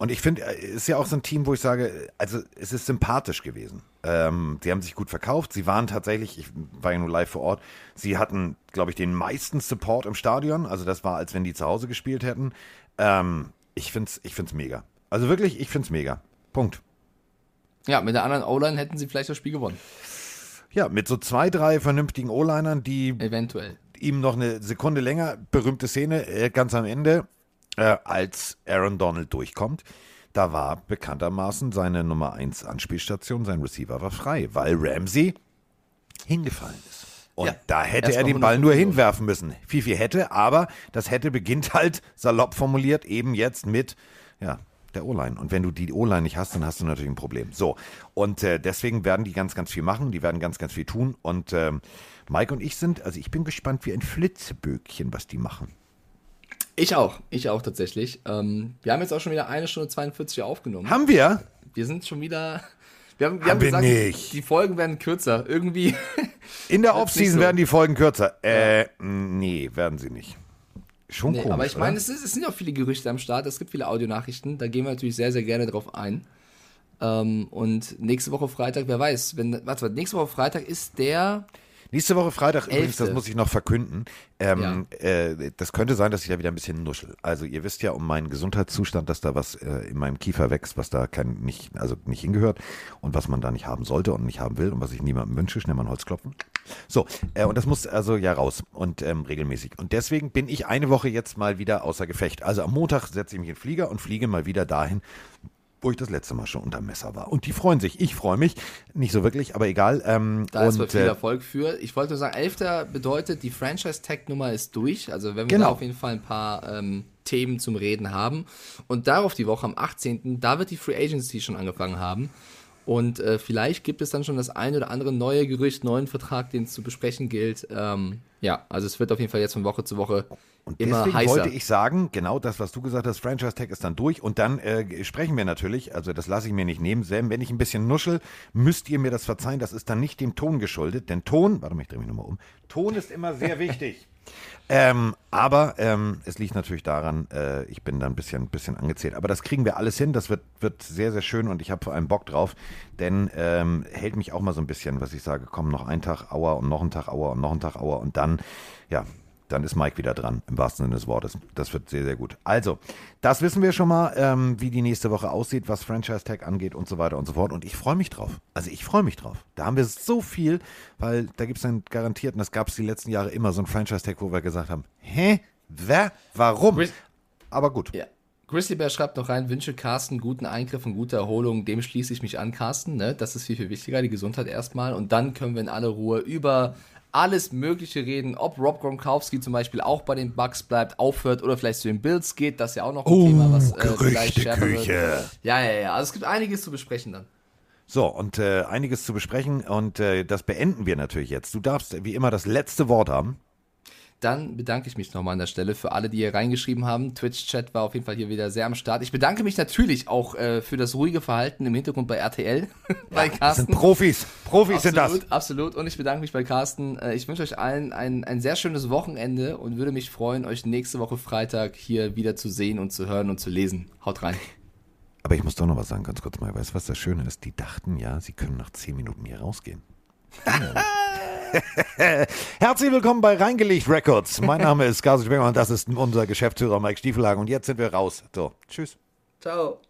Und ich finde, es ist ja auch so ein Team, wo ich sage, also es ist sympathisch gewesen. Sie haben sich gut verkauft, sie waren tatsächlich, ich war ja nur live vor Ort, sie hatten, glaube ich, den meisten Support im Stadion, also das war, als wenn die zu Hause gespielt hätten. Ich find's mega. Also wirklich, ich find's mega. Punkt. Ja, mit der anderen O-Line hätten sie vielleicht das Spiel gewonnen. Ja, mit so 2, 3 vernünftigen O-Linern, die eventuell ihm noch eine Sekunde länger, berühmte Szene, ganz am Ende, als Aaron Donald durchkommt, da war bekanntermaßen seine Nummer 1 Anspielstation, sein Receiver war frei, weil Ramsey hingefallen ist. Und ja, da hätte er den Ball nur hinwerfen müssen. Viel hätte, aber das hätte beginnt halt, salopp formuliert, eben jetzt mit der O-Line. Und wenn du die O-Line nicht hast, dann hast du natürlich ein Problem. So, und deswegen werden die ganz, ganz viel machen, die werden ganz, ganz viel tun. Und Mike und ich ich bin gespannt wie ein Flitzeböckchen, was die machen. Ich auch tatsächlich. Wir haben jetzt auch schon wieder 1:42 aufgenommen. Haben wir? Wir sind schon wieder... Wir haben gesagt, nicht. Die Folgen werden kürzer. Irgendwie... In der Offseason werden die Folgen kürzer. Nee, werden sie nicht. Schon komisch, aber ich meine, es sind auch viele Gerüchte am Start. Es gibt viele Audionachrichten. Da gehen wir natürlich sehr, sehr gerne drauf ein. Und nächste Woche Freitag, wer weiß. Nächste Woche Freitag ist der... Nächste Woche Freitag, 11. übrigens, das muss ich noch verkünden, das könnte sein, dass ich da wieder ein bisschen nuschel. Also ihr wisst ja um meinen Gesundheitszustand, dass da was in meinem Kiefer wächst, was da nicht hingehört und was man da nicht haben sollte und nicht haben will und was ich niemandem wünsche, schnell mal ein Holz klopfen. So, und das muss also raus und regelmäßig. Und deswegen bin ich eine Woche jetzt mal wieder außer Gefecht. Also am Montag setze ich mich in den Flieger und fliege mal wieder dahin, wo ich das letzte Mal schon unterm Messer war. Und die freuen sich. Ich freue mich. Nicht so wirklich, aber egal. Da ist viel Erfolg für. Ich wollte nur sagen, 11. bedeutet, die Franchise-Tag-Nummer ist durch. Also wenn wir da auf jeden Fall ein paar Themen zum Reden haben. Und darauf die Woche am 18., da wird die Free Agency schon angefangen haben. Und vielleicht gibt es dann schon das ein oder andere neue Gerücht, neuen Vertrag, den es zu besprechen gilt. Ja, also es wird auf jeden Fall jetzt von Woche zu Woche und immer heißer. Deswegen wollte ich sagen, genau das, was du gesagt hast, Franchise Tag ist dann durch und dann sprechen wir natürlich, also das lasse ich mir nicht nehmen, Sam, wenn ich ein bisschen nuschel, müsst ihr mir das verzeihen, das ist dann nicht dem Ton geschuldet, denn Ton, warte mal, ich drehe mich nochmal um, Ton ist immer sehr wichtig. Aber es liegt natürlich daran, ich bin da ein bisschen angezählt. Aber das kriegen wir alles hin, das wird sehr, sehr schön und ich habe vor allem Bock drauf, denn hält mich auch mal so ein bisschen, was ich sage, komm, noch einen Tag, Aua und noch einen Tag, Aua und noch einen Tag, Aua und dann, ja, dann ist Mike wieder dran, im wahrsten Sinne des Wortes. Das wird sehr, sehr gut. Also, das wissen wir schon mal, wie die nächste Woche aussieht, was Franchise Tag angeht und so weiter und so fort. Und ich freue mich drauf. Also, ich freue mich drauf. Da haben wir so viel, weil da gibt es dann garantiert, und das gab es die letzten Jahre immer, so ein Franchise Tag, wo wir gesagt haben, hä? Wer? Warum? Aber gut. Ja. Grizzly Bear schreibt noch rein, wünsche Carsten guten Eingriff und gute Erholung, dem schließe ich mich an, Carsten. Ne? Das ist viel, viel wichtiger, die Gesundheit erstmal. Und dann können wir in aller Ruhe über alles Mögliche reden, ob Rob Gronkowski zum Beispiel auch bei den Bucks bleibt, aufhört oder vielleicht zu den Bills geht, das ist ja auch noch ein Thema, was vielleicht schärfer wird. Ja, also es gibt einiges zu besprechen dann. So, und einiges zu besprechen und das beenden wir natürlich jetzt. Du darfst wie immer das letzte Wort haben. Dann bedanke ich mich nochmal an der Stelle für alle, die hier reingeschrieben haben. Twitch-Chat war auf jeden Fall hier wieder sehr am Start. Ich bedanke mich natürlich auch für das ruhige Verhalten im Hintergrund bei RTL, bei Carsten. Das sind Profis absolut, sind das. Absolut, und ich bedanke mich bei Carsten. Ich wünsche euch allen ein sehr schönes Wochenende und würde mich freuen, euch nächste Woche Freitag hier wieder zu sehen und zu hören und zu lesen. Haut rein. Aber ich muss doch noch was sagen, ganz kurz mal. Weißt du, was das Schöne ist? Die dachten ja, sie können nach 10 Minuten hier rausgehen. Herzlich willkommen bei Reingelegt Records. Mein Name ist Carsten Speckmann und das ist unser Geschäftsführer Mike Stiefelhagen. Und jetzt sind wir raus. So, tschüss. Ciao.